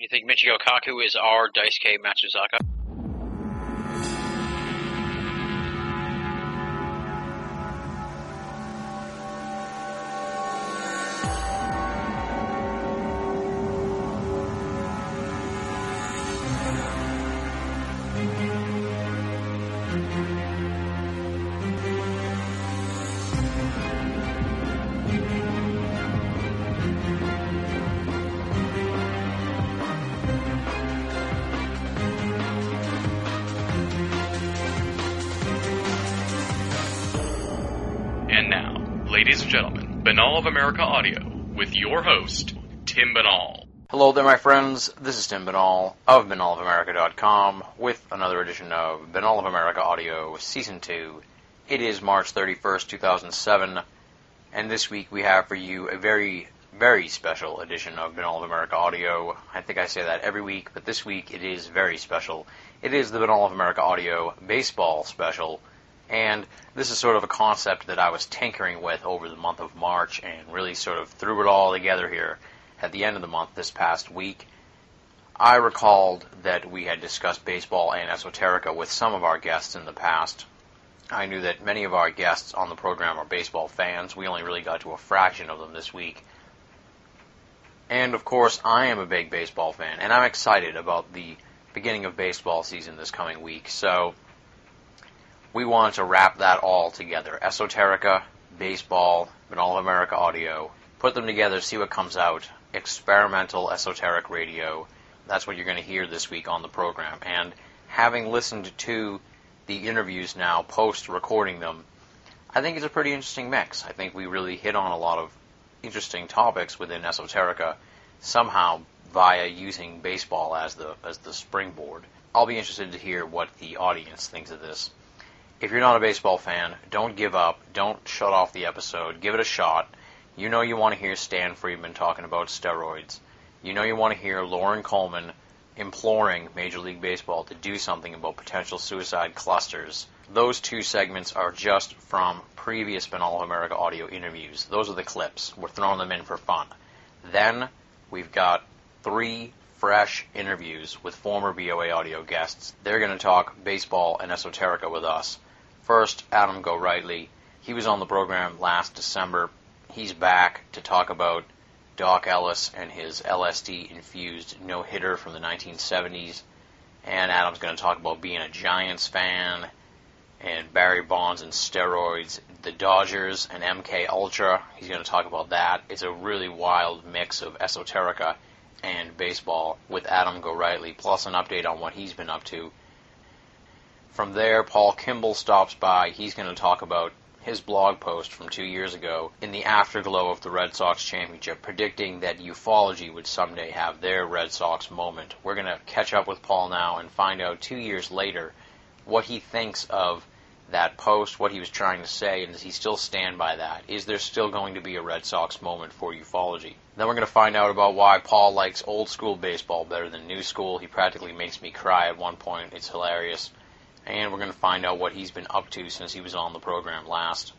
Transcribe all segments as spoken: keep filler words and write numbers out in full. You think Michio Kaku is our Dice K Matsuzaka? Binnall of America Audio, with your host, Tim Benall. Hello there, my friends. This is Tim Benall of Binnall of America dot com with another edition of Binnall of America Audio Season two. It is March thirty-first, two thousand seven, and this week we have for you a very, very special edition of Binnall of America Audio. I think I say that every week, but this week it is very special. It is the Binnall of America Audio Baseball Special. And this is sort of a concept that I was tinkering with over the month of March and really sort of threw it all together here at the end of the month this past week. I recalled that we had discussed baseball and esoterica with some of our guests in the past. I knew that many of our guests on the program are baseball fans. We only really got to a fraction of them this week. And, of course, I am a big baseball fan, and I'm excited about the beginning of baseball season this coming week. So we want to wrap that all together. Esoterica, baseball, Binnall of America Audio. Put them together, see what comes out. Experimental esoteric radio. That's what you're going to hear this week on the program. And having listened to the interviews now, post-recording them, I think it's a pretty interesting mix. I think we really hit on a lot of interesting topics within esoterica somehow via using baseball as the, as the springboard. I'll be interested to hear what the audience thinks of this. If you're not a baseball fan, don't give up. Don't shut off the episode. Give it a shot. You know you want to hear Stan Friedman talking about steroids. You know you want to hear Lauren Coleman imploring Major League Baseball to do something about potential suicide clusters. Those two segments are just from previous Binnall of America Audio interviews. Those are the clips. We're throwing them in for fun. Then we've got three fresh interviews with former B O A Audio guests. They're going to talk baseball and esoterica with us. First, Adam Gorightly. He was on the program last December. He's back to talk about Doc Ellis and his L S D-infused no-hitter from the nineteen seventies. And Adam's going to talk about being a Giants fan and Barry Bonds and steroids, the Dodgers and M K Ultra. He's going to talk about that. It's a really wild mix of esoterica and baseball with Adam Gorightly, plus an update on what he's been up to. From there, Paul Kimball stops by. He's going to talk about his blog post from two years ago in the afterglow of the Red Sox championship, predicting that ufology would someday have their Red Sox moment. We're going to catch up with Paul now and find out two years later what he thinks of that post, what he was trying to say, and does he still stand by that? Is there still going to be a Red Sox moment for ufology? Then we're going to find out about why Paul likes old school baseball better than new school. He practically makes me cry at one point. It's hilarious. And we're going to find out what he's been up to since he was on the program last.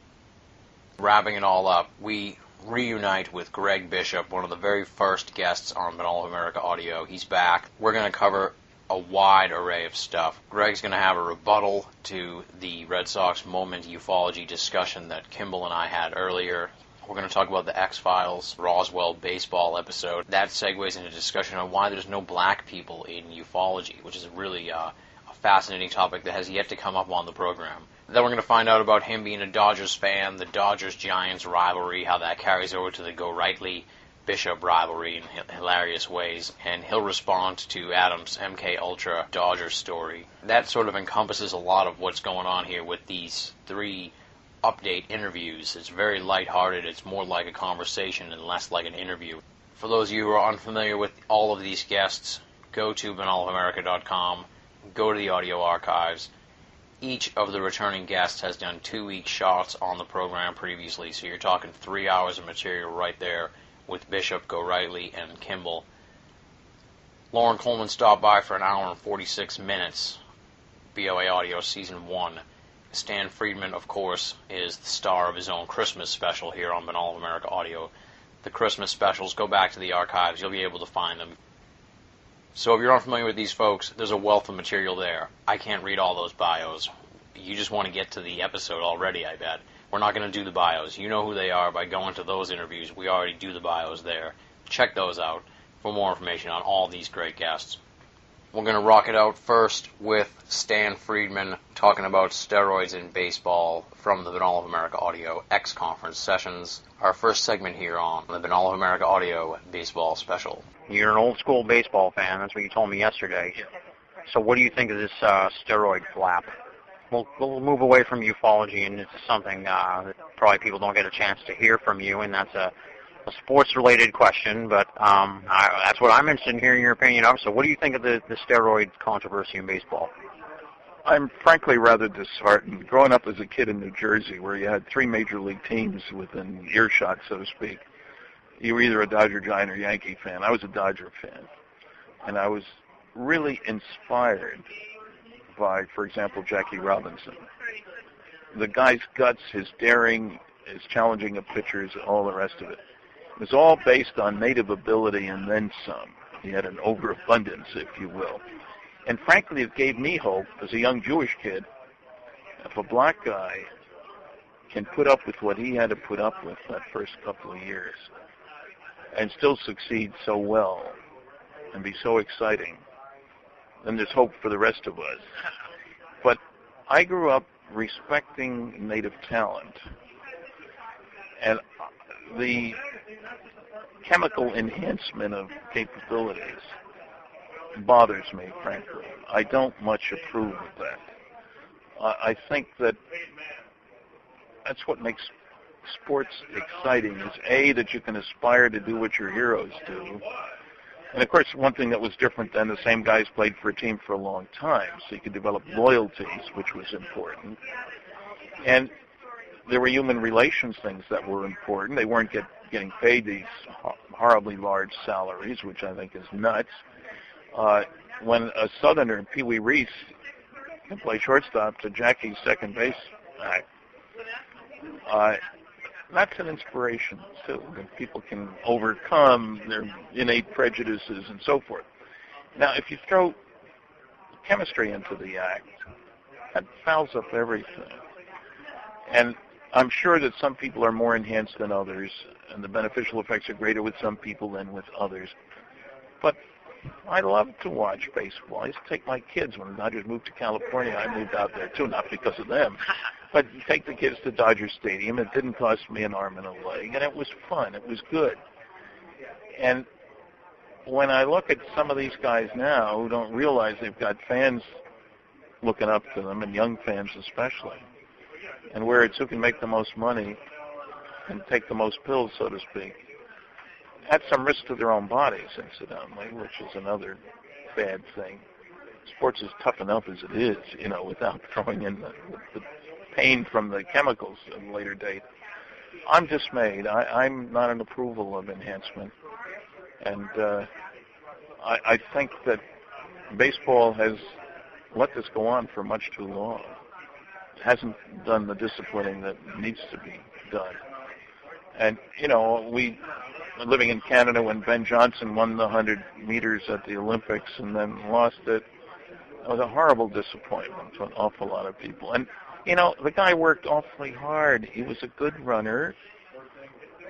Wrapping it all up, we reunite with Greg Bishop, one of the very first guests on Binnall of America Audio. He's back. We're going to cover a wide array of stuff. Greg's going to have a rebuttal to the Red Sox moment ufology discussion that Kimball and I had earlier. We're going to talk about the X-Files Roswell baseball episode. That segues into discussion on why there's no black people in ufology, which is really uh, a fascinating topic that has yet to come up on the program. Then we're going to find out about him being a Dodgers fan, the Dodgers-Giants rivalry, how that carries over to the Gorightly Bishop rivalry in hilarious ways, and he'll respond to Adam's M K Ultra Dodger story. That sort of encompasses a lot of what's going on here with these three update interviews. It's very lighthearted. It's more like a conversation and less like an interview. For those of you who are unfamiliar with all of these guests, go to Binnall of America dot com, go to the audio archives. Each of the returning guests has done two-week shots on the program previously, so you're talking three hours of material right there, with Bishop, Gorightly, and Kimball. Lauren Coleman stopped by for an hour and forty-six minutes, B O A Audio Season one. Stan Friedman, of course, is the star of his own Christmas special here on Binnall of America Audio. The Christmas specials, go back to the archives, you'll be able to find them. So if you're unfamiliar with these folks, there's a wealth of material there. I can't read all those bios. You just want to get to the episode already, I bet. We're not going to do the bios. You know who they are by going to those interviews. We already do the bios there. Check those out for more information on all these great guests. We're going to rock it out first with Stan Friedman talking about steroids in baseball from the Binnall of America Audio X Conference Sessions. Our first segment here on the Binnall of America Audio Baseball Special. You're an old-school baseball fan. That's what you told me yesterday. Yeah. So what do you think of this uh, steroid flap? We'll, we'll move away from ufology and into something uh, that probably people don't get a chance to hear from you, and that's a, a sports-related question, but um, I, that's what I'm interested in hearing your opinion of. So what do you think of the, the steroid controversy in baseball? I'm frankly rather disheartened. Growing up as a kid in New Jersey, where you had three major league teams within earshot, so to speak, you were either a Dodger, Giant, or Yankee fan. I was a Dodger fan, and I was really inspired by, for example, Jackie Robinson. The guy's guts, his daring, his challenging of pitchers, all the rest of it. It was all based on native ability and then some. He had an overabundance, if you will. And frankly, it gave me hope as a young Jewish kid. If a black guy can put up with what he had to put up with that first couple of years and still succeed so well and be so exciting, then there's hope for the rest of us. But I grew up respecting native talent. And the chemical enhancement of capabilities bothers me, frankly. I don't much approve of that. I think that that's what makes sports exciting is, A, that you can aspire to do what your heroes do. And, of course, one thing that was different then, the same guys played for a team for a long time, so you could develop loyalties, which was important. And there were human relations things that were important. They weren't get, getting paid these horribly large salaries, which I think is nuts. Uh, when a Southerner, Pee Wee Reese, can play shortstop to Jackie's second base, uh, that's an inspiration, too, that people can overcome their innate prejudices and so forth. Now, if you throw chemistry into the act, that fouls up everything. And I'm sure that some people are more enhanced than others, and the beneficial effects are greater with some people than with others. But I love to watch baseball. I used to take my kids. When the Dodgers moved to California, I moved out there, too, not because of them. But take the kids to Dodger Stadium. It didn't cost me an arm and a leg, and it was fun. It was good. And when I look at some of these guys now who don't realize they've got fans looking up to them, and young fans especially, and where it's who can make the most money and take the most pills, so to speak, at some risk to their own bodies, incidentally, which is another bad thing. Sports is tough enough as it is, you know, without throwing in the, the pain from the chemicals at a later date. I'm dismayed. I, I'm not an approval of enhancement. And uh, I, I think that baseball has let this go on for much too long. It hasn't done the disciplining that needs to be done. And, you know, we living in Canada when Ben Johnson won the one hundred meters at the Olympics and then lost it. It was a horrible disappointment to an awful lot of people. And, you know, the guy worked awfully hard. He was a good runner.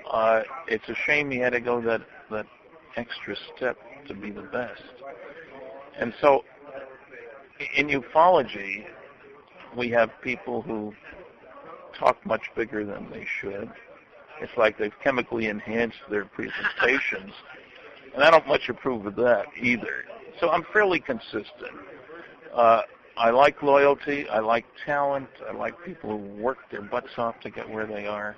Uh, it's a shame he had to go that, that extra step to be the best. And so in ufology, we have people who talk much bigger than they should. It's like they've chemically enhanced their presentations, and I don't much approve of that either. So I'm fairly consistent. Uh, I like loyalty. I like talent. I like people who work their butts off to get where they are.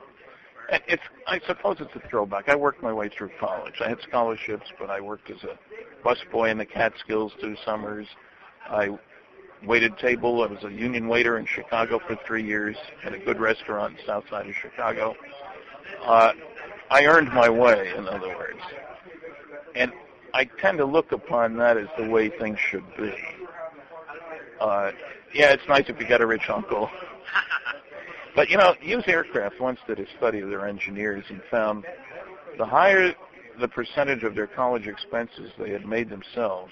And it's, I suppose it's a throwback. I worked my way through college. I had scholarships, but I worked as a busboy in the Catskills two summers. I waited table. I was a union waiter in Chicago for three years at a good restaurant in south side of Chicago. Uh, I earned my way, in other words. And I tend to look upon that as the way things should be. Uh, yeah, it's nice if you got a rich uncle. But, you know, Hughes Aircraft once did a study of their engineers and found the higher the percentage of their college expenses they had made themselves,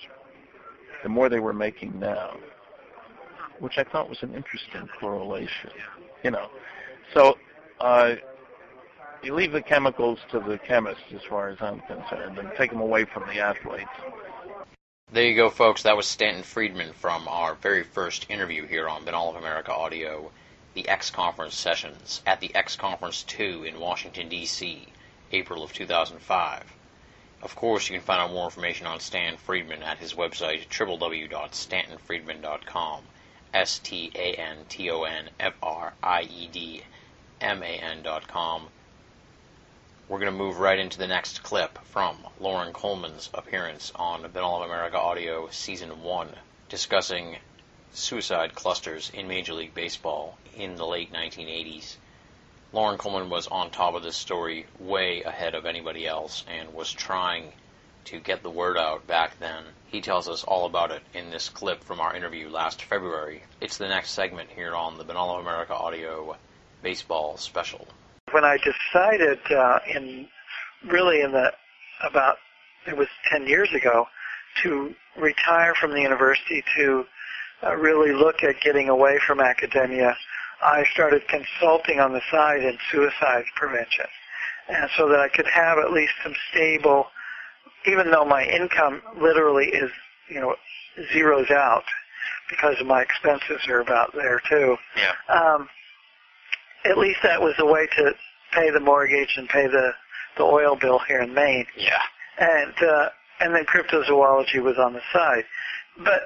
the more they were making now, which I thought was an interesting correlation, you know. So uh, you leave the chemicals to the chemists as far as I'm concerned, and take them away from the athletes. There you go, folks. That was Stanton Friedman from our very first interview here on Binnall of America Audio, the X-Conference sessions at the X Conference two in Washington, D C, April of two thousand five. Of course, you can find out more information on Stan Friedman at his website, w w w dot stanton friedman dot com, S T A N T O N F R I E D M A N dot com. We're going to move right into the next clip from Lauren Coleman's appearance on Binnall of America Audio Season one, discussing suicide clusters in Major League Baseball in the late nineteen eighties. Lauren Coleman was on top of this story way ahead of anybody else and was trying to get the word out back then. He tells us all about it in this clip from our interview last February. It's the next segment here on the Binnall of America Audio Baseball Special. When I decided uh, in really in the about, it was ten years ago, to retire from the university to Uh, really look at getting away from academia, I started consulting on the side in suicide prevention, and so that I could have at least some stable, even though my income literally is, you know, zeroes out because my expenses are about there too. Yeah. Um, at least that was a way to pay the mortgage and pay the, the oil bill here in Maine. Yeah. And, uh, and then cryptozoology was on the side. But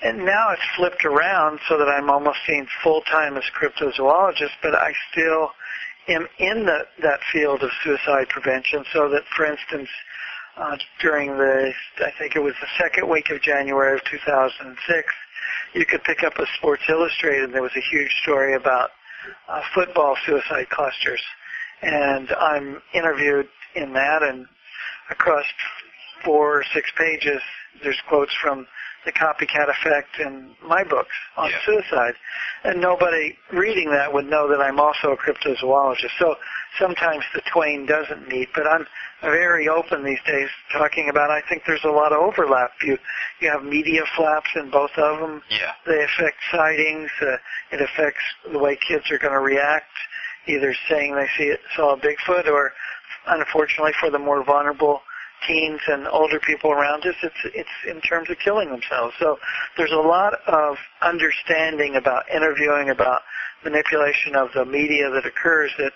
And now it's flipped around so that I'm almost seen full-time as a cryptozoologist, but I still am in the, that field of suicide prevention, so that, for instance, uh, during the, I think it was the second week of January of two thousand six, you could pick up a Sports Illustrated, and there was a huge story about uh, football suicide clusters. And I'm interviewed in that, and across four or six pages, there's quotes from The Copycat Effect and my books on yeah. suicide. And nobody reading that would know that I'm also a cryptozoologist. So sometimes the twain doesn't meet, but I'm very open these days talking about, I think there's a lot of overlap. You you have media flaps in both of them. Yeah. They affect sightings. Uh, it affects the way kids are going to react, either saying they see it, saw a Bigfoot, or unfortunately for the more vulnerable teens and older people around us, it's it's in terms of killing themselves. So there's a lot of understanding about interviewing, about manipulation of the media that occurs that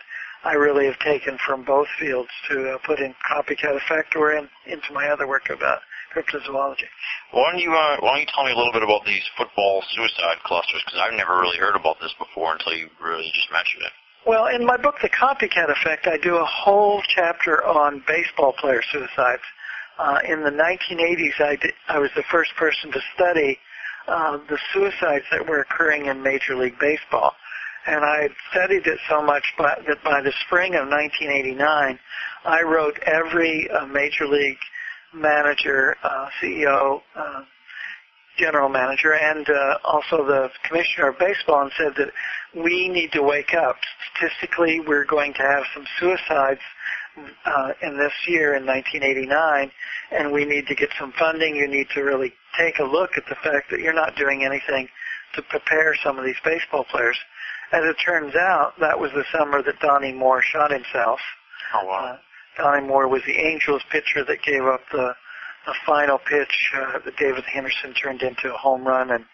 I really have taken from both fields to uh, put in Copycat Effect or in, into my other work about cryptozoology. Why don't you, uh, why don't you tell me a little bit about these football suicide clusters, because I've never really heard about this before until you really just mentioned it. Well, in my book, The Copycat Effect, I do a whole chapter on baseball player suicides. Uh, in the nineteen eighties, I, did, I was the first person to study uh, the suicides that were occurring in Major League Baseball. And I studied it so much by, that by the spring of nineteen eighty-nine, I wrote every uh, Major League manager, uh, C E O, uh, general manager, and uh, also the commissioner of baseball, and said that we need to wake up. Statistically, we're going to have some suicides uh, in this year in nineteen eighty-nine, and we need to get some funding. You need to really take a look at the fact that you're not doing anything to prepare some of these baseball players. As it turns out, that was the summer that Donnie Moore shot himself. Oh, wow. Uh, Donnie Moore was the Angels pitcher that gave up the The final pitch uh, that David Henderson turned into a home run, and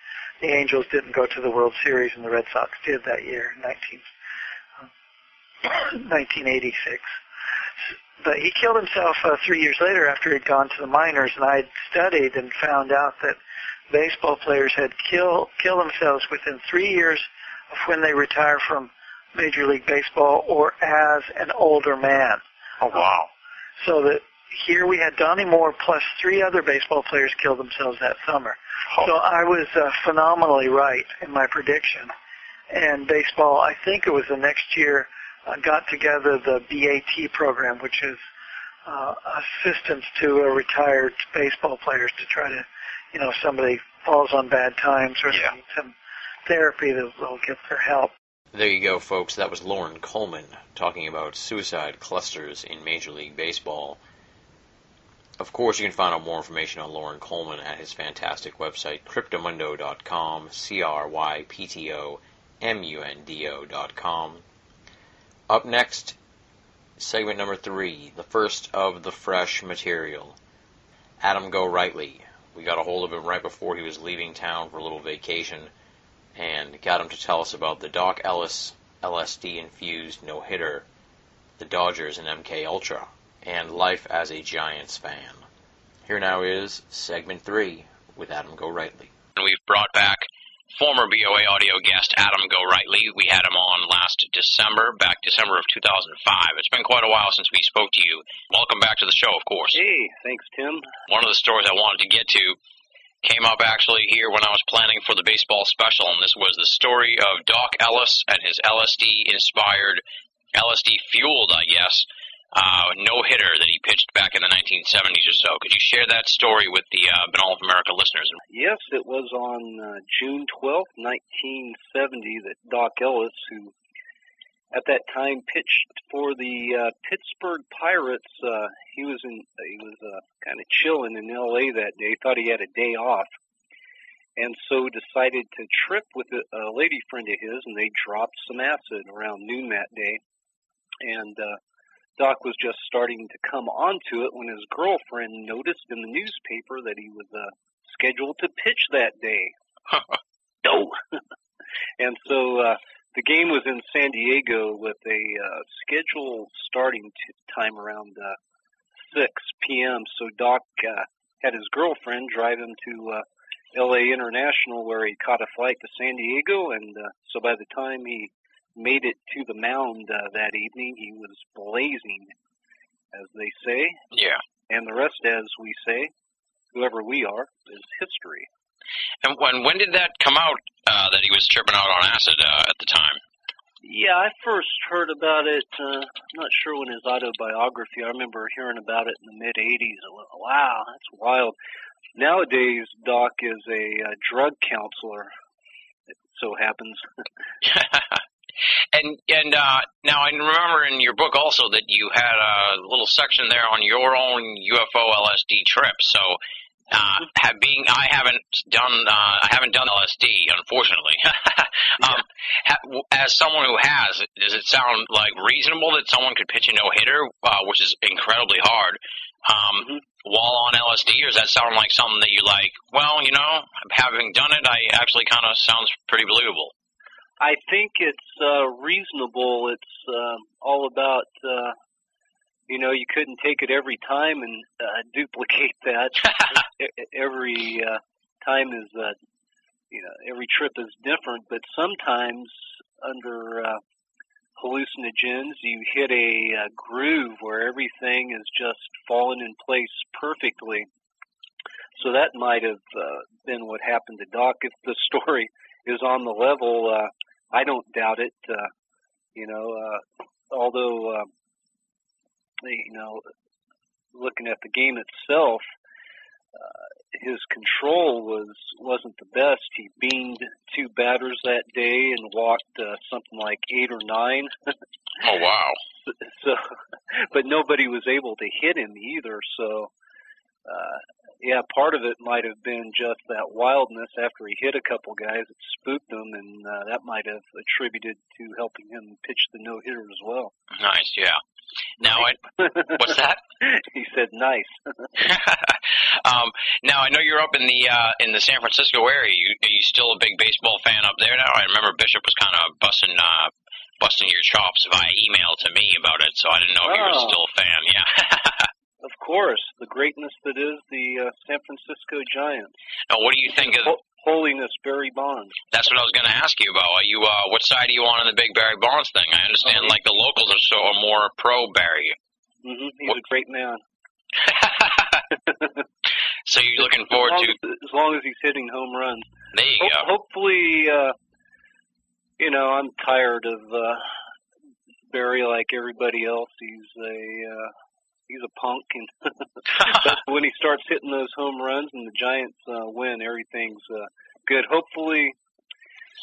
the Angels didn't go to the World Series, and the Red Sox did that year, nineteen, uh, nineteen eighty-six. But he killed himself uh, three years later after he'd gone to the minors, and I had studied and found out that baseball players had kill, kill themselves within three years of when they retire from Major League Baseball or as an older man. Oh, wow. Um, so that Here we had Donnie Moore plus three other baseball players kill themselves that summer. Oh. So I was uh, phenomenally right in my prediction. And baseball, I think it was the next year, uh, got together the B A T program, which is uh, assistance to uh, retired baseball players to try to, you know, if somebody falls on bad times or yeah. some therapy that will get their help. There you go, folks. That was Lauren Coleman talking about suicide clusters in Major League Baseball. Of course, you can find out more information on Lauren Coleman at his fantastic website, cryptomundo dot com, C R Y P T O M U N D O dot com. Up next, segment number three, the first of the fresh material. Adam Gorightly. We got a hold of him right before he was leaving town for a little vacation and got him to tell us about the Doc Ellis L S D-infused no-hitter, the Dodgers and M K Ultra, and life as a Giants fan. Here now is segment three with Adam Gorightly. And we've brought back former B O A audio guest Adam Gorightly. We had him on last December, back December of two thousand five. It's been quite a while since we spoke to you. Welcome back to the show, of course. Hey, thanks, Tim. One of the stories I wanted to get to came up actually here when I was planning for the baseball special, and this was the story of Doc Ellis and his L S D-inspired, L S D-fueled, I guess, uh, no-hitter that he pitched back in the nineteen seventies or so. Could you share that story with the uh, Binnall of America listeners? Yes, it was on uh, June twelfth, nineteen seventy, that Doc Ellis, who at that time pitched for the uh, Pittsburgh Pirates, uh, he was in, he was uh, kind of chilling in L A that day, thought he had a day off, and so decided to trip with a, a lady friend of his, and they dropped some acid around noon that day, and uh, Doc was just starting to come onto it when his girlfriend noticed in the newspaper that he was uh, scheduled to pitch that day. No. And so uh, the game was in San Diego with a uh, scheduled starting t- time around uh, six p.m., so Doc uh, had his girlfriend drive him to uh, L A International, where he caught a flight to San Diego, and uh, so by the time he made it to the mound uh, that evening, he was blazing, as they say. Yeah. And the rest, as we say, whoever we are, is history. And when when did that come out, uh, that he was tripping out on acid uh, at the time? Yeah, I first heard about it, uh, I'm not sure when his autobiography, I remember hearing about it in the mid-eighties. I went, wow, that's wild. Nowadays, Doc is a uh, drug counselor, it so happens. And and uh, now I remember in your book also that you had a little section there on your own U F O L S D trip. So uh, have being I haven't done uh, I haven't done L S D, unfortunately. um, yeah. ha, as someone who has, does it sound like reasonable that someone could pitch a no hitter, uh, which is incredibly hard, um, mm-hmm. while on L S D? Or does that sound like something that you like? Well, you know, having done it, I actually kind of sounds pretty believable. I think it's uh, reasonable. It's uh, all about, uh, you know, you couldn't take it every time and uh, duplicate that. every uh, time is, uh, you know, every trip is different. But sometimes under uh, hallucinogens, you hit a, a groove where everything is just falling in place perfectly. So that might have uh, been what happened to Doc. If the story is on the level, uh, I don't doubt it, uh, you know, uh, although, uh, you know, looking at the game itself, uh, his control was, wasn't the best. He beamed two batters that day and walked uh, something like eight or nine. Oh, wow. So, but nobody was able to hit him either, so... Uh, yeah, part of it might have been just that wildness after he hit a couple guys. It spooked him, and uh, that might have attributed to helping him pitch the no-hitter as well. Nice, yeah. Now, I, what's that? He said nice. um, now, I know you're up in the uh, in the San Francisco area. You, are you still a big baseball fan up there now? I remember Bishop was kind of busting uh, busting your chops via email to me about it, so I didn't know if oh. you were still a fan. Yeah. Of course, the greatness that is the uh, San Francisco Giants. Now, what do you think of Ho- Holiness Barry Bonds? That's what I was going to ask you about. Are you, uh, what side are you on in the big Barry Bonds thing? I understand, okay. like the locals are so are more pro Barry. Mm-hmm. He's what? a great man. So you're looking forward as to as, as long as he's hitting home runs. There you Ho- go. Hopefully, uh, you know, I'm tired of uh, Barry like everybody else. He's a uh, He's a punk, and but when he starts hitting those home runs and the Giants uh, win, everything's uh, good. Hopefully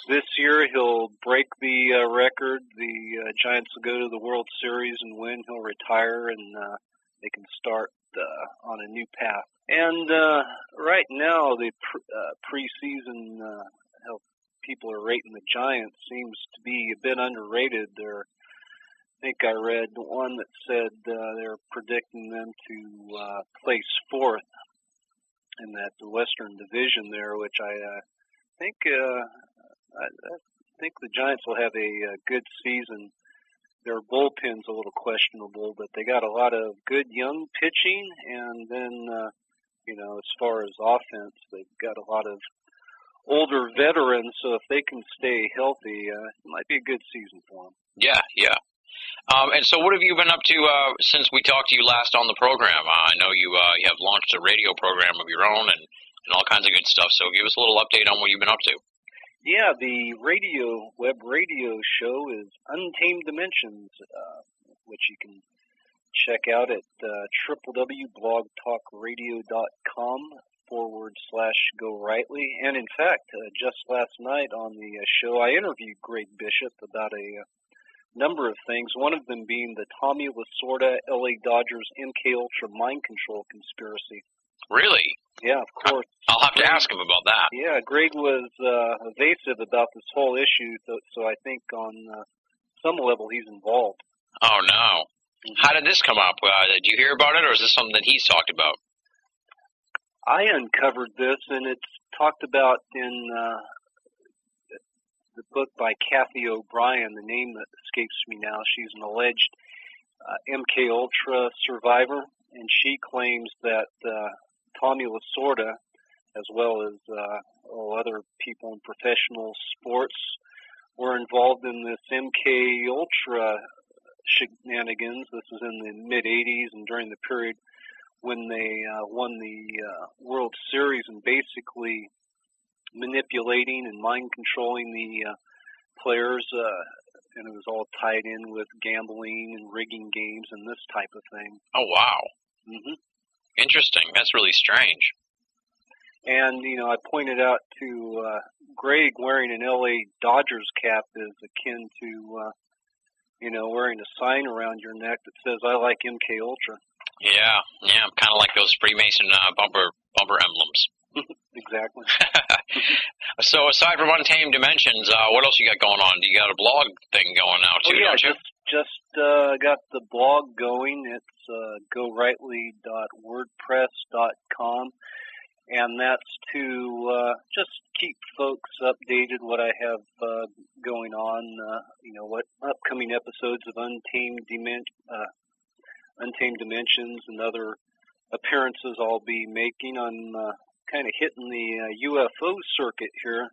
this year he'll break the uh, record. The uh, Giants will go to the World Series and win. He'll retire, and uh, they can start uh, on a new path. And uh, right now, the pre- uh, preseason, uh, how people are rating the Giants seems to be a bit underrated. They're, I think I read one that said uh, they're predicting them to uh, place fourth in that the Western Division there, which I uh, think uh, I, I think the Giants will have a, a good season. Their bullpen's a little questionable, but they got a lot of good young pitching, and then uh, you know, as far as offense, they've got a lot of older veterans. So if they can stay healthy, uh, it might be a good season for them. Yeah, yeah. Um, and so, what have you been up to uh, since we talked to you last on the program? Uh, I know you uh, you have launched a radio program of your own and, and all kinds of good stuff. So, give us a little update on what you've been up to. Yeah, the radio web radio show is Untamed Dimensions, uh, which you can check out at uh, www dot blog talk radio dot com forward slash Go Rightly. And in fact, uh, just last night on the show, I interviewed Greg Bishop about a uh, number of things, one of them being the Tommy Lasorda, L A Dodgers, M K Ultra mind control conspiracy. Really? Yeah, of course. I'll have to ask him about that. Yeah, Greg was uh, evasive about this whole issue, so, so I think on uh, some level he's involved. Oh, no. Mm-hmm. How did this come up? Uh, did you hear about it, or is this something that he's talked about? I uncovered this, and it's talked about in uh, the book by Kathy O'Brien. The name that escapes me now. She's an alleged uh, M K Ultra survivor, and she claims that uh, Tommy Lasorda, as well as uh, all other people in professional sports, were involved in this M K Ultra shenanigans. This is in the mid eighties and during the period when they uh, won the uh, World Series, and basically manipulating and mind controlling the uh, players, uh, and it was all tied in with gambling and rigging games and this type of thing. Oh, wow. Mm-hmm. Interesting. That's really strange. And, you know, I pointed out to uh, Greg, wearing an L A Dodgers cap is akin to, uh, you know, wearing a sign around your neck that says, I like M K Ultra. Yeah, yeah, kind of like those Freemason uh, bumper bumper emblems. Exactly. So aside from Untamed Dimensions, uh, what else you got going on? You got a blog thing going now too, oh, yeah, don't you? Just, just uh, got the blog going. It's uh, go rightly dot wordpress dot com, and that's to uh, just keep folks updated what I have uh, going on. Uh, you know, what upcoming episodes of Untamed Dimensions, uh, Untamed Dimensions, and other appearances I'll be making. I'm uh, kind of hitting the uh, U F O circuit here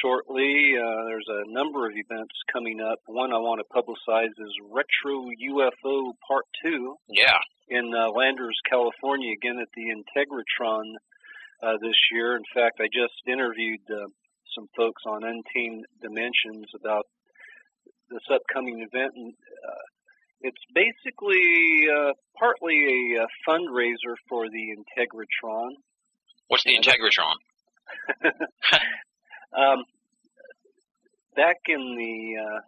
shortly. Uh, there's a number of events coming up. One I want to publicize is Retro U F O Part two. Yeah. In uh, Landers, California, again at the Integratron uh, this year. In fact, I just interviewed uh, some folks on Untamed Dimensions about this upcoming event, and uh, it's basically uh, partly a, a fundraiser for the Integratron. What's the Integratron? um, back in the uh,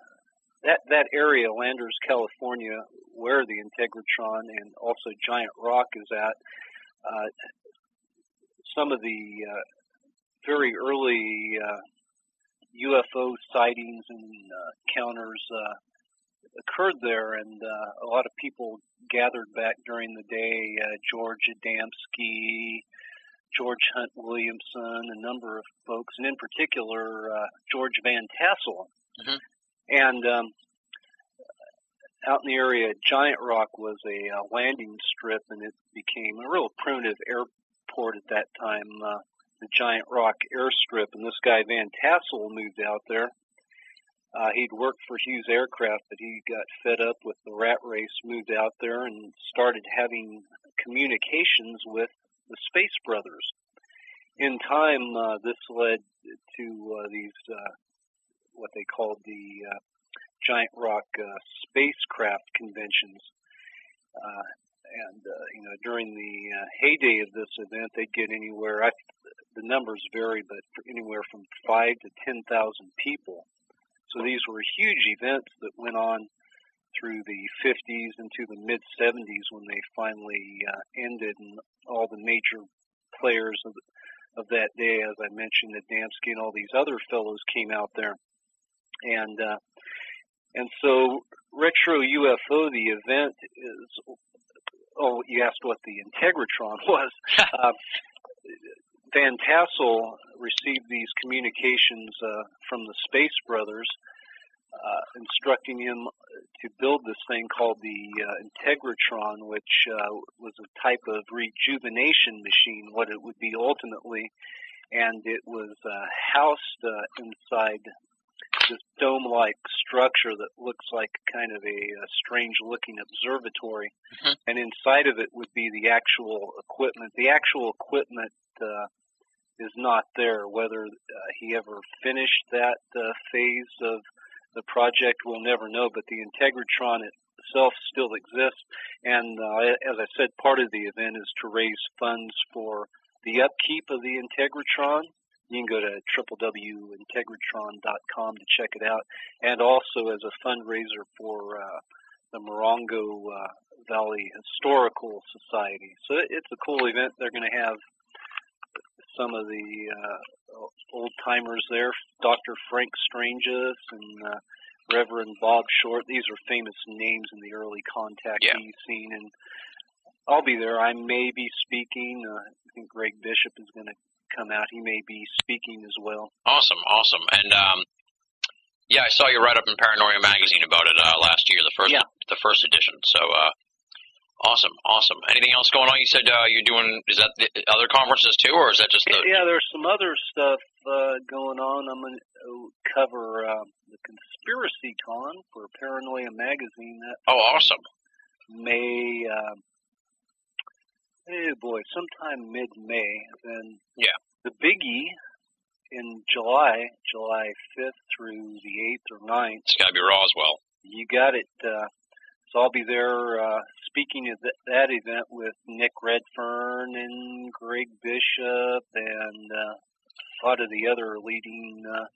that that area, Landers, California, where the Integratron and also Giant Rock is at, uh, some of the uh, very early uh, U F O sightings and uh, encounters uh, occurred there, and uh, a lot of people gathered back during the day. Uh, George Adamski, George Hunt Williamson, a number of folks, and in particular uh, George Van Tassel. Mm-hmm. And um, out in the area, Giant Rock was a uh, landing strip, and it became a real primitive airport at that time, uh, the Giant Rock airstrip. And this guy Van Tassel moved out there. Uh, he'd worked for Hughes Aircraft, but he got fed up with the rat race, moved out there, and started having communications with the Space Brothers. In time, uh, this led to uh, these, uh, what they called the uh, Giant Rock uh, spacecraft conventions. Uh, and, uh, you know, during the uh, heyday of this event, they'd get anywhere, I, the numbers vary, but anywhere from five to ten thousand people. So these were huge events that went on through the fifties into the mid-seventies when they finally uh, ended, and all the major players of, of that day, as I mentioned, Adamski and all these other fellows came out there. And uh, and so Retro U F O, the event is, oh, you asked what the Integratron was. uh, Van Tassel received these communications uh, from the Space Brothers, Uh, instructing him to build this thing called the uh, Integratron, which uh, was a type of rejuvenation machine, what it would be ultimately. And it was uh, housed uh, inside this dome-like structure that looks like kind of a, a strange-looking observatory. Mm-hmm. And inside of it would be the actual equipment. The actual equipment uh, is not there, whether uh, he ever finished that uh, phase of the project, we'll never know, but the Integratron itself still exists. And uh, as I said, part of the event is to raise funds for the upkeep of the Integratron. You can go to w w w dot integratron dot com to check it out. And also as a fundraiser for uh, the Morongo uh, Valley Historical Society. So it's a cool event. They're going to have some of the uh, old-timers there, Doctor Frank Stranges and uh, Reverend Bob Short. These are famous names in the early contactee yeah. scene, and I'll be there. I may be speaking. Uh, I think Greg Bishop is going to come out. He may be speaking as well. Awesome, awesome. And, um, yeah, I saw you write up in Paranoia Magazine about it uh, last year, the first yeah. the first edition. So uh, awesome, awesome. Anything else going on? You said uh, you're doing, is that the other conferences too, or is that just the... Yeah, there's some other stuff uh, going on. I'm going to cover uh, the Conspiracy Con for Paranoia Magazine. That oh, awesome. May, uh, oh boy, sometime mid-May. Then yeah. the biggie in July, July fifth through the eighth or ninth. It's got to be Roswell. You got it. Uh, So I'll be there uh, speaking at th- that event with Nick Redfern and Greg Bishop and uh, a lot of the other leading uh,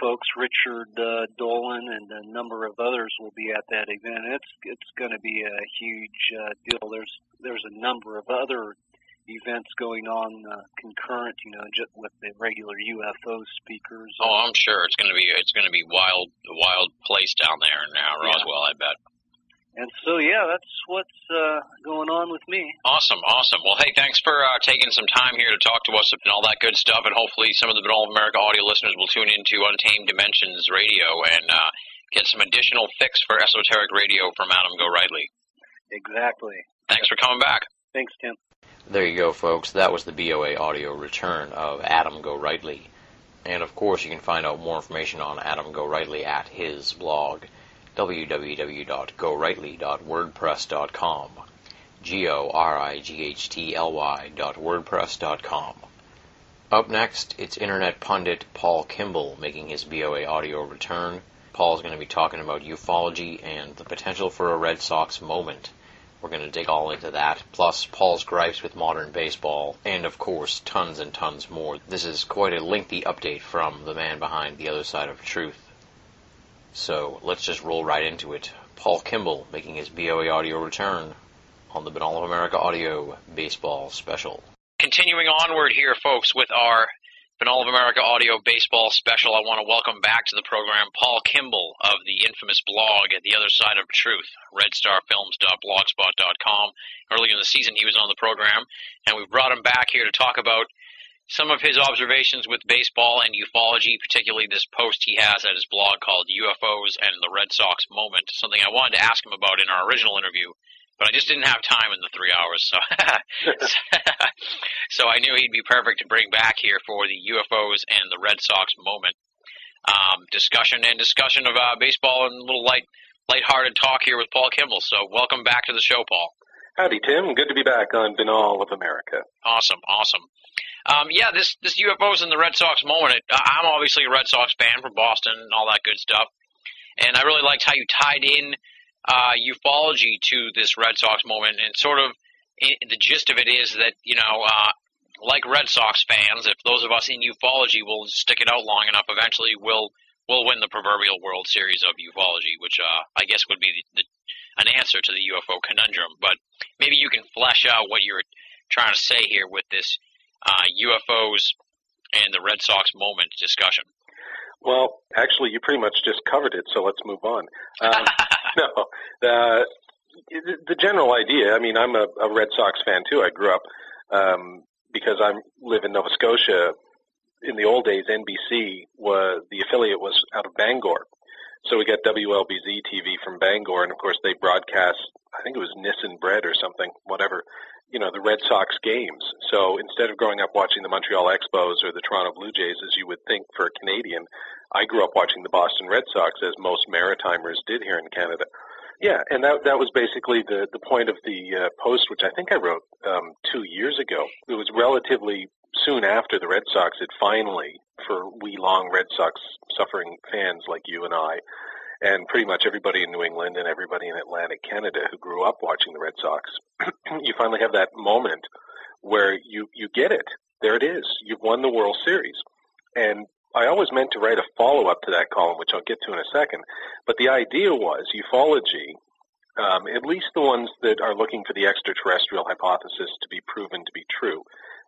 folks, Richard uh, Dolan and a number of others will be at that event. It's it's going to be a huge uh, deal. There's there's a number of other events going on uh, concurrent, you know, just with the regular U F O speakers. Oh, I'm sure it's going to be it's going to be wild a wild place down there in uh, Roswell, yeah. I bet. And so, yeah, that's what's uh, going on with me. Awesome, awesome. Well, hey, thanks for uh, taking some time here to talk to us and all that good stuff, and hopefully some of the Binnall of America audio listeners will tune into Untamed Dimensions Radio and uh, get some additional fix for esoteric radio from Adam Gorightly. Exactly. Thanks for coming back. Thanks, Tim. There you go, folks. That was the B O A audio return of Adam Gorightly. And, of course, you can find out more information on Adam Gorightly at his blog, w w w dot gorightly dot wordpress dot com, G O R I G H T L Y dot wordpress dot com. Up next, it's internet pundit Paul Kimball making his B O A audio return. Paul's going to be talking about ufology and the potential for a Red Sox moment. We're going to dig all into that, plus Paul's gripes with modern baseball, and of course, tons and tons more. This is quite a lengthy update from the man behind The Other Side of Truth. So let's just roll right into it. Paul Kimball making his B O A audio return on the Binnall of America Audio Baseball Special. Continuing onward here, folks, with our Binnall of America Audio Baseball Special, I want to welcome back to the program Paul Kimball of the infamous blog The Other Side of Truth, red star films dot blogspot dot com. Early in the season, he was on the program, and we brought him back here to talk about some of his observations with baseball and ufology, particularly this post he has at his blog called U F Os and the Red Sox Moment, something I wanted to ask him about in our original interview, but I just didn't have time in the three hours. So so I knew he'd be perfect to bring back here for the U F Os and the Red Sox Moment um, discussion and discussion of uh, baseball and a little light, lighthearted talk here with Paul Kimball. So welcome back to the show, Paul. Howdy, Tim. Good to be back on Binnall of America. Awesome, awesome. Um, yeah, this this U F Os and the Red Sox moment, I'm obviously a Red Sox fan from Boston and all that good stuff, and I really liked how you tied in uh, ufology to this Red Sox moment, and sort of it, the gist of it is that, you know, uh, like Red Sox fans, if those of us in ufology will stick it out long enough, eventually we'll we'll win the proverbial World Series of ufology, which uh, I guess would be the, the, an answer to the U F O conundrum. But maybe you can flesh out what you're trying to say here with this uh, U F Os and the Red Sox moment discussion. Well, actually, you pretty much just covered it, so let's move on. Um, no, the, the general idea, I mean, I'm a, a Red Sox fan, too. I grew up um, because I live in Nova Scotia. In the old days, N B C, was the affiliate was out of Bangor. So we got W L B Z T V from Bangor, and, of course, they broadcast, I think it was Nissen Bread or something, whatever, you know, the Red Sox games. So instead of growing up watching the Montreal Expos or the Toronto Blue Jays, as you would think for a Canadian, I grew up watching the Boston Red Sox, as most Maritimers did here in Canada. Yeah, and that that was basically the, the point of the uh, post, which I think I wrote um, two years ago. It was relatively soon after the Red Sox had finally, for we long Red Sox suffering fans like you and I, and pretty much everybody in New England and everybody in Atlantic Canada who grew up watching the Red Sox, you finally have that moment where you, you get it. There it is. You've won the World Series. And I always meant to write a follow-up to that column, which I'll get to in a second. But the idea was ufology, um, at least the ones that are looking for the extraterrestrial hypothesis to be proven to be true.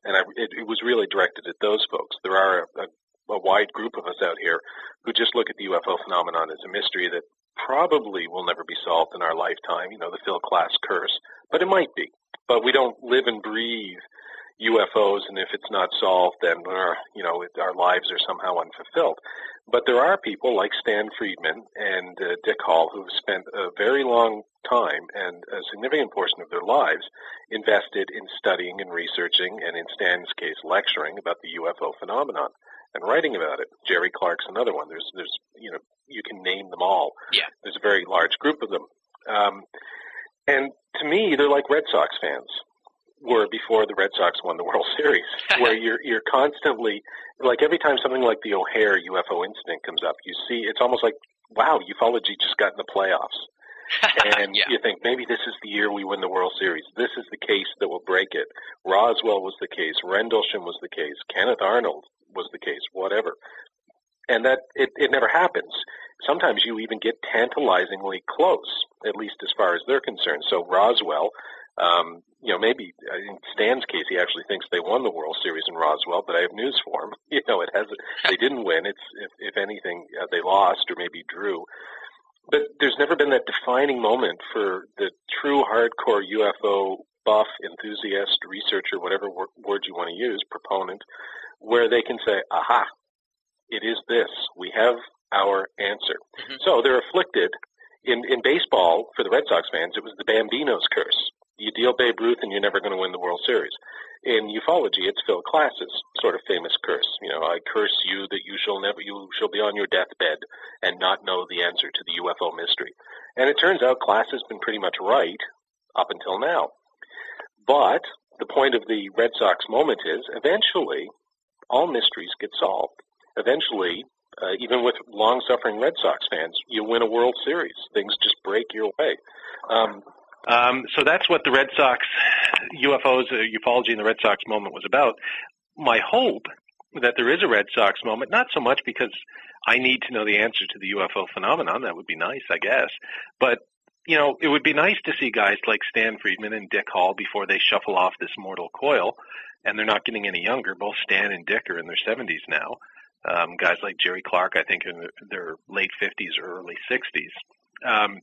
And I, it, it was really directed at those folks. There are a, a a wide group of us out here who just look at the U F O phenomenon as a mystery that probably will never be solved in our lifetime, you know, the Phil Klass curse, but it might be. But we don't live and breathe U F Os, and if it's not solved, then, uh, you know, it, our lives are somehow unfulfilled. But there are people like Stan Friedman and uh, Dick Hall who have spent a very long time and a significant portion of their lives invested in studying and researching, and in Stan's case, lecturing about the U F O phenomenon and writing about it. Jerry Clark's another one. There's, there's, you know, you can name them all. Yeah. There's a very large group of them. Um, and to me, they're like Red Sox fans were before the Red Sox won the World Series, where you're, you're constantly, like every time something like the O'Hare U F O incident comes up, you see, it's almost like, wow, ufology just got in the playoffs. And yeah. You think, maybe this is the year we win the World Series. This is the case that will break it. Roswell was the case. Rendlesham was the case. Kenneth Arnold was the case, whatever. And that it, it never happens. Sometimes you even get tantalizingly close, at least as far as they're concerned. So Roswell, um, you know, maybe in Stan's case, he actually thinks they won the World Series in Roswell, but I have news for him. You know, it has they didn't win. It's if, if anything, uh, they lost or maybe drew. But there's never been that defining moment for the true hardcore U F O buff, enthusiast, researcher, whatever wor- word you want to use, proponent, where they can say, aha, it is this. We have our answer. Mm-hmm. So they're afflicted. In, in baseball, for the Red Sox fans, it was the Bambino's curse. You deal Babe Ruth and you're never going to win the World Series. In ufology, it's Phil Klass's sort of famous curse. You know, I curse you that you shall never, you shall be on your deathbed and not know the answer to the U F O mystery. And it turns out Klass has been pretty much right up until now. But the point of the Red Sox moment is eventually all mysteries get solved. Eventually, uh, even with long-suffering Red Sox fans, you win a World Series. Things just break your way. Um, um, so that's what the Red Sox U F Os, uh, ufology and the Red Sox moment was about. My hope that there is a Red Sox moment, not so much because I need to know the answer to the U F O phenomenon. That would be nice, I guess. But, you know, it would be nice to see guys like Stan Friedman and Dick Hall before they shuffle off this mortal coil. And they're not getting any younger. Both Stan and Dick are in their seventies now. Um, guys like Jerry Clark, I think, in their, their late fifties or early sixties. Um,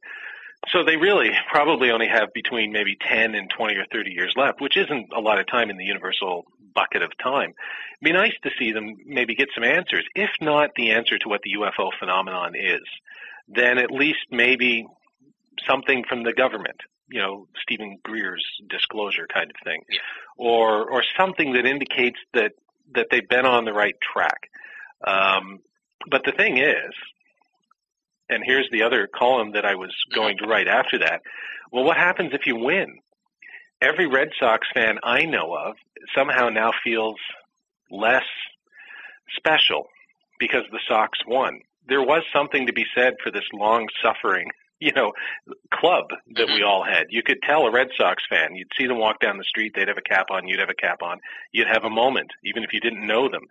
so they really probably only have between maybe ten and twenty or thirty years left, which isn't a lot of time in the universal bucket of time. It'd be nice to see them maybe get some answers. If not the answer to what the U F O phenomenon is, then at least maybe something from the government. You know, Stephen Greer's disclosure kind of thing, yeah. or or something that indicates that, that they've been on the right track. Um, but the thing is, and here's the other column that I was going to write after that, well, what happens if you win? Every Red Sox fan I know of somehow now feels less special because the Sox won. There was something to be said for this long-suffering you know, club that we all had. You could tell a Red Sox fan. You'd see them walk down the street. They'd have a cap on. You'd have a cap on. You'd have a moment, even if you didn't know them.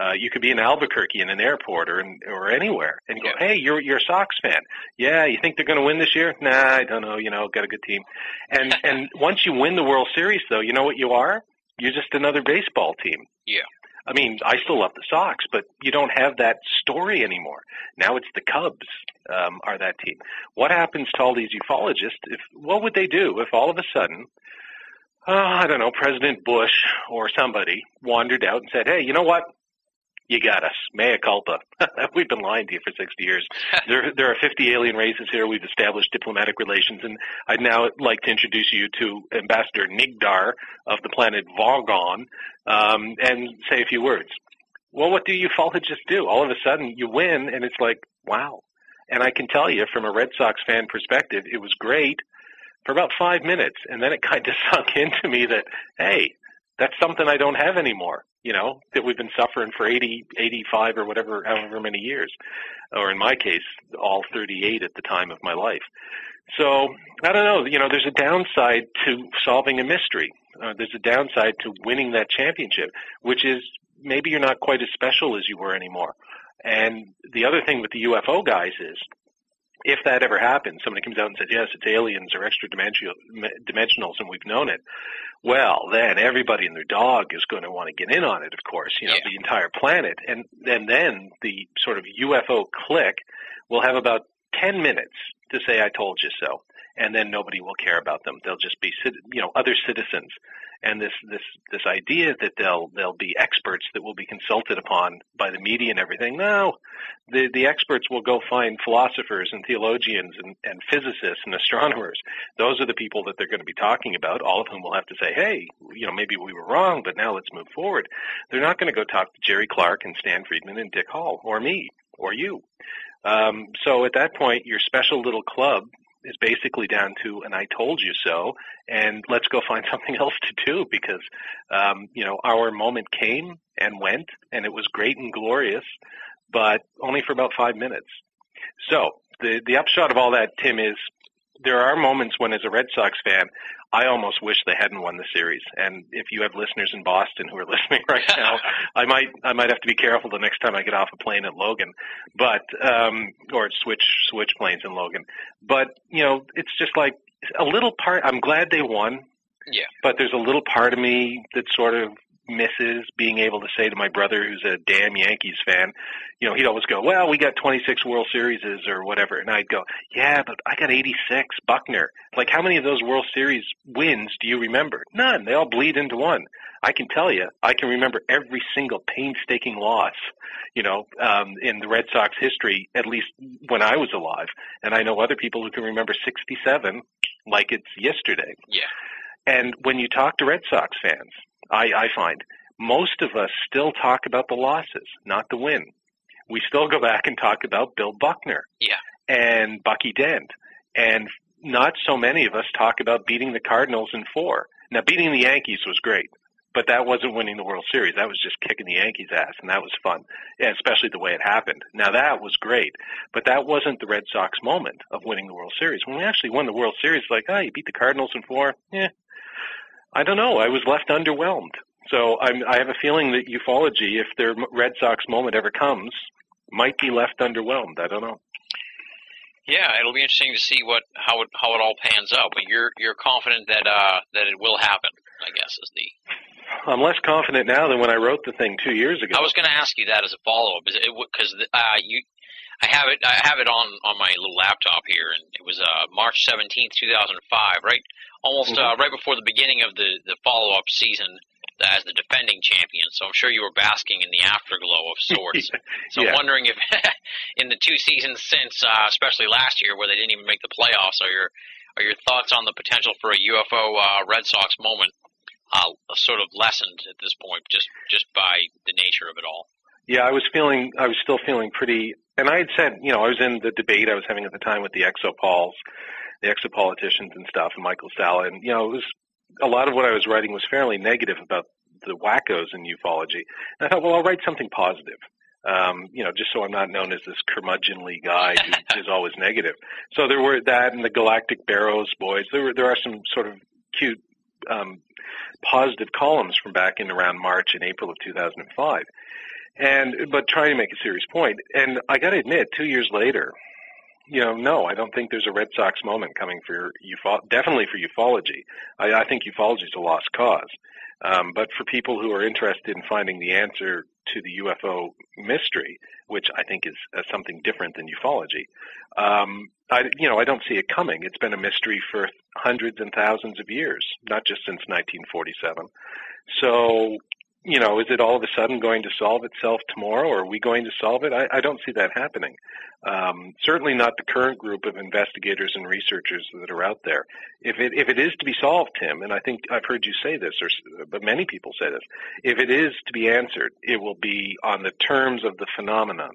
Uh, you could be in Albuquerque in an airport or in, or anywhere, and you go, "Hey, you're you're a Sox fan. Yeah, you think they're going to win this year? Nah, I don't know. You know, got a good team." And and once you win the World Series, though, you know what you are? You're just another baseball team. Yeah. I mean, I still love the Sox, but you don't have that story anymore. Now it's the Cubs um, are that team. What happens to all these ufologists? If what would they do if all of a sudden, uh, I don't know, President Bush or somebody wandered out and said, "Hey, you know what? You got us. Mea culpa. We've been lying to you for sixty years. There, there are fifty alien races here. We've established diplomatic relations, and I'd now like to introduce you to Ambassador Nigdar of the planet Vargon um, and say a few words." Well, what do ufologists do? All of a sudden, you win, and it's like, wow. And I can tell you, from a Red Sox fan perspective, it was great for about five minutes, and then it kind of sunk into me that, hey, that's something I don't have anymore. You know, that we've been suffering for eighty, eighty-five or whatever, however many years, or in my case, all thirty-eight at the time of my life. So I don't know, you know, there's a downside to solving a mystery. Uh, there's a downside to winning that championship, which is maybe you're not quite as special as you were anymore. And the other thing with the U F O guys is, if that ever happens, somebody comes out and says, yes, it's aliens or extra dimensionals and we've known it, well, then everybody and their dog is going to want to get in on it, of course, you know, yeah. The entire planet. And, and then the sort of U F O clique will have about ten minutes to say, I told you so. And then nobody will care about them. They'll just be, you know, other citizens. And this, this, this idea that they'll, they'll be experts that will be consulted upon by the media and everything. No, the, the experts will go find philosophers and theologians and, and physicists and astronomers. Those are the people that they're going to be talking about, all of whom will have to say, hey, you know, maybe we were wrong, but now let's move forward. They're not going to go talk to Jerry Clark and Stan Friedman and Dick Hall or me or you. Um, so at that point, your special little club is basically down to an I told you so, and let's go find something else to do because, um, you know, our moment came and went, and it was great and glorious, but only for about five minutes. So the, the upshot of all that, Tim, is there are moments when, as a Red Sox fan, I almost wish they hadn't won the series. And if you have listeners in Boston who are listening right now, I might I might have to be careful the next time I get off a plane at Logan, but um, or switch switch planes in Logan. But you know, it's just like a little part. I'm glad they won. Yeah. But there's a little part of me that sort of misses being able to say to my brother, who's a damn Yankees fan, you know, he'd always go, well, we got twenty-six World Series or whatever. And I'd go, yeah, but I got eighty-six, Buckner. Like, how many of those World Series wins do you remember? None. They all bleed into one. I can tell you, I can remember every single painstaking loss, you know, um, in the Red Sox history, at least when I was alive. And I know other people who can remember sixty-seven like it's yesterday. Yeah. And when you talk to Red Sox fans, I, I find most of us still talk about the losses, not the win. We still go back and talk about Bill Buckner yeah. and Bucky Dent, and not so many of us talk about beating the Cardinals in four. Now, beating the Yankees was great, but that wasn't winning the World Series. That was just kicking the Yankees' ass, and that was fun, and especially the way it happened. Now, that was great, but that wasn't the Red Sox moment of winning the World Series. When we actually won the World Series, like, oh, you beat the Cardinals in four, yeah. I don't know. I was left underwhelmed. So I'm, I have a feeling that ufology, if their Red Sox moment ever comes, might be left underwhelmed. I don't know. Yeah, it'll be interesting to see what how it how it all pans out. But you're you're confident that uh, that it will happen, I guess, is the. I'm less confident now than when I wrote the thing two years ago. I was going to ask you that as a follow up, because uh, you, I have it I have it on, on my little laptop here, and it was uh, March seventeenth, two thousand five, right? Almost uh, right before the beginning of the, the follow-up season as the defending champion, so I'm sure you were basking in the afterglow of sorts. So yeah. I'm wondering if in the two seasons since, uh, especially last year where they didn't even make the playoffs, are your are your thoughts on the potential for a U F O uh, Red Sox moment uh, sort of lessened at this point just, just by the nature of it all? Yeah, I was feeling, I was still feeling pretty, and I had said, you know, I was in the debate I was having at the time with the Exopauls, the exopoliticians and stuff, and Michael Sala, and you know, it was a lot of what I was writing was fairly negative about the wackos in ufology. And I thought, well, I'll write something positive. um, you know, just so I'm not known as this curmudgeonly guy who is always negative. So there were that and the Galactic Barrows boys. There were, there are some sort of cute um, positive columns from back in around March and April of two thousand five. And, but trying to make a serious point. And I got to admit, two years later, you know, no, I don't think there's a Red Sox moment coming for ufo- definitely for ufology. I, I think ufology is a lost cause. Um, but for people who are interested in finding the answer to the U F O mystery, which I think is uh, something different than ufology, um, I, you know, I don't see it coming. It's been a mystery for hundreds and thousands of years, not just since nineteen forty-seven. So, you know, is it all of a sudden going to solve itself tomorrow, or are we going to solve it? I, I don't see that happening. Um, certainly not the current group of investigators and researchers that are out there. If it, if it is to be solved, Tim, and I think I've heard you say this, or but many people say this, if it is to be answered, it will be on the terms of the phenomenon.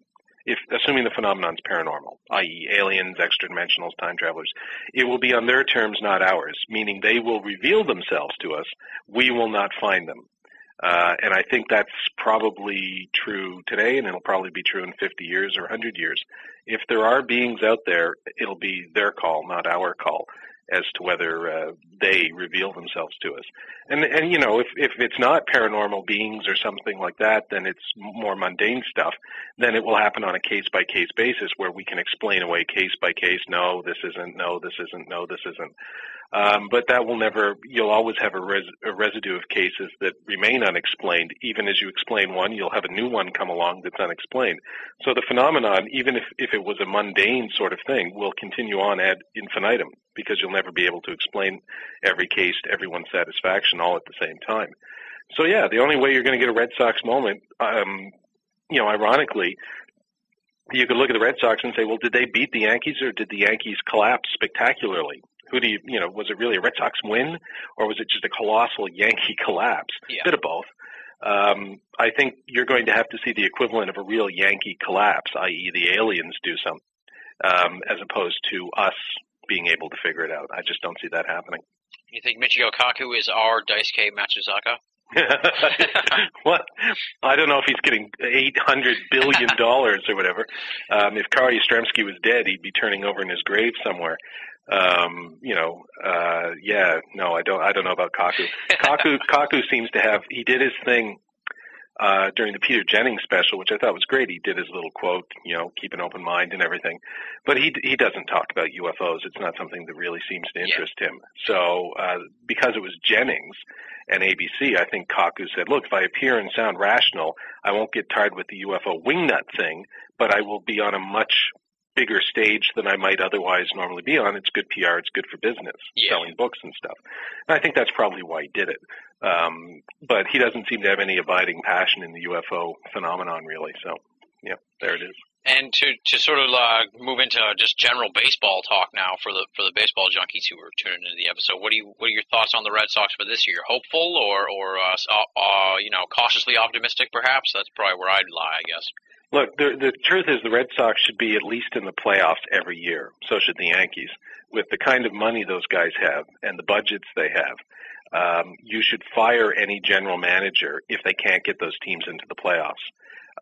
If assuming the phenomenon's paranormal, that is aliens, extra-dimensionals, time travelers, it will be on their terms, not ours, meaning they will reveal themselves to us. We will not find them. Uh, and I think that's probably true today, and it'll probably be true in fifty years or one hundred years. If there are beings out there, it'll be their call, not our call, as to whether uh, they reveal themselves to us. And, and you know, if, if it's not paranormal beings or something like that, then it's more mundane stuff, then it will happen on a case-by-case basis where we can explain away case-by-case, no, this isn't, no, this isn't, no, this isn't. Um, but that will never, you'll always have a, res, a residue of cases that remain unexplained. Even as you explain one, you'll have a new one come along that's unexplained. So the phenomenon, even if, if it was a mundane sort of thing, will continue on ad infinitum because you'll never be able to explain every case to everyone's satisfaction all at the same time. So, yeah, the only way you're going to get a Red Sox moment, um, you know, ironically, you could look at the Red Sox and say, well, did they beat the Yankees or did the Yankees collapse spectacularly? Who do you, you know, was it really a Red Sox win or was it just a colossal Yankee collapse? Yeah. Bit of both. Um, I think you're going to have to see the equivalent of a real Yankee collapse, that is the aliens do something, um, as opposed to us being able to figure it out. I just don't see that happening. You think Michio Kaku is our Dice K Matsuzaka? What? I don't know if he's getting eight hundred billion dollars or whatever. Um, if Kari Yastrzemski was dead, he'd be turning over in his grave somewhere. Um, you know, uh, yeah, no, I don't, I don't know about Kaku. Kaku, Kaku seems to have, he did his thing, uh, during the Peter Jennings special, which I thought was great. He did his little quote, you know, keep an open mind and everything, but he, he doesn't talk about U F Os. It's not something that really seems to interest yeah. him. So, uh, because it was Jennings and A B C, I think Kaku said, look, if I appear and sound rational, I won't get tired with the U F O wingnut thing, but I will be on a much bigger stage than I might otherwise normally be on. It's good P R. It's good for business, yeah. selling books and stuff. And I think that's probably why he did it. Um, but he doesn't seem to have any abiding passion in the U F O phenomenon, really. So, yeah, there it is. And to, to sort of uh, move into just general baseball talk now for the for the baseball junkies who are tuning into the episode, what do you what are your thoughts on the Red Sox for this year? Hopeful or or uh, uh, you know cautiously optimistic, perhaps? That's probably where I'd lie, I guess. Look, the, the truth is the Red Sox should be at least in the playoffs every year. So should the Yankees. With the kind of money those guys have and the budgets they have, um, you should fire any general manager if they can't get those teams into the playoffs,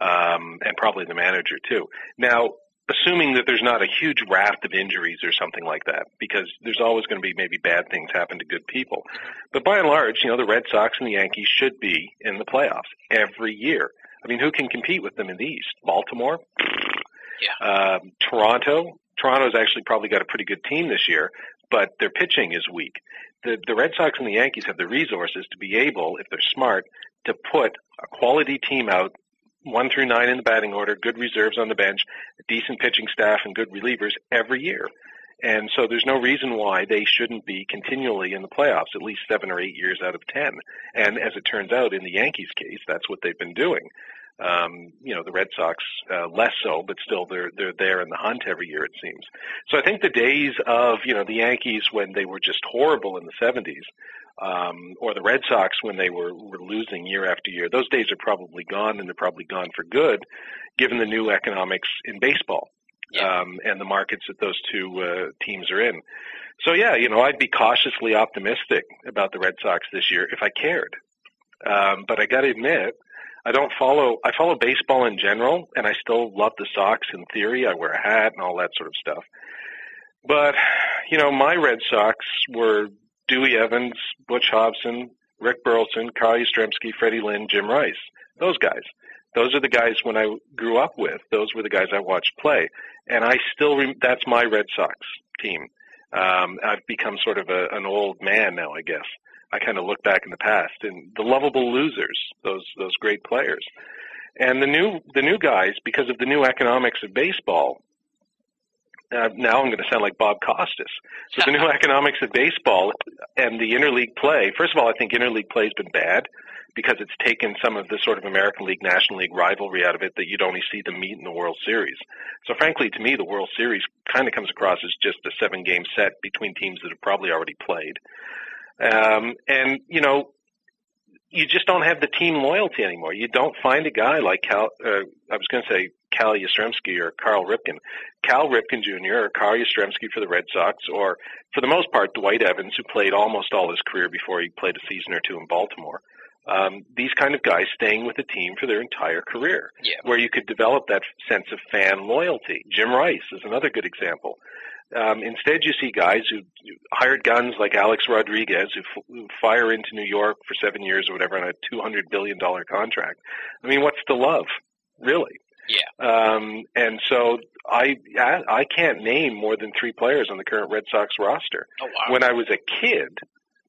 um, and probably the manager too. Now, assuming that there's not a huge raft of injuries or something like that, because there's always going to be maybe bad things happen to good people. But by and large, you know, the Red Sox and the Yankees should be in the playoffs every year. I mean, who can compete with them in the East? Baltimore? Yeah. Um, Toronto? Toronto's actually probably got a pretty good team this year, but their pitching is weak. The, the Red Sox and the Yankees have the resources to be able, if they're smart, to put a quality team out, one through nine in the batting order, good reserves on the bench, a decent pitching staff, and good relievers every year. And so there's no reason why they shouldn't be continually in the playoffs, at least seven or eight years out of ten. And as it turns out, in the Yankees' case, that's what they've been doing. Um, you know, the Red Sox, uh, less so, but still they're, they're there in the hunt every year, it seems. So I think the days of, you know, the Yankees when they were just horrible in the seventies, um, or the Red Sox when they were, were losing year after year, those days are probably gone, and they're probably gone for good, given the new economics in baseball. Yeah. Um, and the markets that those two uh, teams are in. So, yeah, you know, I'd be cautiously optimistic about the Red Sox this year if I cared. Um, but I got to admit, I don't follow – I follow baseball in general, and I still love the Sox in theory. I wear a hat and all that sort of stuff. But, you know, my Red Sox were Dewey Evans, Butch Hobson, Rick Burleson, Kyle Yastrzemski, Freddie Lynn, Jim Rice, those guys. Those are the guys when I grew up with. Those were the guys I watched play. And I still re- – that's my Red Sox team. Um, I've become sort of a, an old man now, I guess. I kind of look back in the past and the lovable losers, those those great players, and the new the new guys because of the new economics of baseball. Uh, now I'm going to sound like Bob Costas. So the new economics of baseball and the interleague play. First of all, I think interleague play has been bad because it's taken some of the sort of American League, National League rivalry out of it that you'd only see them meet in the World Series. So frankly, to me, the World Series kind of comes across as just a seven-game set between teams that have probably already played. Um, and, you know, you just don't have the team loyalty anymore. You don't find a guy like Cal, uh, I was going to say Cal Yastrzemski or Carl Ripken, Cal Ripken Junior or Carl Yastrzemski for the Red Sox, or for the most part, Dwight Evans, who played almost all his career before he played a season or two in Baltimore. Um, these kind of guys staying with a team for their entire career, yeah. where you could develop that sense of fan loyalty. Jim Rice is another good example. Um, instead, you see guys who hired guns like Alex Rodriguez, who, f- who fire into New York for seven years or whatever on a two hundred billion dollars contract. I mean, what's the love, really? Yeah. Um, and so I, I I can't name more than three players on the current Red Sox roster. Oh, wow. When I was a kid,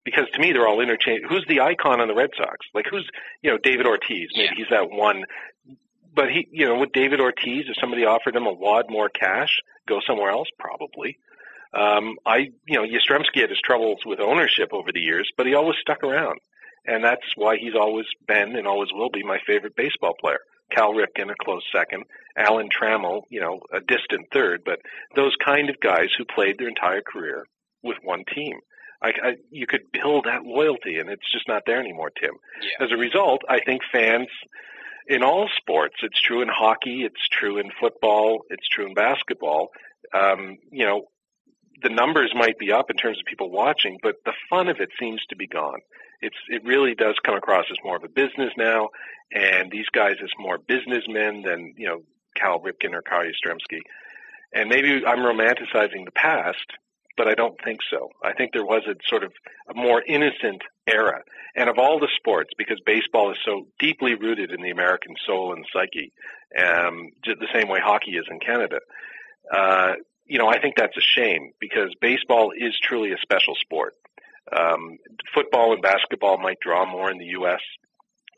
because to me they're all interchangeable. Who's the icon on the Red Sox? Like who's, you know, David Ortiz. Maybe yeah. he's that one. But he, you know, with David Ortiz, if somebody offered him a wad more cash, go somewhere else, probably. Um, I, you know, Yastrzemski had his troubles with ownership over the years, but he always stuck around, and that's why he's always been and always will be my favorite baseball player. Cal Ripken, a close second. Alan Trammell, you know, a distant third. But those kind of guys who played their entire career with one team. I, I, you could build that loyalty, and it's just not there anymore, Tim. Yeah. As a result, I think fans. In all sports, it's true in hockey, it's true in football, it's true in basketball. Um, you know, the numbers might be up in terms of people watching, but the fun of it seems to be gone. It's, it really does come across as more of a business now, and these guys as more businessmen than, you know, Cal Ripken or Kyle Yastrzemski. And maybe I'm romanticizing the past, but I don't think so. I think there was a sort of a more innocent era. And of all the sports, because baseball is so deeply rooted in the American soul and psyche, um, just the same way hockey is in Canada, uh, you know, I think that's a shame because baseball is truly a special sport. Um, football and basketball might draw more in the U S,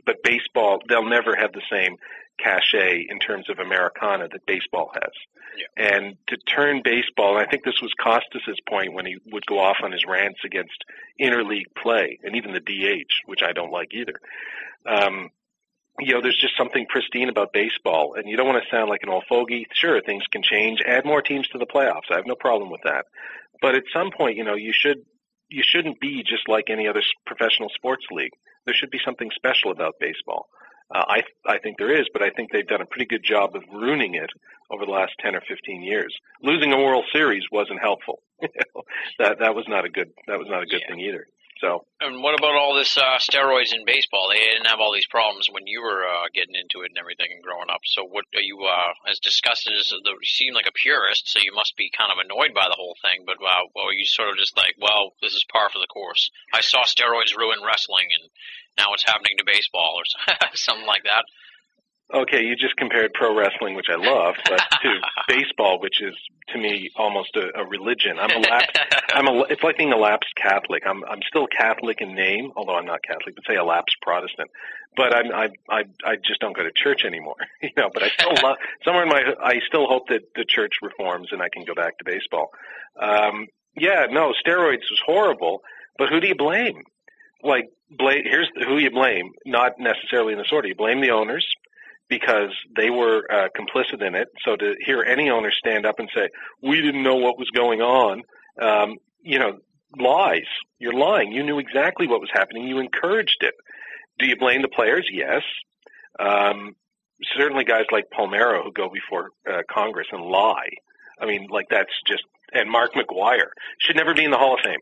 but baseball, they'll never have the same cachet in terms of Americana that baseball has. Yeah. And to turn baseball, and I think this was Costas's point when he would go off on his rants against interleague play and even the D H, which I don't like either. Um, you know, there's just something pristine about baseball, and you don't want to sound like an old fogey. Sure, things can change. Add more teams to the playoffs. I have no problem with that. But at some point, you know, you should you shouldn't be just like any other professional sports league. There should be something special about baseball. Uh, I I think there is, but I think they've done a pretty good job of ruining it over the last ten or fifteen years. Losing a World Series wasn't helpful. that that was not a good that was not a good yeah. thing either. So. And what about all this uh, steroids in baseball? They didn't have all these problems when you were uh, getting into it and everything and growing up. So what are you uh, as disgusted as the, you seem like a purist? So you must be kind of annoyed by the whole thing. But uh, well, you sort of just like, well, this is par for the course. I saw steroids ruin wrestling, and now it's happening to baseball or something like that. Okay, you just compared pro wrestling, which I love, but to baseball, which is to me almost a, a religion. I'm a lapsed, I'm a, it's like being a lapsed Catholic. I'm I'm still Catholic in name, although I'm not Catholic, but say a lapsed Protestant. But I'm I I I just don't go to church anymore, you know. But I still love somewhere in my I still hope that the church reforms and I can go back to baseball. Um, yeah, no, steroids was horrible, but who do you blame? Like, blame, here's who you blame. Not necessarily in this order. You blame the owners, because they were uh, complicit in it. So to hear any owner stand up and say, we didn't know what was going on, um, you know, lies. You're lying. You knew exactly what was happening. You encouraged it. Do you blame the players? Yes. Um, certainly guys like Palmeiro who go before uh, Congress and lie. I mean, like that's just – and Mark McGwire should never be in the Hall of Fame.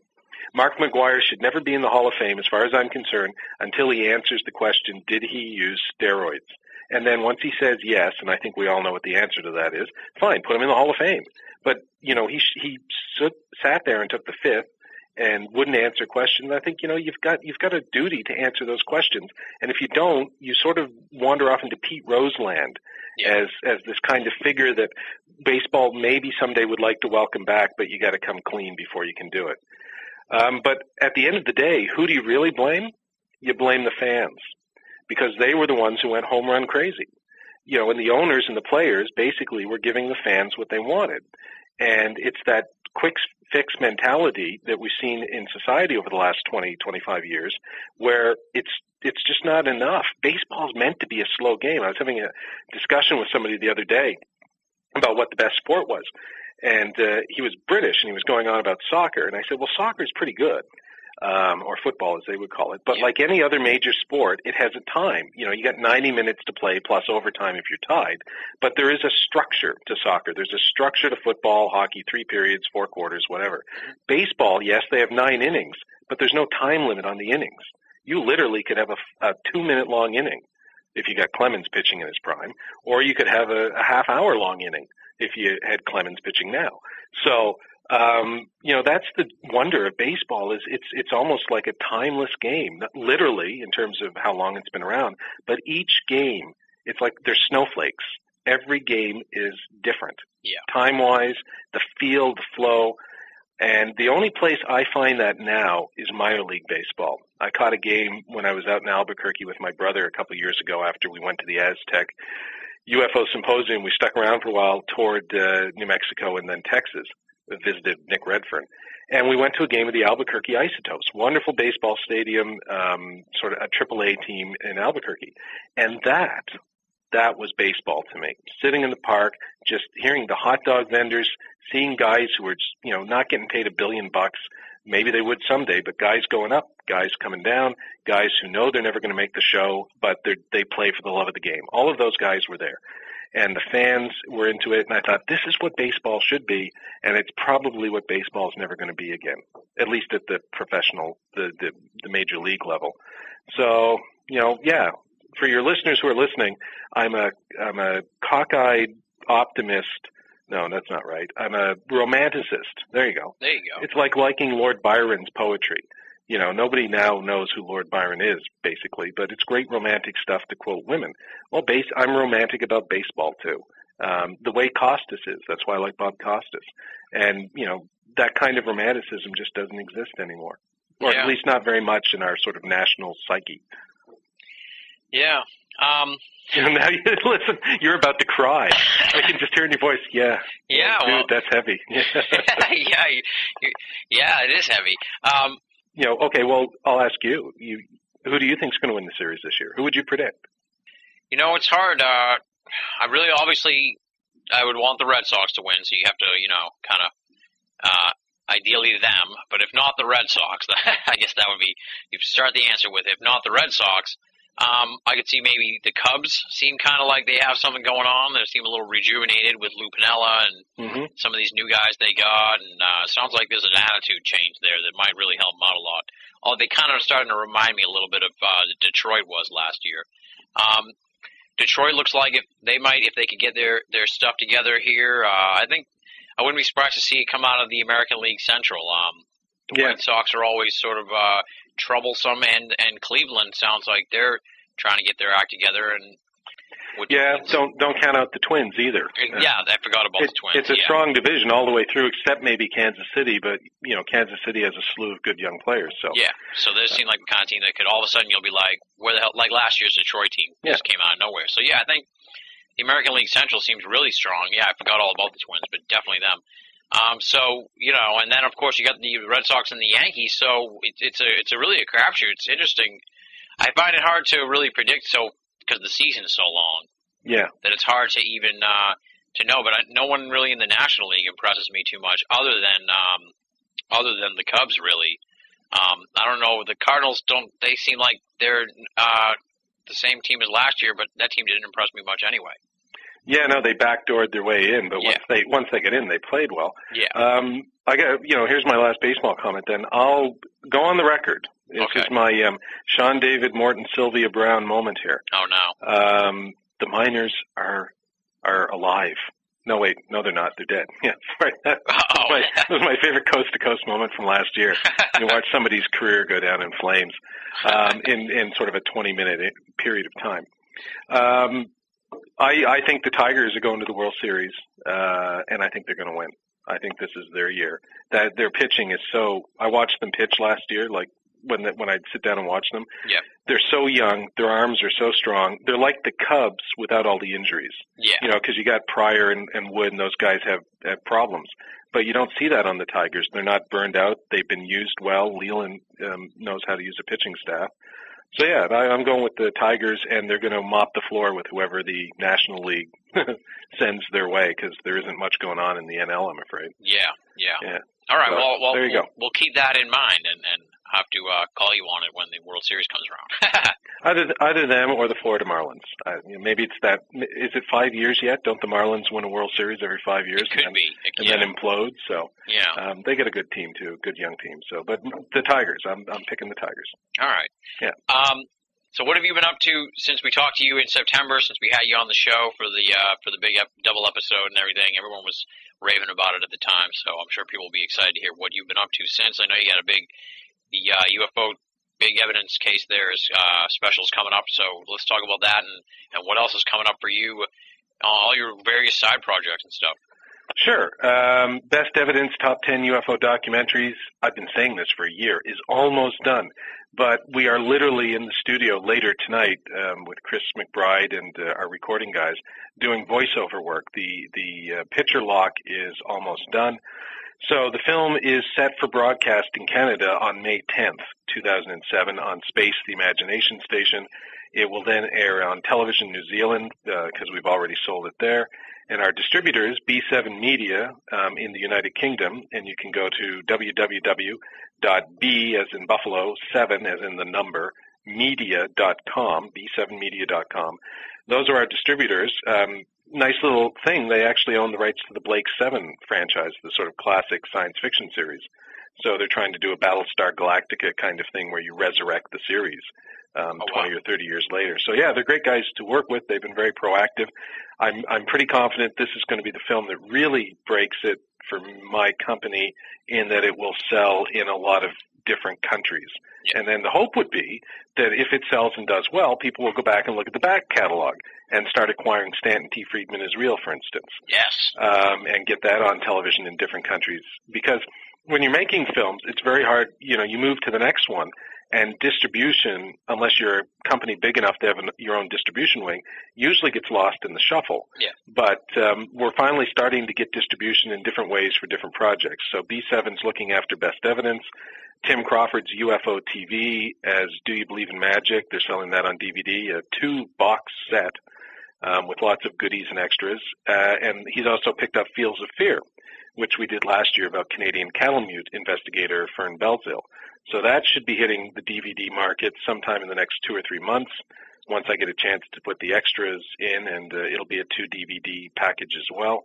Mark McGuire should never be in the Hall of Fame, as far as I'm concerned, until he answers the question, did he use steroids? And then once he says yes, and I think we all know what the answer to that is, fine, put him in the Hall of Fame. But, you know, he he sat there and took the fifth and wouldn't answer questions. I think, you know, you've got you've got a duty to answer those questions. And if you don't, you sort of wander off into Pete Roseland yeah. as as this kind of figure that baseball maybe someday would like to welcome back, but you got to come clean before you can do it. Um, but at the end of the day, who do you really blame? You blame the fans, because they were the ones who went home run crazy. You know, and the owners and the players basically were giving the fans what they wanted. And it's that quick fix mentality that we've seen in society over the last twenty, twenty-five years, where it's it's just not enough. Baseball's meant to be a slow game. I was having a discussion with somebody the other day about what the best sport was. And uh, he was British, and he was going on about soccer. And I said, well, soccer is pretty good, um, or football, as they would call it. But like any other major sport, it has a time. You know, you got ninety minutes to play plus overtime if you're tied. But there is a structure to soccer. There's a structure to football, hockey, three periods, four quarters, whatever. Baseball, yes, they have nine innings, but there's no time limit on the innings. You literally could have a, a two-minute-long inning if you got Clemens pitching in his prime, or you could have a, a half-hour-long inning if you had Clemens pitching now. So, um, you know, that's the wonder of baseball, is it's it's almost like a timeless game, literally in terms of how long it's been around. But each game, it's like there's snowflakes. Every game is different, yeah. time-wise, the field, the flow. And the only place I find that now is minor league baseball. I caught a game when I was out in Albuquerque with my brother a couple of years ago after we went to the Aztec U F O Symposium. We stuck around for a while, toured uh, New Mexico and then Texas, visited Nick Redfern. And we went to a game of the Albuquerque Isotopes, wonderful baseball stadium, um, sort of a triple A team in Albuquerque. And that, that was baseball to me. Sitting in the park, just hearing the hot dog vendors, seeing guys who were, you know, not getting paid a billion bucks. Maybe they would someday, but guys going up, guys coming down, guys who know they're never going to make the show, but they play for the love of the game. All of those guys were there, and the fans were into it, and I thought, this is what baseball should be, and it's probably what baseball is never going to be again, at least at the professional, the, the, the major league level. So, you know, yeah, for your listeners who are listening, I'm a, I'm a cockeyed optimist. No, that's not right. I'm a romanticist. There you go. There you go. It's like liking Lord Byron's poetry. You know, nobody now knows who Lord Byron is, basically, but it's great romantic stuff to quote women. Well, base, I'm romantic about baseball, too. Um, the way Costas is. That's why I like Bob Costas. And, you know, that kind of romanticism just doesn't exist anymore, or yeah. at least not very much in our sort of national psyche. Yeah. Um You know, now you listen, you're about to cry. I can just hear in your voice, yeah. Yeah, dude, well, that's heavy. yeah, yeah, you, you, yeah, it is heavy. Um, you know, okay, well, I'll ask you, you who do you think is going to win the series this year? Who would you predict? You know, it's hard. Uh, I really, obviously, I would want the Red Sox to win, so you have to, you know, kind of uh, ideally them. But if not the Red Sox, I guess that would be, you start the answer with, if not the Red Sox, Um, I could see maybe the Cubs seem kind of like they have something going on. They seem a little rejuvenated with Lou Piniella and mm-hmm. some of these new guys they got. And uh, it sounds like there's an attitude change there that might really help them out a lot. Oh, they kind of are starting to remind me a little bit of uh, Detroit was last year. Um, Detroit looks like if they might, if they could get their, their stuff together here. Uh, I think I wouldn't be surprised to see it come out of the American League Central. Um, the yeah. White Sox are always sort of uh, – troublesome, and and Cleveland sounds like they're trying to get their act together. And would, yeah, don't don't count out the Twins either. Uh, yeah, I forgot about it, the Twins. It's a yeah. strong division all the way through, except maybe Kansas City. But you know, Kansas City has a slew of good young players. So yeah, so they seem like the kind of team that could all of a sudden you'll be like, where the hell? Like last year's Detroit team yeah. just came out of nowhere. So yeah, I think the American League Central seems really strong. Yeah, I forgot all about the Twins, but definitely them. Um, so, you know, and then, of course, you got the Red Sox and the Yankees, so it, it's a it's a really a crapshoot. It's interesting. I find it hard to really predict so because the season is so long yeah. that it's hard to even uh, to know. But I, no one really in the National League impresses me too much other than um, other than the Cubs, really. Um, I don't know. The Cardinals don't – they seem like they're uh, the same team as last year, but that team didn't impress me much anyway. Yeah, no, they backdoored their way in, but yeah. once they once they get in, they played well. Yeah. Um, I got, you know, here's my last baseball comment then. I'll go on the record. This okay. is my um, Sean David Morton, Sylvia Brown moment here. Oh, no. Um, the miners are are alive. No, wait. No, they're not. They're dead. Yeah, right. That, oh. my, that was my favorite coast-to-coast moment from last year. You watch somebody's career go down in flames um, in, in sort of a twenty-minute period of time. Um, I, I think the Tigers are going to the World Series, uh, and I think they're going to win. I think this is their year. That their pitching is so – I watched them pitch last year, like when the, when I'd sit down and watch them. Yeah. They're so young. Their arms are so strong. They're like the Cubs without all the injuries. Yeah. You know, because you got Pryor and, and Wood, and those guys have, have problems. But you don't see that on the Tigers. They're not burned out. They've been used well. Leland um, knows how to use a pitching staff. So, yeah, I, I'm going with the Tigers, and they're going to mop the floor with whoever the National League sends their way, because there isn't much going on in the N L, I'm afraid. Yeah, yeah. yeah. All right, so, well, well, there you we'll, go. we'll keep that in mind and, and have to uh, call you on it when the World Series comes around. either, either them or the Florida Marlins. Uh, maybe it's that – is it five years yet? Don't the Marlins win a World Series every five years? It could and then, be. It, and yeah. then implode. So yeah. um, they get a good team, too, good young team. So, but the Tigers. I'm, I'm picking the Tigers. All right. Yeah. Um, so what have you been up to since we talked to you in September, since we had you on the show for the uh, for the big ep- double episode and everything? Everyone was raving about it at the time, so I'm sure people will be excited to hear what you've been up to since. I know you got a big the uh, U F O big evidence case there is uh, specials coming up, so let's talk about that and, and what else is coming up for you, all your various side projects and stuff. Sure. Um, Best Evidence, Top ten U F O Documentaries, I've been saying this for a year, is almost done. But we are literally in the studio later tonight um, with Chris McBride and uh, our recording guys doing voiceover work. The, the uh, picture lock is almost done. So the film is set for broadcast in Canada on May tenth, two thousand seven on Space, the Imagination Station. It will then air on television in New Zealand because uh, we've already sold it there. And our distributor is B seven Media um, in the United Kingdom, and you can go to w w w dot b as in Buffalo, seven as in the number, media dot com, b seven media dot com. Those are our distributors. Um, nice little thing, they actually own the rights to the Blake Seven franchise, the sort of classic science fiction series. So they're trying to do a Battlestar Galactica kind of thing where you resurrect the series. Um, oh, wow. twenty or thirty years later. So yeah, they're great guys to work with. They've been very proactive. I'm, I'm pretty confident this is going to be the film that really breaks it for my company in that it will sell in a lot of different countries. Yeah. And then the hope would be that if it sells and does well, people will go back and look at the back catalog and start acquiring Stanton T. Friedman is Real, for instance. Yes. Um, and get that on television in different countries. Because when you're making films, it's very hard, you know, you move to the next one. And distribution, unless you're a company big enough to have an, your own distribution wing, usually gets lost in the shuffle. Yeah. But um, we're finally starting to get distribution in different ways for different projects. So B seven's looking after Best Evidence. Tim Crawford's U F O T V as Do You Believe in Magic? They're selling that on D V D, a two-box set um, with lots of goodies and extras. Uh, and he's also picked up Fields of Fear, which we did last year about Canadian cattle mute investigator Fern Belzile. So that should be hitting the D V D market sometime in the next two or three months once I get a chance to put the extras in, and uh, it'll be a two D V D package as well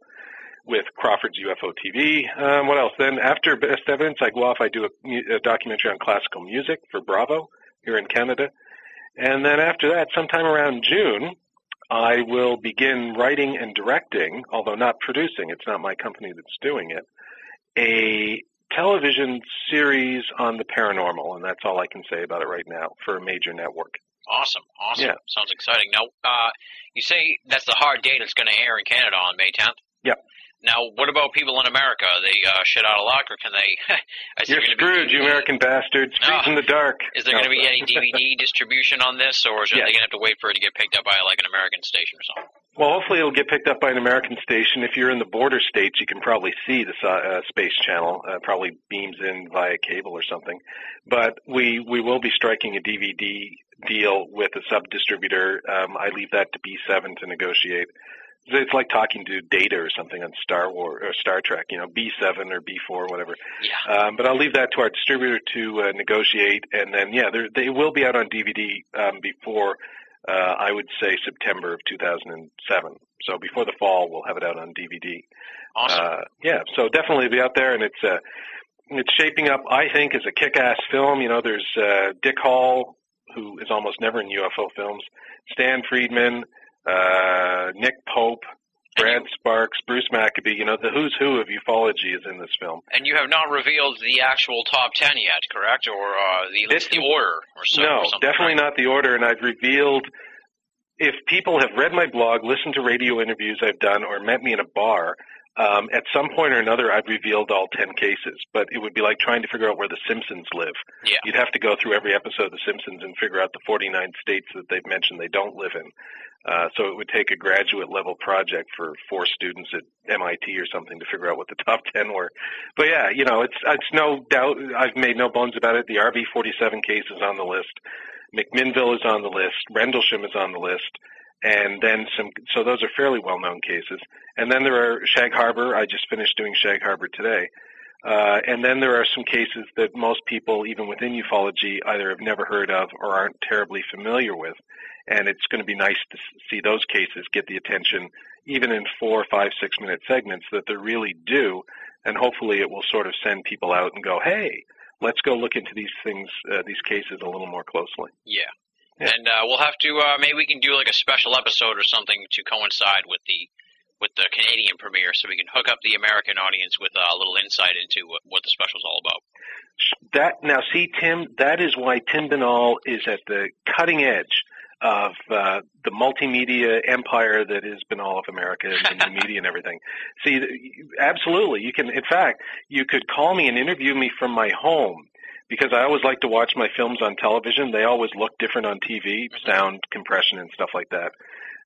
with Crawford's U F O T V. Um, what else? Then after Best Evidence, I go off, I do a, a documentary on classical music for Bravo here in Canada. And then after that, sometime around June, I will begin writing and directing, although not producing, it's not my company that's doing it, a television series on the paranormal, and that's all I can say about it right now for a major network. Awesome, awesome. Yeah. Sounds exciting. Now, uh, you say that's the hard date it's going to air in Canada on May tenth? Yeah. Now, what about people in America? Are they uh, shit out of luck, or can they – You're screwed, be, you American uh, bastards. Freeze uh, in the dark. Is there no. going to be any D V D distribution on this, or is yes. they going to have to wait for it to get picked up by, like, an American station or something? Well, hopefully it'll get picked up by an American station. If you're in the border states, you can probably see the uh, Space Channel. Uh, probably beams in via cable or something. But we, we will be striking a D V D deal with a sub-distributor. Um, I leave that to B seven to negotiate. It's like talking to Data or something on Star Wars or Star Trek, you know, B seven or B four, whatever. Yeah. Um, but I'll leave that to our distributor to uh, negotiate, and then yeah, they will be out on D V D um, before uh, I would say September of two thousand seven. So before the fall, we'll have it out on D V D. Awesome. Uh, yeah, so definitely be out there, and it's uh, it's shaping up, I think, as a kick-ass film. You know, there's uh, Dick Hall, who is almost never in U F O films, Stan Friedman, uh, Nick Pope, Brad Sparks, Bruce Maccabee. You know, the who's who of ufology is in this film. And you have not revealed the actual top ten yet, correct? Or uh, the, this, the order or so, no, or something? No, definitely not the order, and I've revealed... If people have read my blog, listened to radio interviews I've done, or met me in a bar, um, at some point or another I've revealed all ten cases. But it would be like trying to figure out where the Simpsons live. Yeah. You'd have to go through every episode of the Simpsons and figure out the forty-nine states that they've mentioned they don't live in. Uh, so it would take a graduate-level project for four students at M I T or something to figure out what the top ten were. But, yeah, you know, it's, it's no doubt – I've made no bones about it. The R V forty-seven case is on the list. McMinnville is on the list, Rendlesham is on the list, and then some, so those are fairly well-known cases. And then there are Shag Harbor. I just finished doing Shag Harbor today. Uh, and then there are some cases that most people, even within ufology, either have never heard of or aren't terribly familiar with. And it's going to be nice to see those cases get the attention, even in four, five, six-minute segments, that they're really due. And hopefully it will sort of send people out and go, hey, let's go look into these things, uh, these cases a little more closely. Yeah. yeah. And uh, we'll have to, uh, maybe we can do like a special episode or something to coincide with the with the Canadian premiere, so we can hook up the American audience with uh, a little insight into what, what the special's all about. That, now, see, Tim, that is why Tim Benall is at the cutting edge of uh, the multimedia empire that is Binnall of America and the new media and everything. See, absolutely. You can, in fact, you could call me and interview me from my home, because I always like to watch my films on television. They always look different on T V, sound compression and stuff like that.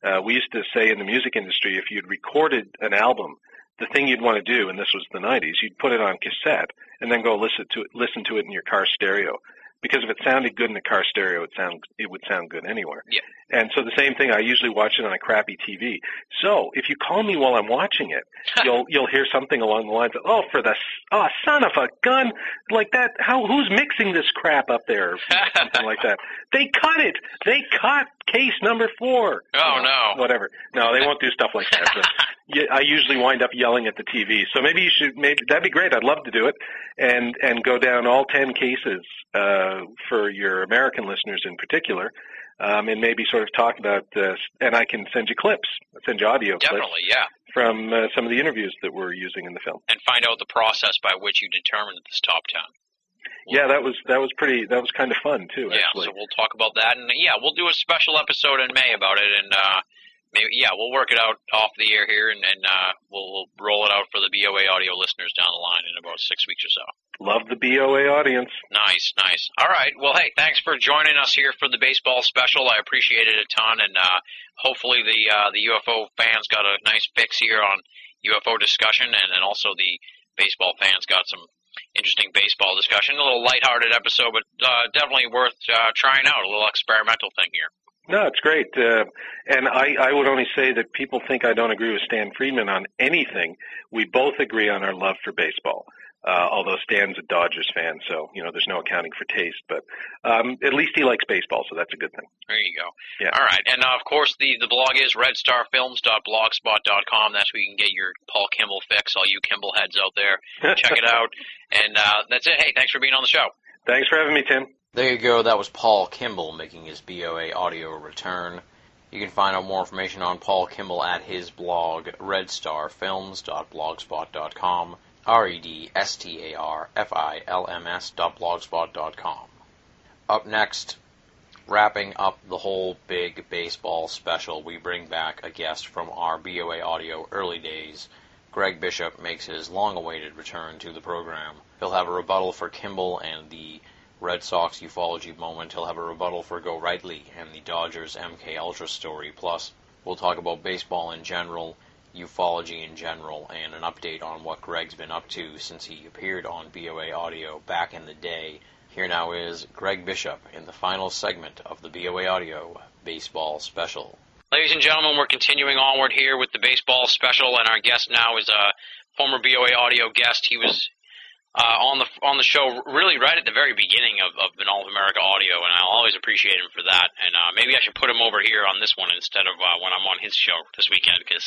Uh, we used to say in the music industry, if you'd recorded an album, the thing you'd want to do, and this was the nineties, you'd put it on cassette and then go listen to it, listen to it in your car stereo. Because if it sounded good in a car stereo, it sound it would sound good anywhere. Yeah. And so the same thing, I usually watch it on a crappy T V. So if you call me while I'm watching it, you'll you'll hear something along the lines of, oh, for the oh, son of a gun, like that, how who's mixing this crap up there? Or something like that. They cut it. They cut case number four. Oh, no. Whatever. No, they won't do stuff like that. But I usually wind up yelling at the T V. So maybe you should, maybe that'd be great. I'd love to do it and, and go down all ten cases, uh, for your American listeners in particular. Um, and maybe sort of talk about this, and I can send you clips, I'll send you audio Definitely, clips yeah. from uh, some of the interviews that we're using in the film. And find out the process by which you determined this top ten. We'll, yeah, that was that was pretty. That was kind of fun too. Yeah, actually. So we'll talk about that, and yeah, we'll do a special episode in May about it, and uh, maybe yeah, we'll work it out off the air here, and, and uh, we'll, we'll roll it out for the B O A audio listeners down the line in about six weeks or so. Love the B O A audience. Nice, nice. All right, well, hey, thanks for joining us here for the baseball special. I appreciate it a ton, and uh, hopefully the uh, the U F O fans got a nice fix here on U F O discussion, and, and also the baseball fans got some interesting baseball discussion. A little lighthearted episode, but uh, definitely worth uh, trying out, a little experimental thing here. No, it's great. Uh, and I, I would only say that people think I don't agree with Stan Friedman on anything. We both agree on our love for baseball. Uh, although Stan's a Dodgers fan, so, you know, there's no accounting for taste. But um, at least he likes baseball, so that's a good thing. There you go. Yeah. All right. And, uh, of course, the, the blog is red star films dot blogspot dot com. That's where you can get your Paul Kimball fix, all you Kimball heads out there. Check it out. And uh, that's it. Hey, thanks for being on the show. Thanks for having me, Tim. There you go. That was Paul Kimball making his B O A audio return. You can find out more information on Paul Kimball at his blog, red star films dot blogspot dot com. R E D S T A R F I L M S dot blogspot dot com. Up next, wrapping up the whole big baseball special, we bring back a guest from our B O A audio early days. Greg Bishop makes his long-awaited return to the program. He'll have a rebuttal for Kimball and the Red Sox ufology moment. He'll have a rebuttal for Gorightly and the Dodgers M K Ultra story. Plus, we'll talk about baseball in general, ufology in general, and an update on what Greg's been up to since he appeared on B O A Audio back in the day. Here now is Greg Bishop in the final segment of the B O A Audio Baseball Special. Ladies and gentlemen, we're continuing onward here with the Baseball Special, and our guest now is a former B O A Audio guest. He was uh, on the on the show really right at the very beginning of, of Binnall of America Audio, and I'll always appreciate him for that. And uh, maybe I should put him over here on this one instead of uh, when I'm on his show this weekend, because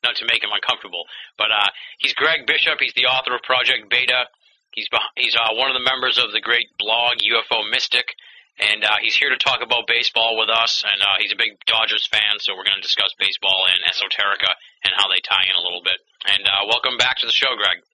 not to make him uncomfortable. But uh, he's Greg Bishop. He's the author of Project Beta. He's he's uh, one of the members of the great blog U F O Mystic, and uh, he's here to talk about baseball with us. And uh, he's a big Dodgers fan, so we're going to discuss baseball and esoterica and how they tie in a little bit. And uh, welcome back to the show, Greg.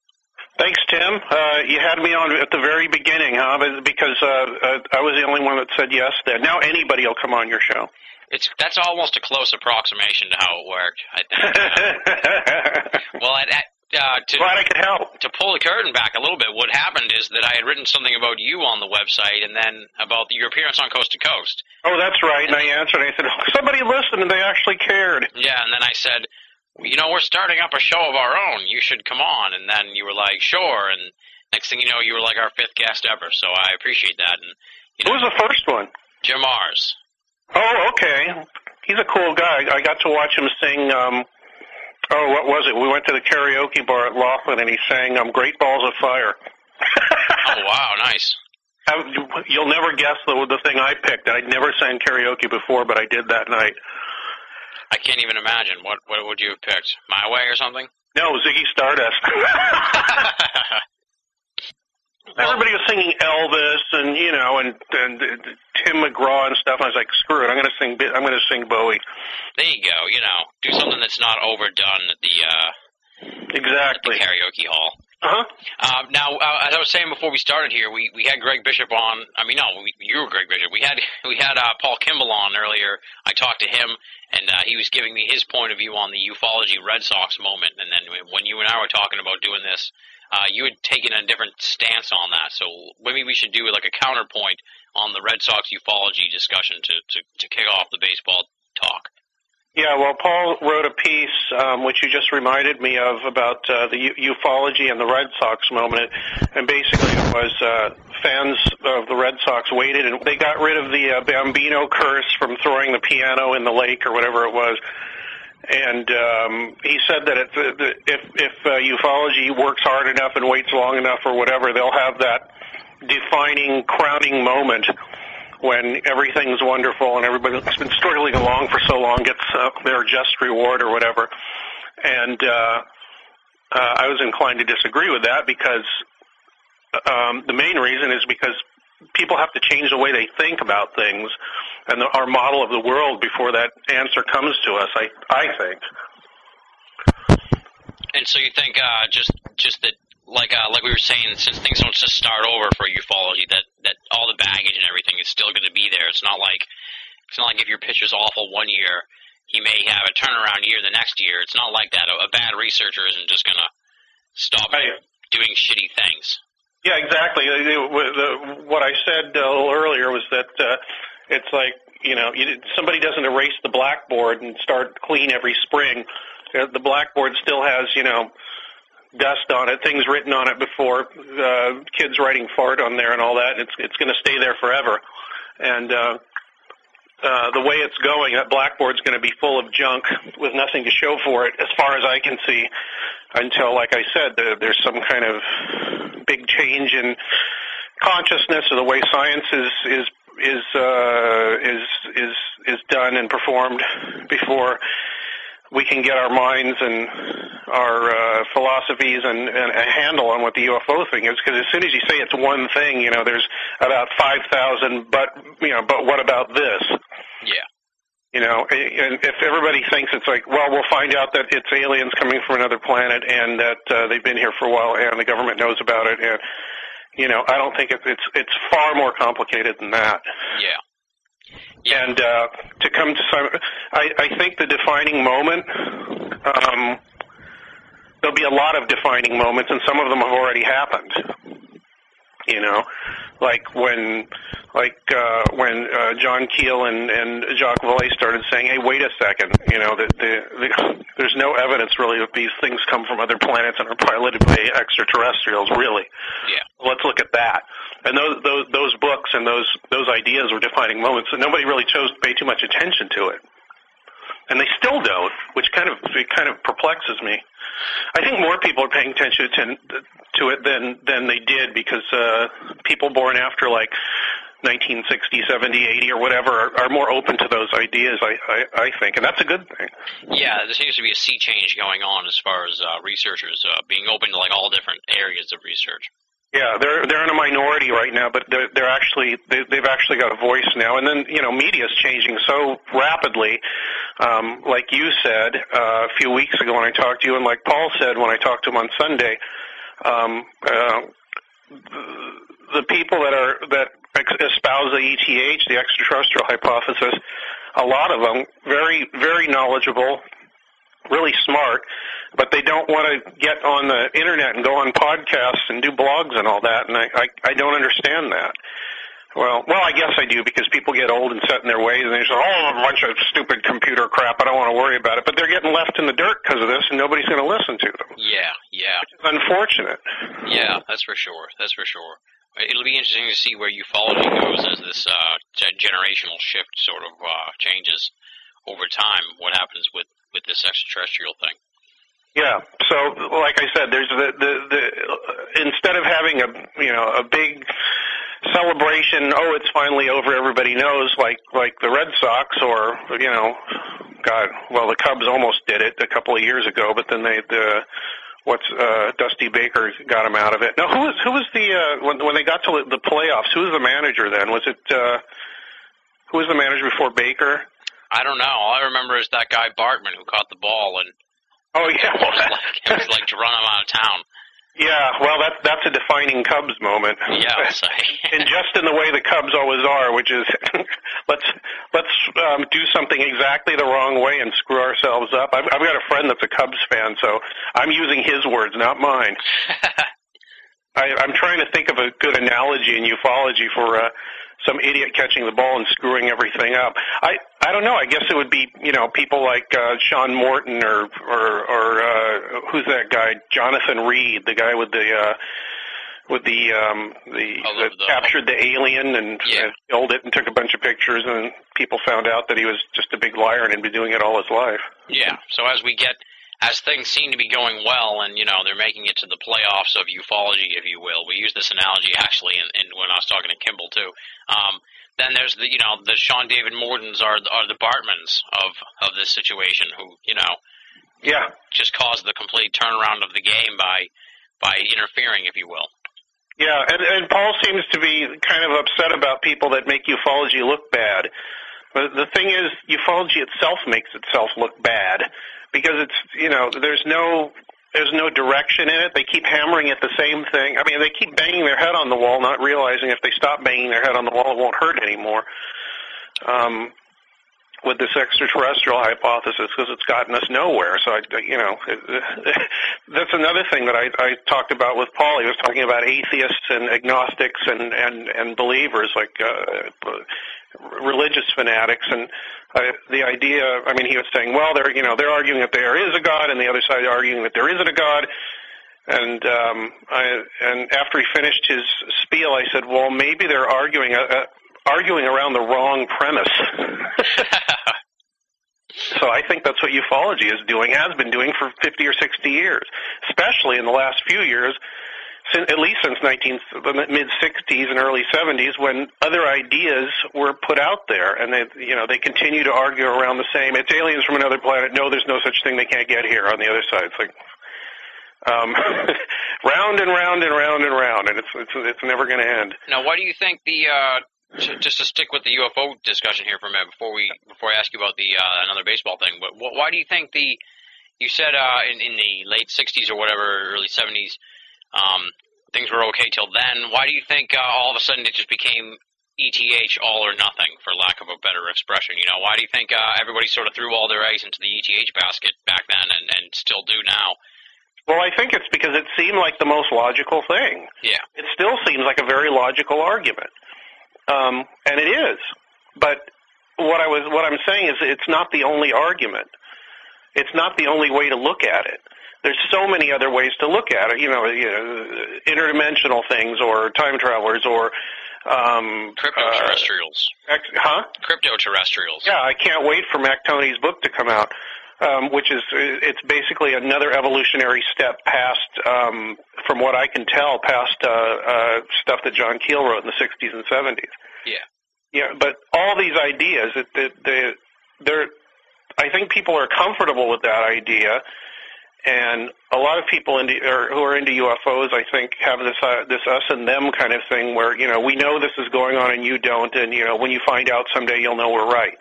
Thanks, Tim. Uh, you had me on at the very beginning, huh? Because uh, I was the only one that said yes there. Now anybody will come on your show. It's that's almost a close approximation to how it worked, I think. uh, well, at. at Uh, to, Glad I could help. To pull the curtain back a little bit, what happened is that I had written something about you on the website and then about your appearance on Coast to Coast. Oh, that's right. And, and I answered. And I said, oh, somebody listened, and they actually cared. Yeah, and then I said, you know, we're starting up a show of our own. You should come on. And then you were like, sure. And next thing you know, you were like our fifth guest ever. So I appreciate that. And you know, who was the first one? Jim Mars. Oh, okay. He's a cool guy. I got to watch him sing... Um, Oh, what was it? We went to the karaoke bar at Laughlin, and he sang um, Great Balls of Fire. Oh, wow, nice. I, you'll never guess the, the thing I picked. I'd never sang karaoke before, but I did that night. I can't even imagine. What What would you have picked? My Way or something? No, Ziggy Stardust. Well, everybody was singing Elvis and, you know, and, and, and Tim McGraw and stuff. And I was like, screw it. I'm going to sing I'm going to sing Bowie. There you go. You know, do something that's not overdone at the, uh, exactly. At the karaoke hall. Uh-huh. Uh, now, uh, as I was saying before we started here, we, we had Greg Bishop on. I mean, no, we, you were Greg Bishop. We had we had uh, Paul Kimball on earlier. I talked to him, and uh, he was giving me his point of view on the ufology Red Sox moment. And then when you and I were talking about doing this, Uh, you had taken a different stance on that, so maybe we should do like a counterpoint on the Red Sox ufology discussion to, to, to kick off the baseball talk. Yeah, well, Paul wrote a piece, um, which you just reminded me of, about uh, the u ufology and the Red Sox moment, and basically it was uh, fans of the Red Sox waited, and they got rid of the uh, Bambino curse from throwing the piano in the lake or whatever it was. And um, he said that if if, if uh, ufology works hard enough and waits long enough or whatever, they'll have that defining, crowning moment when everything's wonderful and everybody that's been struggling along for so long gets uh, their just reward or whatever. And uh, uh, I was inclined to disagree with that because um, the main reason is because people have to change the way they think about things and the, our model of the world before that answer comes to us, I, I think. And so you think uh, just just that, like uh, like we were saying, since things don't just start over for ufology, that, that all the baggage and everything is still going to be there. It's not like it's not like if your pitch is awful one year, you may have a turnaround year the next year. It's not like that. A, a bad researcher isn't just going to stop I, doing shitty things. Yeah, exactly. What I said a little earlier was that uh, it's like, you know, you, somebody doesn't erase the blackboard and start clean every spring. The blackboard still has, you know, dust on it, things written on it before, uh, kids writing fart on there and all that. It's it's going to stay there forever. And uh, uh, the way it's going, that blackboard's going to be full of junk with nothing to show for it, as far as I can see, until, like I said, there, there's some kind of big change in consciousness or the way science is is is uh, is is is done and performed before we can get our minds and our uh, philosophies and, and a handle on what the U F O thing is. Because as soon as you say it's one thing, you know, there's about five thousand. But you know, but what about this? Yeah. You know, and if everybody thinks it's like, well, we'll find out that it's aliens coming from another planet and that uh, they've been here for a while and the government knows about it, and you know, I don't think it's it's, it's far more complicated than that. Yeah. yeah. And uh, to come to some, I, I think the defining moment. Um, there'll be a lot of defining moments, and some of them have already happened. You know, like when, like uh, when uh, John Keel and, and Jacques Vallée started saying, "Hey, wait a second! You know, the, the, the, there's no evidence really that these things come from other planets and are piloted by extraterrestrials. Really, yeah. Let's look at that." And those those, those books and those those ideas were defining moments, and nobody really chose to pay too much attention to it, and they still don't, which kind of it kind of perplexes me. I think more people are paying attention to, to it than than they did, because uh, people born after like nineteen sixty, seventy, eighty, or whatever are, are more open to those ideas, I, I, I think, and that's a good thing. Yeah, there seems to be a sea change going on as far as uh, researchers uh, being open to like all different areas of research. Yeah, they're they're in a minority right now, but they're they're actually they, they've actually got a voice now. And then you know, media's changing so rapidly. Um, like you said uh, a few weeks ago when I talked to you, and like Paul said when I talked to him on Sunday, um, uh, the people that are that espouse the E T H, the extraterrestrial hypothesis, a lot of them very very knowledgeable, really smart, but they don't want to get on the internet and go on podcasts and do blogs and all that, and I, I, I don't understand that. Well, well, I guess I do, because people get old and set in their ways, and they say, oh, a bunch of stupid computer crap, I don't want to worry about it, but they're getting left in the dirt because of this, and nobody's going to listen to them. Yeah, yeah. Which is unfortunate. Yeah, that's for sure, that's for sure. It'll be interesting to see where ufology goes as this uh, generational shift sort of uh, changes over time, what happens with with this extraterrestrial thing. Yeah. So, like I said, there's the the, the instead of having a you know a big celebration, oh, it's finally over, everybody knows, like like the Red Sox, or you know, God, well, the Cubs almost did it a couple of years ago, but then they the what's uh, Dusty Baker got him out of it. Now, who was who was the uh, when when they got to the playoffs? Who was the manager then? Was it uh, who was the manager before Baker? I don't know. All I remember is that guy Bartman who caught the ball and oh yeah, well, was, like, was like to run him out of town. Yeah, well, that's that's a defining Cubs moment. Yeah, I'll say. And just in the way the Cubs always are, which is let's let's um, do something exactly the wrong way and screw ourselves up. I've, I've got a friend that's a Cubs fan, so I'm using his words, not mine. I, I'm trying to think of a good analogy in ufology for. Uh, Some idiot catching the ball and screwing everything up. I I don't know. I guess it would be you know people like uh, Sean Morton or or, or uh, who's that guy? Jonathan Reed, the guy with the uh, with the um, the, the captured the alien and yeah. uh, killed it and took a bunch of pictures, and people found out that he was just a big liar and had been doing it all his life. Yeah. So as we get as things seem to be going well, and you know they're making it to the playoffs of ufology, if you will. We use this analogy actually, and when I was talking to Kimball too. Um, then there's the you know the Sean David Mortons are are the Bartmans of of this situation, who you know, yeah, just caused the complete turnaround of the game by by interfering, if you will. Yeah, and and Paul seems to be kind of upset about people that make ufology look bad. But the thing is, ufology itself makes itself look bad. Because it's, you know, there's no there's no direction in it. They keep hammering at the same thing. I mean, they keep banging their head on the wall, not realizing if they stop banging their head on the wall, it won't hurt anymore. Um, with this extraterrestrial hypothesis, because it's gotten us nowhere. So, I, you know, that's another thing that I, I talked about with Paul. He was talking about atheists and agnostics and, and, and believers, like uh, religious fanatics, and uh, the idea, I mean, he was saying, well, they're, you know, they're arguing that there is a God, and the other side arguing that there isn't a God. And um, I, and after he finished his spiel, I said, well, maybe they're arguing a, a arguing around the wrong premise. So I think that's what ufology is doing, has been doing for fifty or sixty years, especially in the last few years, since, at least since nineteen, the mid-sixties and early seventies, when other ideas were put out there, and they, you know, they continue to argue around the same. It's aliens from another planet. No, there's no such thing. They can't get here. On the other side, it's like um, round and round and round and round, and it's it's, it's never going to end. Now, why do you think the uh just to stick with the U F O discussion here for a minute before we before I ask you about the uh, another baseball thing, but wh why do you think the you said uh, in in the late sixties or whatever, early seventies, um, things were okay till then? Why do you think uh, all of a sudden it just became E T H all or nothing, for lack of a better expression? You know, why do you think uh, everybody sort of threw all their eggs into the E T H basket back then and and still do now? Well, I think it's because it seemed like the most logical thing. Yeah, it still seems like a very logical argument. Um, and it is, but what I was, what I'm saying is, it's not the only argument. It's not the only way to look at it. There's so many other ways to look at it. You know, you know interdimensional things, or time travelers, or um, crypto-terrestrials. Uh, huh? Crypto-terrestrials. Yeah, I can't wait for Mac Tony's book to come out. um, which is it's basically another evolutionary step past, um, from what I can tell, past uh, uh, stuff that John Keel wrote in the sixties and seventies. Yeah. Yeah, but all these ideas, it, it, they, they're, I think people are comfortable with that idea, and a lot of people into, or who are into U F Os, I think, have this uh, this us and them kind of thing where, you know, we know this is going on and you don't, and, you know, when you find out someday you'll know we're right.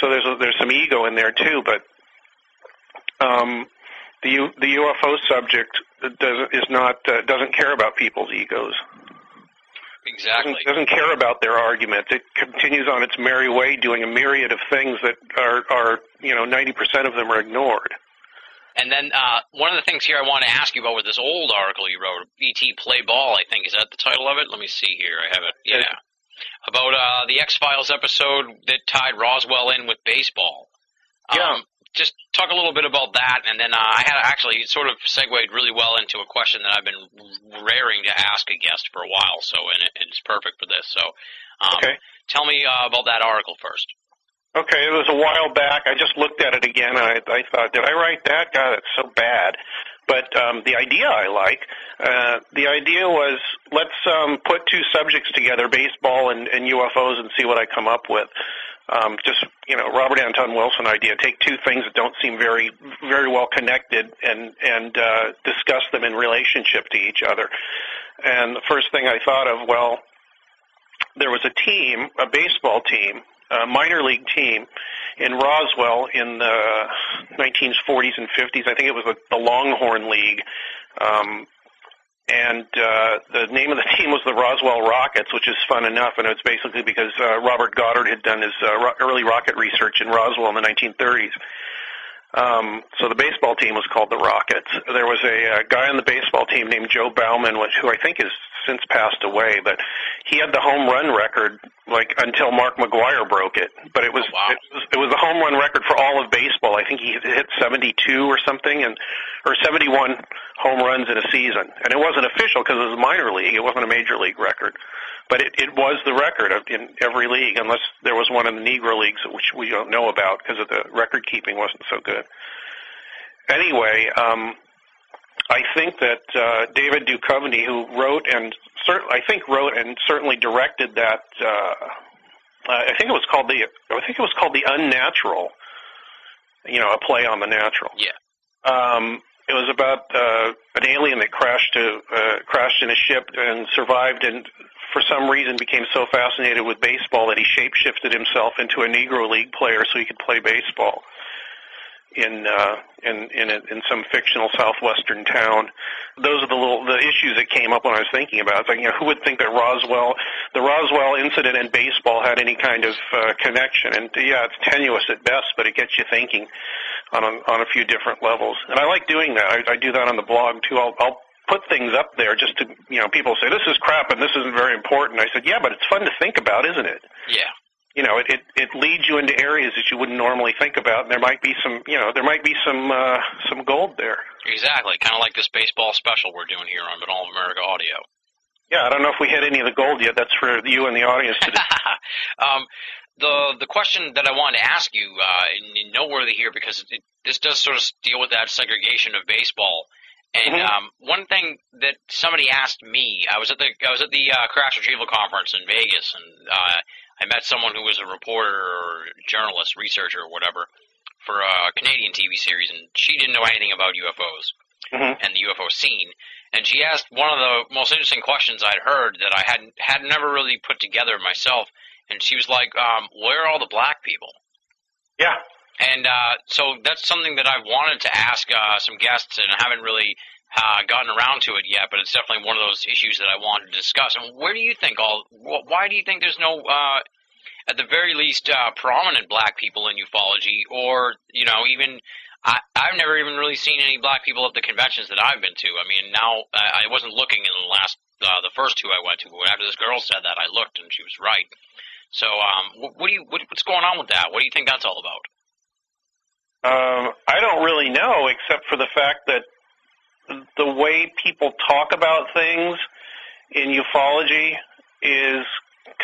So there's a, there's some ego in there too, but um, the U, the U F O subject doesn't is not uh, doesn't care about people's egos. Exactly. Doesn't, doesn't care about their arguments. It continues on its merry way, doing a myriad of things that are, are you know, ninety percent of them are ignored. And then uh, one of the things here I want to ask you about was this old article you wrote, E T Play Ball, I think. Is that the title of it? Let me see here. I have it. Yeah. yeah. About uh, the X-Files episode that tied Roswell in with baseball. Um, yeah. Just talk a little bit about that, and then uh, I had actually sort of segued really well into a question that I've been raring to ask a guest for a while, so and it, it's perfect for this. So um, okay. Tell me uh, about that article first. Okay, it was a while back. I just looked at it again, and I, I thought, did I write that? God, it's so bad. But um, the idea I like, uh, the idea was let's um, put two subjects together, baseball and, and U F Os, and see what I come up with. Um, just, you know, Robert Anton Wilson idea, take two things that don't seem very very well connected and, and uh, discuss them in relationship to each other. And the first thing I thought of, well, there was a team, a baseball team, a minor league team in Roswell in the nineteen forties and fifties. I think it was the, the Longhorn League. Um, and uh, the name of the team was the Roswell Rockets, which is fun enough. And it's basically because uh, Robert Goddard had done his uh, ro- early rocket research in Roswell in the nineteen thirties. Um, so the baseball team was called the Rockets. There was a, a guy on the baseball team named Joe Bauman, which, who I think is since passed away, but he had the home run record like until Mark McGuire broke it. But it was, oh, wow. it was it was the home run record for all of baseball. I think he hit seventy-two or something, and or seventy-one home runs in a season. And it wasn't official because it was a minor league. It wasn't a major league record, but it, it was the record in every league, unless there was one in the Negro leagues, which we don't know about because the record keeping wasn't so good. Anyway. Um, I think that uh, David Duchovny, who wrote and cer- I think wrote and certainly directed that, uh, I think it was called the I think it was called the Unnatural, you know, a play on the natural. Yeah. Um, it was about uh, an alien that crashed to uh, crashed in a ship and survived, and for some reason became so fascinated with baseball that he shapeshifted himself into a Negro League player so he could play baseball. In, uh, in in a, in some fictional southwestern town. Those are the little the issues that came up when I was thinking about it. It's like, you know, who would think that Roswell, the Roswell incident and baseball had any kind of uh, connection? And yeah, it's tenuous at best, but it gets you thinking on a, on a few different levels. And I like doing that. I, I do that on the blog too. I'll, I'll put things up there just to, you know, people say this is crap and this isn't very important. I said, yeah, but it's fun to think about, isn't it? Yeah. You know, it, it, it leads you into areas that you wouldn't normally think about, and there might be some, you know, there might be some uh, some gold there. Exactly, kind of like this baseball special we're doing here on Binnall of America Audio. Yeah, I don't know if we hit any of the gold yet. That's for you and the audience today. um, the the question that I wanted to ask you, uh, and noteworthy here because it, this does sort of deal with that segregation of baseball. And mm-hmm. um, one thing that somebody asked me, I was at the I was at the uh, Crash Retrieval Conference in Vegas, and uh, I met someone who was a reporter or journalist, researcher or whatever, for a Canadian T V series, and she didn't know anything about U F Os mm-hmm. and the U F O scene. And she asked one of the most interesting questions I'd heard that I hadn't had never really put together myself. And she was like, um, where are all the black people? Yeah. And uh, so that's something that I've wanted to ask uh, some guests, and I haven't really uh, gotten around to it yet, but it's definitely one of those issues that I wanted to discuss. And where do you think all – why do you think there's no uh, at the very least uh, prominent black people in ufology, or, you know, even I, – I've never even really seen any black people at the conventions that I've been to. I mean, now I, I wasn't looking in the last uh, – the first two I went to, but after this girl said that, I looked, and she was right. So um, what do you what, what's going on with that? What do you think that's all about? Um, I don't really know, except for the fact that the way people talk about things in ufology is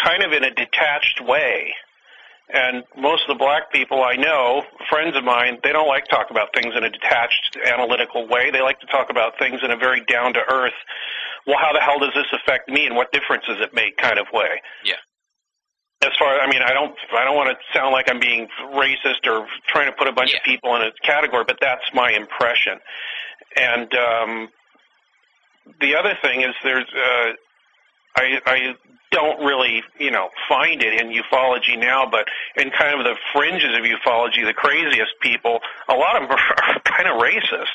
kind of in a detached way. And most of the black people I know, friends of mine, they don't like to talk about things in a detached, analytical way. They like to talk about things in a very down-to-earth, well, how the hell does this affect me and what difference does it make kind of way. Yeah. As far, I mean, I don't, I don't want to sound like I'm being racist or trying to put a bunch yeah. of people in a category, but that's my impression. And um, the other thing is, there's, uh, I, I don't really, you know, find it in ufology now, but in kind of the fringes of ufology, the craziest people, a lot of them are kind of racist.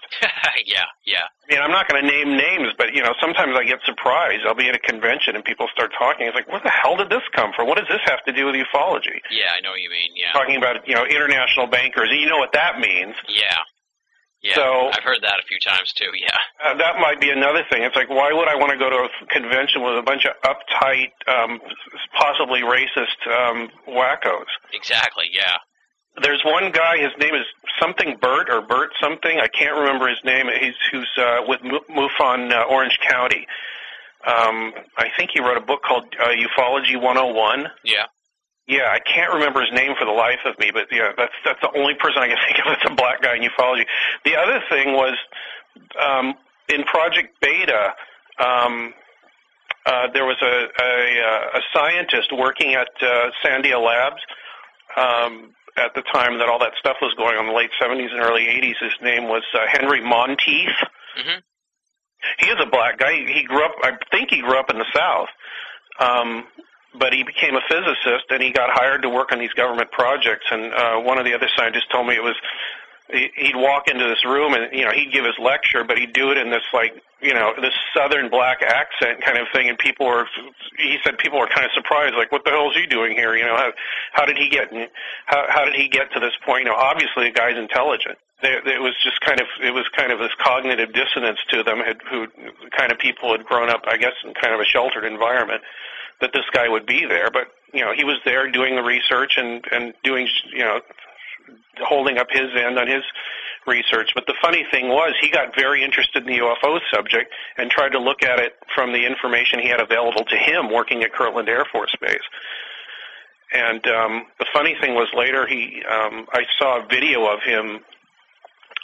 yeah, yeah. I mean, I'm not going to name names, but, you know, sometimes I get surprised. I'll be at a convention and people start talking. It's like, where the hell did this come from? What does this have to do with ufology? Yeah, I know what you mean, yeah. Talking about, you know, international bankers, and you know what that means. Yeah. Yeah, so, I've heard that a few times, too, yeah. Uh, that might be another thing. It's like, why would I want to go to a convention with a bunch of uptight, um, possibly racist um, wackos? Exactly, yeah. There's one guy, his name is something Bert or Bert something. I can't remember his name. He's who's uh, with MUFON uh, Orange County. Um, I think he wrote a book called uh, Ufology one oh one. Yeah. Yeah, I can't remember his name for the life of me, but yeah, that's that's the only person I can think of that's a black guy in ufology. The other thing was um, in Project Beta, um, uh, there was a, a, a scientist working at uh, Sandia Labs um, at the time that all that stuff was going on in the late seventies and early eighties. His name was uh, Henry Monteith. Mm-hmm. He is a black guy. He grew up, I think he grew up in the South. Um, But he became a physicist, and he got hired to work on these government projects. And uh, one of the other scientists told me it was he'd walk into this room, and you know he'd give his lecture, but he'd do it in this like you know this southern black accent kind of thing. And people were, he said, people were kind of surprised, like, what the hell is he doing here? You know, how, how did he get? How, how did he get to this point? You know, obviously the guy's intelligent. It was just kind of it was kind of this cognitive dissonance to them, had, who kind of people had grown up, I guess, in kind of a sheltered environment, that this guy would be there. But, you know, he was there doing the research and, and doing, you know, holding up his end on his research. But the funny thing was, he got very interested in the U F O subject and tried to look at it from the information he had available to him working at Kirtland Air Force Base. And um, the funny thing was, later he, um, I saw a video of him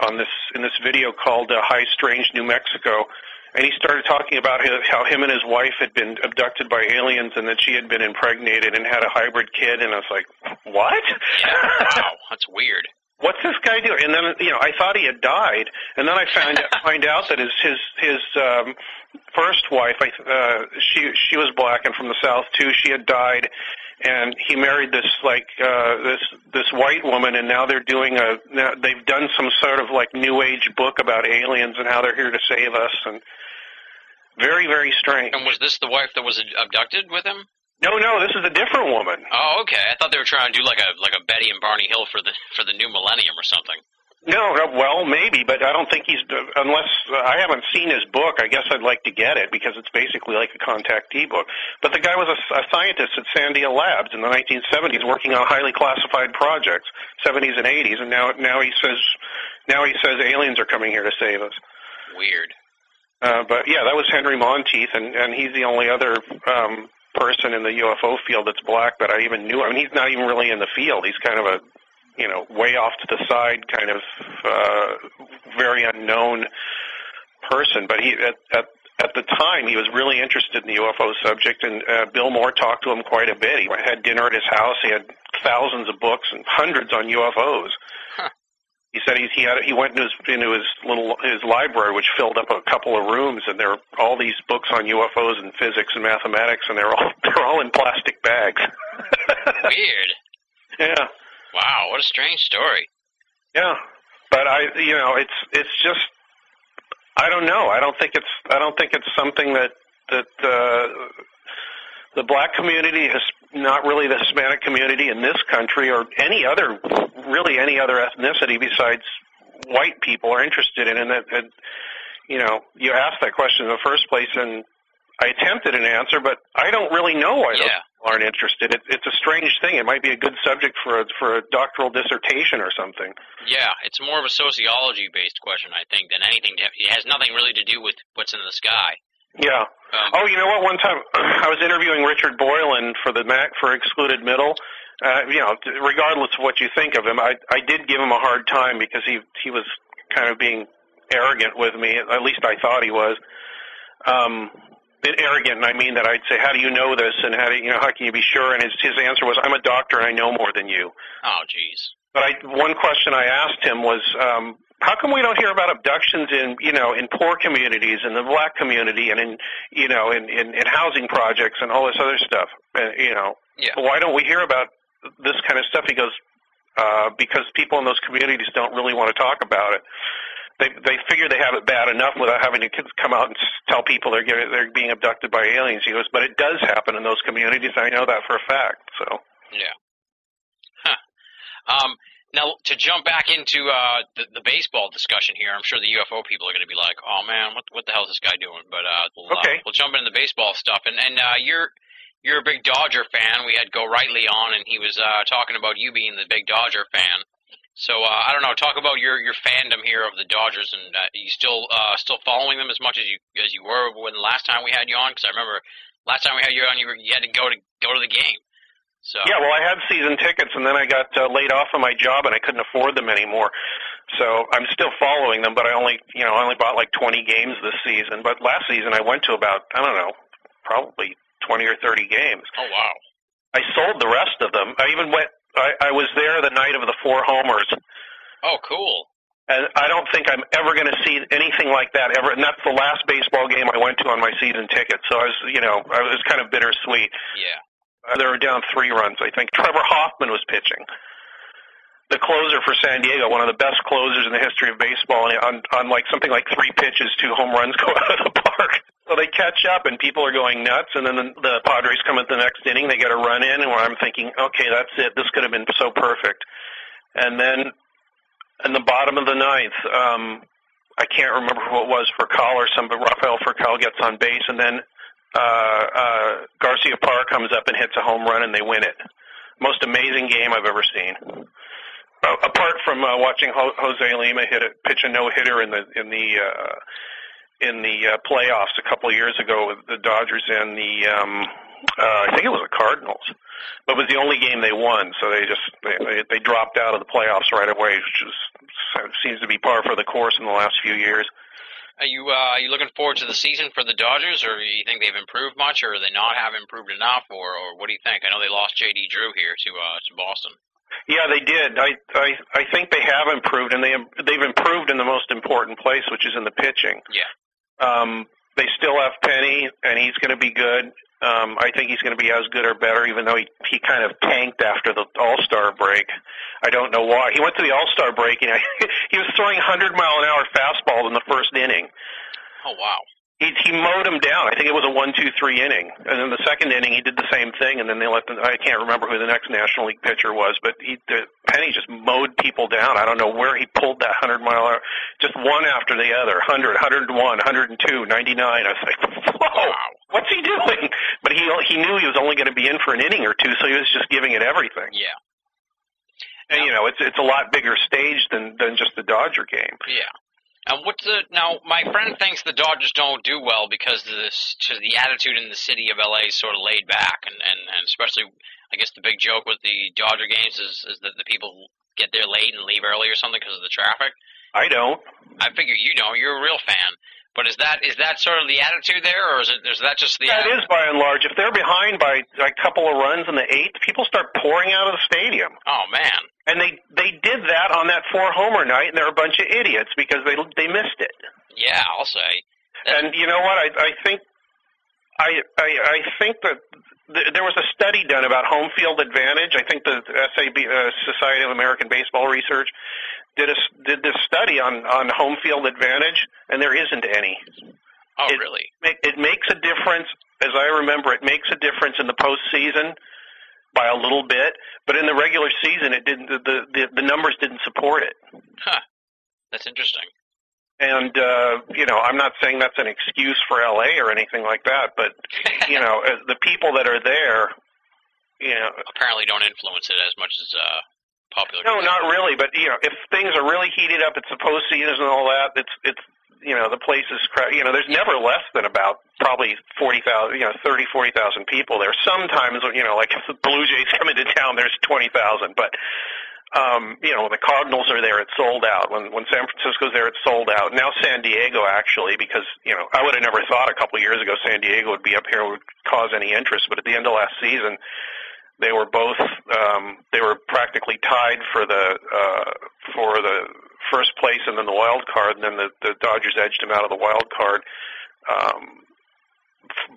on this in this video called uh, High Strange New Mexico. And he started talking about his, how him and his wife had been abducted by aliens and that she had been impregnated and had a hybrid kid. And I was like, what? Yeah, wow, that's weird. What's this guy doing? And then, you know, I thought he had died. And then I found find out that his his, his um, first wife, I, uh, she she was black and from the South, too. She had died. And he married this like uh, this this white woman, and now they're doing a now they've done some sort of like new age book about aliens and how they're here to save us, and very very strange. And was this the wife that was abducted with him? No, no, this is a different woman. Oh, okay. I thought they were trying to do like a like a Betty and Barney Hill for the for the new millennium or something. No, well, maybe, but I don't think he's – unless uh, I haven't seen his book. I guess I'd like to get it because it's basically like a contactee book. But the guy was a, a scientist at Sandia Labs in the nineteen seventies working on highly classified projects, seventies and eighties, and now now he says now he says aliens are coming here to save us. Weird. Uh, but, yeah, that was Henry Monteith, and, and he's the only other um, person in the U F O field that's black that I even knew. I mean, he's not even really in the field. He's kind of a – you know, way off to the side, kind of uh, very unknown person. But he, at, at at the time, he was really interested in the U F O subject, and uh, Bill Moore talked to him quite a bit. He had dinner at his house. He had thousands of books and hundreds on U F Os. Huh. He said he he, had, he went into his, into his little his library, which filled up a couple of rooms, and there were all these books on U F Os and physics and mathematics, and they're all they're all in plastic bags. Weird. Yeah. Wow, what a strange story. Yeah, but I, you know, it's it's just, I don't know. I don't think it's I don't think it's something that that uh, the black community, has not really the Hispanic community in this country or any other, really any other ethnicity besides white people, are interested in. And that, and, you know, you asked that question in the first place, and I attempted an answer, but I don't really know why. Yeah. Aren't interested. It, it's a strange thing. It might be a good subject for a, for a doctoral dissertation or something. Yeah, it's more of a sociology-based question, I think, than anything. It has nothing really to do with what's in the sky. Yeah. Um, oh, you know what? One time I was interviewing Richard Boylan for the Mac for Excluded Middle, uh, you know, regardless of what you think of him, I, I did give him a hard time because he, he was kind of being arrogant with me, at least I thought he was. Um, arrogant, and I mean that. I'd say, how do you know this, and how do you know, how can you be sure? And his, his answer was, I'm a doctor, and I know more than you. Oh, geez. But I, one question I asked him was, um, how come we don't hear about abductions in, you know, in poor communities, in the black community, and in, you know, in, in, in housing projects and all this other stuff? Uh, you know, yeah. Why don't we hear about this kind of stuff? He goes, uh, because people in those communities don't really want to talk about it. They they figure they have it bad enough without having to come out and tell people they're getting, they're being abducted by aliens. He goes, but it does happen in those communities. I know that for a fact. So yeah. Huh. Um. Now, to jump back into uh, the, the baseball discussion here, I'm sure the U F O people are going to be like, oh, man, what, what the hell is this guy doing? But uh, we'll, okay. uh, we'll jump into the baseball stuff. And, and uh, you're you're a big Dodger fan. We had Gorightly on, and he was uh, talking about you being the big Dodger fan. So, uh, I don't know, talk about your, your fandom here of the Dodgers. And uh, are you still uh, still following them as much as you as you were when last time we had you on? Because I remember last time we had you on, you, were, you had to go to go to the game. So. Yeah, well, I had season tickets, and then I got uh, laid off from my job, and I couldn't afford them anymore. So I'm still following them, but I only, you know, I only bought like twenty games this season. But last season, I went to about, I don't know, probably twenty or thirty games. Oh wow! I sold the rest of them. I even went. I, I was there the night of the four homers. Oh, cool. And I don't think I'm ever going to see anything like that ever. And that's the last baseball game I went to on my season ticket. So I was, you know, I was kind of bittersweet. Yeah. They were down three runs, I think. Trevor Hoffman was pitching, the closer for San Diego, one of the best closers in the history of baseball. And on, on like something like three pitches, two home runs go out of the park. So they catch up, and people are going nuts. And then the, the Padres come at the next inning. They get a run in, and I'm thinking, okay, that's it. This could have been so perfect. And then in the bottom of the ninth, um, I can't remember who it was, Furcal or somebody, Rafael Furcal gets on base, and then Uh, uh, Garcia Parra comes up and hits a home run, and they win it. Most amazing game I've ever seen. Uh, apart from uh, watching Ho Jose Lima hit a pitch a no hitter in the in the uh, in the uh, playoffs a couple of years ago with the Dodgers and the um, uh, I think it was the Cardinals, but it was the only game they won. So they just they, they dropped out of the playoffs right away, which is, seems to be par for the course in the last few years. Are you, uh, are you looking forward to the season for the Dodgers, or do you think they've improved much, or do they not have improved enough, or, or what do you think? I know they lost J D Drew here to uh, to Boston. Yeah, they did. I, I I think they have improved, and they they've improved in the most important place, which is in the pitching. Yeah. Um, they still have Penny, and he's going to be good. Um, I think he's going to be as good or better, even though he he kind of tanked after the All-Star break. I don't know why. He went to the All-Star break, and I, he was throwing hundred mile an hour fastballs in the first inning. Oh, wow. He, he mowed him down. I think it was a one two three inning. And then the second inning, he did the same thing, and then they let them – I can't remember who the next National League pitcher was, but he, the, Penny just mowed people down. I don't know where he pulled that hundred mile an hour, just one after the other, hundred, one oh one, one oh two, ninety-nine. I was like, whoa. Wow. What's he doing? But he he knew he was only going to be in for an inning or two, so he was just giving it everything. Yeah. And, now, you know, it's it's a lot bigger stage than, than just the Dodger game. Yeah. And what's the – now, my friend thinks the Dodgers don't do well because of this, to the attitude in the city of L A is sort of laid back, and, and, and especially – I guess the big joke with the Dodger games is, is that the people get there late and leave early or something because of the traffic. I don't. I figure you don't. You're a real fan. But is that is that sort of the attitude there, or is it is that just the? That is by and large. If they're behind by a couple of runs in the eighth, people start pouring out of the stadium. Oh man! And they they did that on that four homer night, and they're a bunch of idiots because they they missed it. Yeah, I'll say. That's... And you know what? I I think I I, I think that th there was a study done about home field advantage. I think the S A B, uh, Society of American Baseball Research, did a, did this study on, on home field advantage, and there isn't any. Oh, it, really? It, it makes a difference, as I remember, it makes a difference in the postseason by a little bit, but in the regular season, it didn't. The the, the numbers didn't support it. Huh. That's interesting. And uh, you know, I'm not saying that's an excuse for L A or anything like that, but you know, the people that are there, you know, apparently don't influence it as much as. Uh... Popular. No, not really. But you know, if things are really heated up, it's the postseason and all that. It's it's you know, the place is crowded. You know, there's never less than about probably forty thousand, you know, thirty, forty thousand people there. Sometimes, you know, like if the Blue Jays come into town, there's twenty thousand. But, um, you know, when the Cardinals are there, it's sold out. When when San Francisco's there, it's sold out. Now San Diego, actually, because, you know, I would have never thought a couple of years ago San Diego would be up here and would cause any interest. But at the end of last season, they were both um, they were practically tied for the uh, for the first place and then the wild card, and then the, the Dodgers edged them out of the wild card um,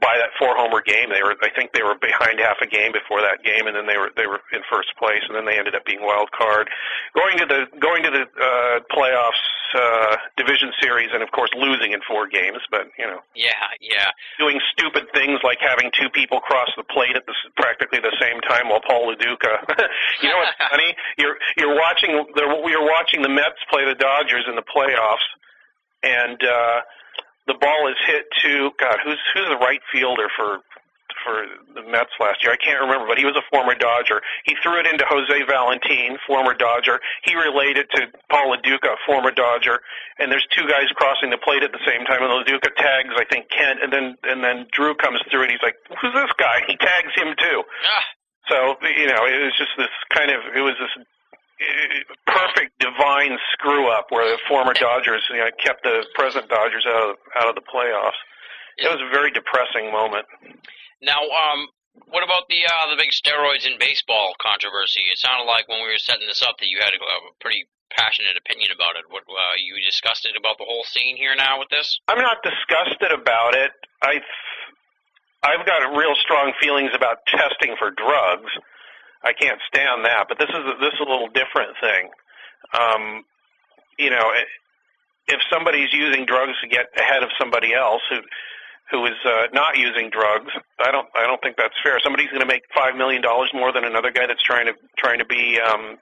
by that four homer game. They were I think they were behind half a game before that game, and then they were they were in first place, and then they ended up being wild card, going to the going to the uh, playoffs uh, division series, and of course losing in four games. But you know, yeah, yeah, doing stupid things like having two people cross the plate at the, practically the same time while Paul LaDuca. You know what's funny? You're you're watching the you're watching the Mets play the Dodgers in the playoffs, and uh, the ball is hit to God. Who's who's the right fielder for? for the Mets last year? I can't remember, but he was a former Dodger. He threw it into Jose Valentin, former Dodger. He relayed it to Paul LaDuca, former Dodger, and there's two guys crossing the plate at the same time, and LaDuca tags, I think, Kent, and then and then Drew comes through, and he's like, who's this guy? He tags him, too. Ah. So, you know, it was just this kind of, it was this perfect divine screw-up where the former Dodgers, you know, kept the present Dodgers out of, out of the playoffs. It was a very depressing moment. Now, um, what about the uh, the big steroids in baseball controversy? It sounded like when we were setting this up that you had a, a pretty passionate opinion about it. What uh, you disgusted about the whole scene here now with this? I'm not disgusted about it. I've I've got real strong feelings about testing for drugs. I can't stand that. But this is a, this is a little different thing. Um, you know, if somebody's using drugs to get ahead of somebody else who. who is uh, not using drugs, I don't I don't think that's fair. Somebody's going to make five million dollars more than another guy that's trying to trying to be um,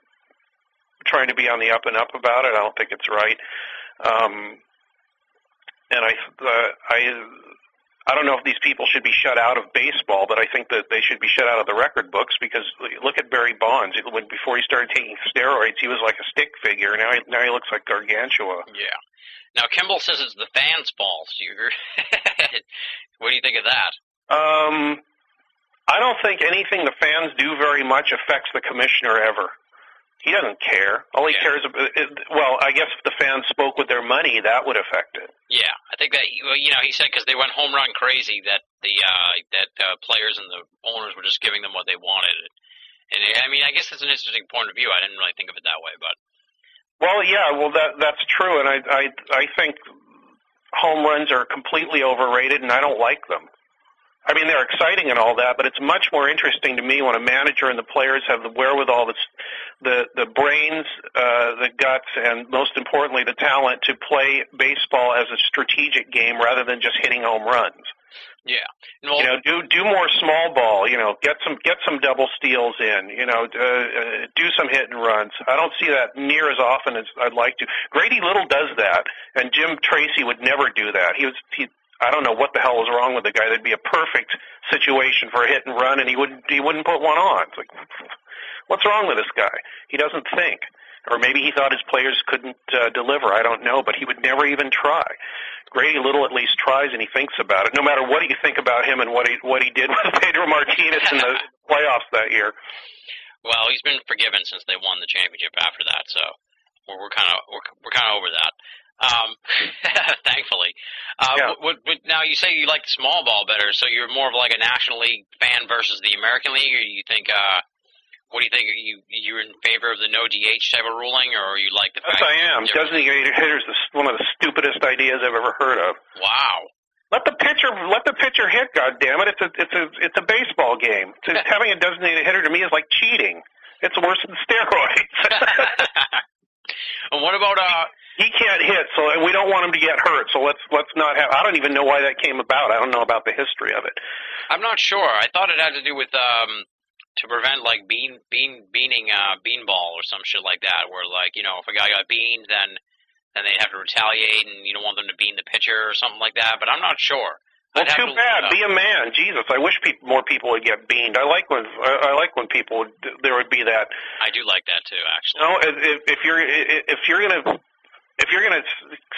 trying to be on the up and up about it. I don't think it's right. Um, and I uh, I I don't know if these people should be shut out of baseball, but I think that they should be shut out of the record books, because look at Barry Bonds. When before he started taking steroids, he was like a stick figure. Now he, now he looks like Gargantua. Yeah. Now, Kimball says it's the fans' fault. What do you think of that? Um, I don't think anything the fans do very much affects the commissioner ever. He doesn't care. All he yeah. cares about is, well, I guess if the fans spoke with their money, that would affect it. Yeah, I think that, you know, he said because they went home run crazy that the uh, that uh, players and the owners were just giving them what they wanted. And I mean, I guess that's an interesting point of view. I didn't really think of it that way, but. Well, yeah, well, that that's true, and I I I think home runs are completely overrated, and I don't like them. I mean, they're exciting and all that, but it's much more interesting to me when a manager and the players have the wherewithal, the the, the brains, uh, the guts, and most importantly, the talent to play baseball as a strategic game rather than just hitting home runs. Yeah, well, you know, do do more small ball. You know, get some get some double steals in. You know, uh, uh, do some hit and runs. I don't see that near as often as I'd like to. Grady Little does that, and Jim Tracy would never do that. He was he. I don't know what the hell was wrong with the guy. There'd be a perfect situation for a hit and run, and he wouldn't he wouldn't put one on. It's like, what's wrong with this guy? He doesn't think. Or maybe he thought his players couldn't uh, deliver. I don't know, but he would never even try. Grady Little at least tries, and he thinks about it. No matter what you think about him and what he what he did with Pedro Martinez in the playoffs that year. Well, he's been forgiven since they won the championship. After that, so we're, we're kind of we're, we're kind of over that. Um, thankfully, uh, yeah. w- w- now you say you like the small ball better, so you're more of like a National League fan versus the American League, or you think? Uh, What do you think? Are you you're in favor of the no D H type of ruling, or are you like the fact? Yes, I am. Designated hitter is one of the stupidest ideas I've ever heard of. Wow. Let the pitcher let the pitcher hit. God damn it! It's a it's a it's a baseball game. It's, having a designated hitter to me is like cheating. It's worse than steroids. And what about uh? He can't hit, so and we don't want him to get hurt. So let's let's not have. I don't even know why that came about. I don't know about the history of it. I'm not sure. I thought it had to do with um. to prevent, like, bean, bean, beaning, uh, beanball or some shit like that, where, like, you know, if a guy got beaned, then, then they'd have to retaliate, and you don't want them to bean the pitcher or something like that, but I'm not sure. Well, I'd too bad. Be a man. Jesus, I wish pe- more people would get beaned. I like when I, I like when people would, there would be that. I do like that, too, actually. You know, if, if you're, if you're going to if you're going to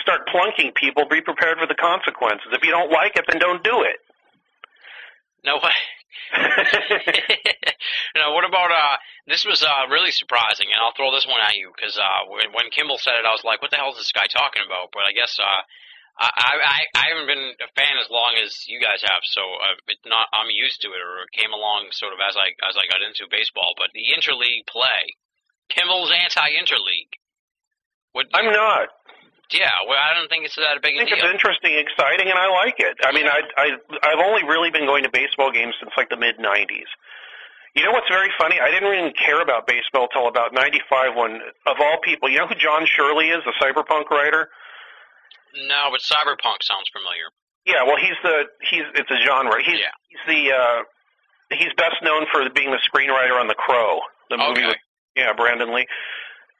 start plunking people, be prepared for the consequences. If you don't like it, then don't do it. No way. Now, what about, uh, this was uh, really surprising, and I'll throw this one at you, because uh, when, when Kimball said it, I was like, what the hell is this guy talking about? But I guess uh, I, I, I haven't been a fan as long as you guys have, so uh, it's not, I'm used to it, or it came along sort of as I, as I got into baseball. But the interleague play, Kimball's anti-interleague. What, I'm not. Yeah, well, I don't think it's that big a deal. I think it's interesting, exciting, and I like it. I mean, I, I, I've only really been going to baseball games since, like, the mid nineties. You know what's very funny? I didn't really care about baseball until about ninety-five when, of all people, you know who John Shirley is, the cyberpunk writer? No, but cyberpunk sounds familiar. Yeah, well, he's the – he's it's a genre. He's, yeah. he's the uh, – he's best known for being the screenwriter on The Crow, the movie okay. with yeah, Brandon Lee.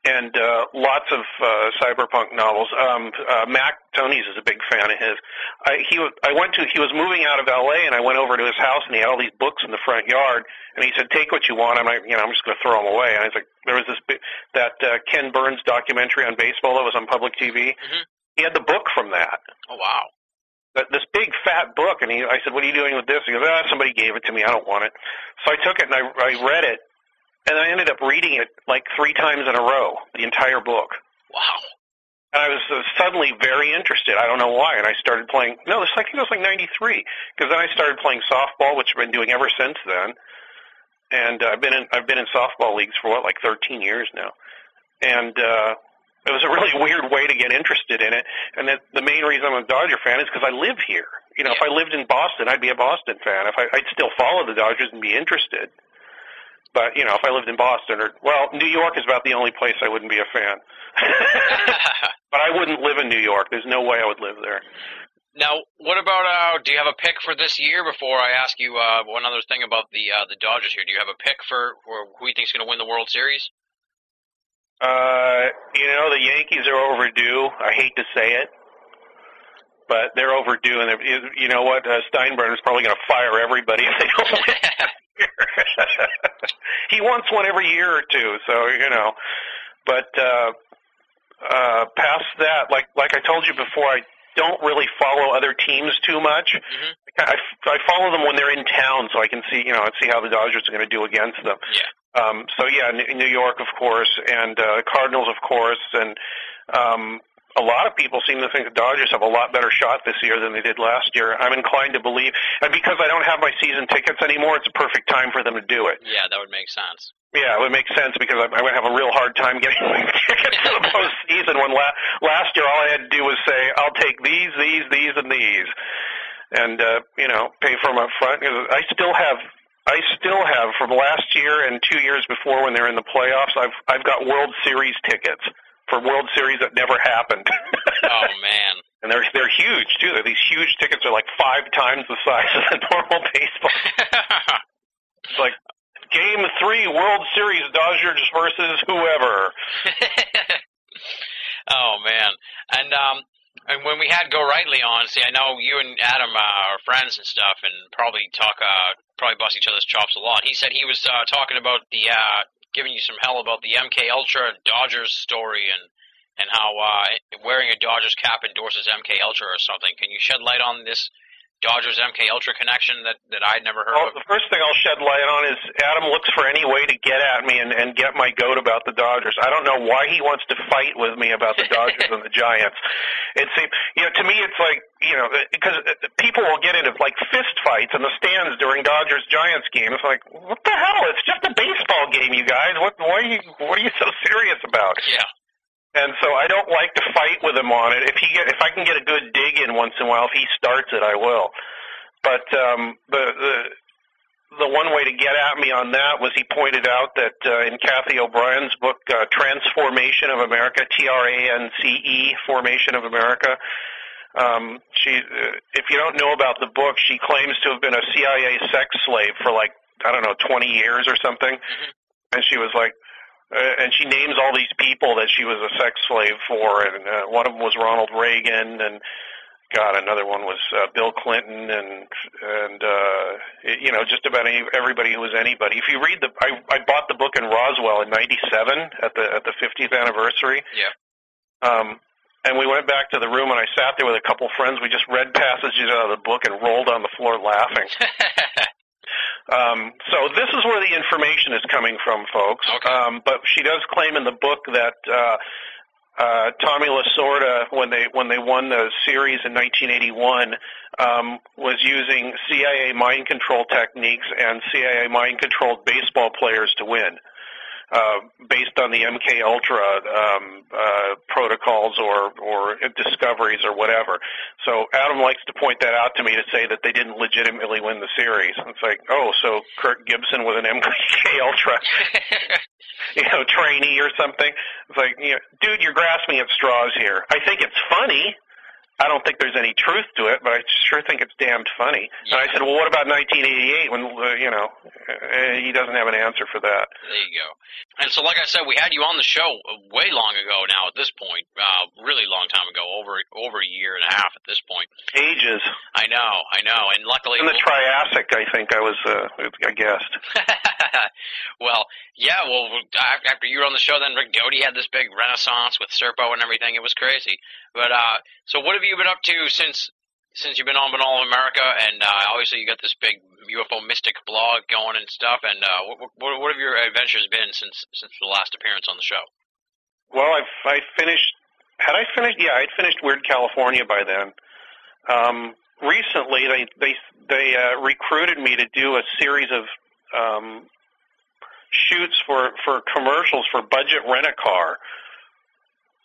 And uh, lots of uh, cyberpunk novels. Um, uh, Mac Tonys is a big fan of his. I, he, I went to, he was moving out of L A, and I went over to his house, and he had all these books in the front yard. And he said, "Take what you want." I'm like, you know, I'm just going to throw them away. And I was like, there was this that uh, Ken Burns documentary on baseball that was on public T V. Mm-hmm. He had the book from that. Oh wow! But this big fat book, and he, I said, "What are you doing with this?" He goes, "Ah, somebody gave it to me. I don't want it." So I took it and I, I read it. And I ended up reading it like three times in a row, the entire book. Wow. And I was uh, suddenly very interested. I don't know why. And I started playing – no, this, I think it was like ninety-three because then I started playing softball, which I've been doing ever since then. And uh, I've been in, I've been in softball leagues for, what, like thirteen years now. And uh, it was a really weird way to get interested in it. And that the main reason I'm a Dodger fan is because I live here. You know, yeah. If I lived in Boston, I'd be a Boston fan. If I, I'd still follow the Dodgers and be interested. But, you know, if I lived in Boston or, well, New York is about the only place I wouldn't be a fan. But I wouldn't live in New York. There's no way I would live there. Now, what about, uh, do you have a pick for this year before I ask you uh, one other thing about the uh, the Dodgers here? Do you have a pick for, for who you think is going to win the World Series? Uh, you know, the Yankees are overdue. I hate to say it. But they're overdue. And they're, you know what? Uh, Steinbrenner's probably going to fire everybody if they don't win. He wants one every year or two, so you know. But uh, uh, past that, like like I told you before, I don't really follow other teams too much. Mm-hmm. I, I follow them when they're in town, so I can see you know and see how the Dodgers are going to do against them. Yeah. Um, so yeah, New York, of course, and uh, Cardinals, of course, and um, a lot of people seem to think the Dodgers have a lot better shot this year than they did last year. I'm inclined to believe, and because I don't have my season tickets anymore, it's a perfect time for them to do it. Yeah, that would make sense. Yeah, it would make sense because I, I would have a real hard time getting my tickets to the postseason. When la last year, all I had to do was say, "I'll take these, these, these, and these," and uh, you know, pay for them up front. I still have, I still have from last year and two years before when they're in the playoffs. I've I've got World Series tickets. For World Series that never happened. Oh man! And they're they're huge too. They're these huge tickets are like five times the size of the normal baseball. It's like Game Three, World Series, Dodgers versus whoever. Oh man! And um, and when we had Gorightly on, see, I know you and Adam uh, are friends and stuff, and probably talk, uh, probably bust each other's chops a lot. He said he was uh, talking about the. Uh, giving you some hell about the M K Ultra Dodgers story and and how uh, wearing a Dodgers cap endorses M K Ultra or something. Can you shed light on this Dodgers M K Ultra connection that, that I'd never heard well, of? The first thing I'll shed light on is Adam looks for any way to get at me and, and get my goat about the Dodgers. I don't know why he wants to fight with me about the Dodgers and the Giants. It seems, you know, to me it's like, you know, because people will get into, like, fist fights in the stands during Dodgers-Giants game. It's like, what the hell? It's just a baseball game, you guys. What, why are you, what are you so serious about? Yeah. And so I don't like to fight with him on it. If he get, if I can get a good dig in once in a while, if he starts it, I will. But um, the, the the one way to get at me on that was he pointed out that uh, in Kathy O'Brien's book, uh, Transformation of America, T R A N C E, Formation of America, um, she, uh, if you don't know about the book, she claims to have been a C I A sex slave for like, I don't know, twenty years or something. Mm-hmm. And she was like, Uh, and she names all these people that she was a sex slave for, and uh, one of them was Ronald Reagan, and God, another one was uh, Bill Clinton, and and uh, it, you know, just about any, everybody who was anybody. If you read the, I, I bought the book in Roswell in ninety-seven at the at the fiftieth anniversary. Yeah. Um, And we went back to the room, and I sat there with a couple friends. We just read passages out of the book and rolled on the floor laughing. Um, so this is where the information is coming from, folks. Okay. Um, but she does claim in the book that uh, uh, Tommy Lasorda, when they when they won the series in nineteen eighty-one, um, was using C I A mind control techniques and C I A mind-controlled baseball players to win, uh, based on the M K Ultra um, uh, protocols or, or discoveries or whatever. So Adam likes to point that out to me to say that they didn't legitimately win the series. It's like, oh, so Kirk Gibson was an M K Ultra you know, trainee or something. It's like, you know, dude, you're grasping at straws here. I think it's funny. I don't think there's any truth to it, but I sure think it's damned funny. Yeah. And I said, well, what about nineteen eighty-eight when, uh, you know, uh, he doesn't have an answer for that. There you go. And so, like I said, we had you on the show way long ago now at this point, uh, really long time ago, over over a year and a half at this point. Ages. I know, I know. And luckily... In the we'll, Triassic, I think I was uh, a guest. Well, yeah, well, after you were on the show, then Rick Doty had this big renaissance with Serpo and everything. It was crazy. But uh, so what have you been up to since since you've been on Binnall of America? And uh, obviously you got this big U F O Mystic blog going and stuff. And uh, what, what, what have your adventures been since since the last appearance on the show? Well, I've I finished. Had I finished? Yeah, I'd finished Weird California by then. Um, recently, they they they uh, recruited me to do a series of um, shoots for for commercials for budget rent-a-car.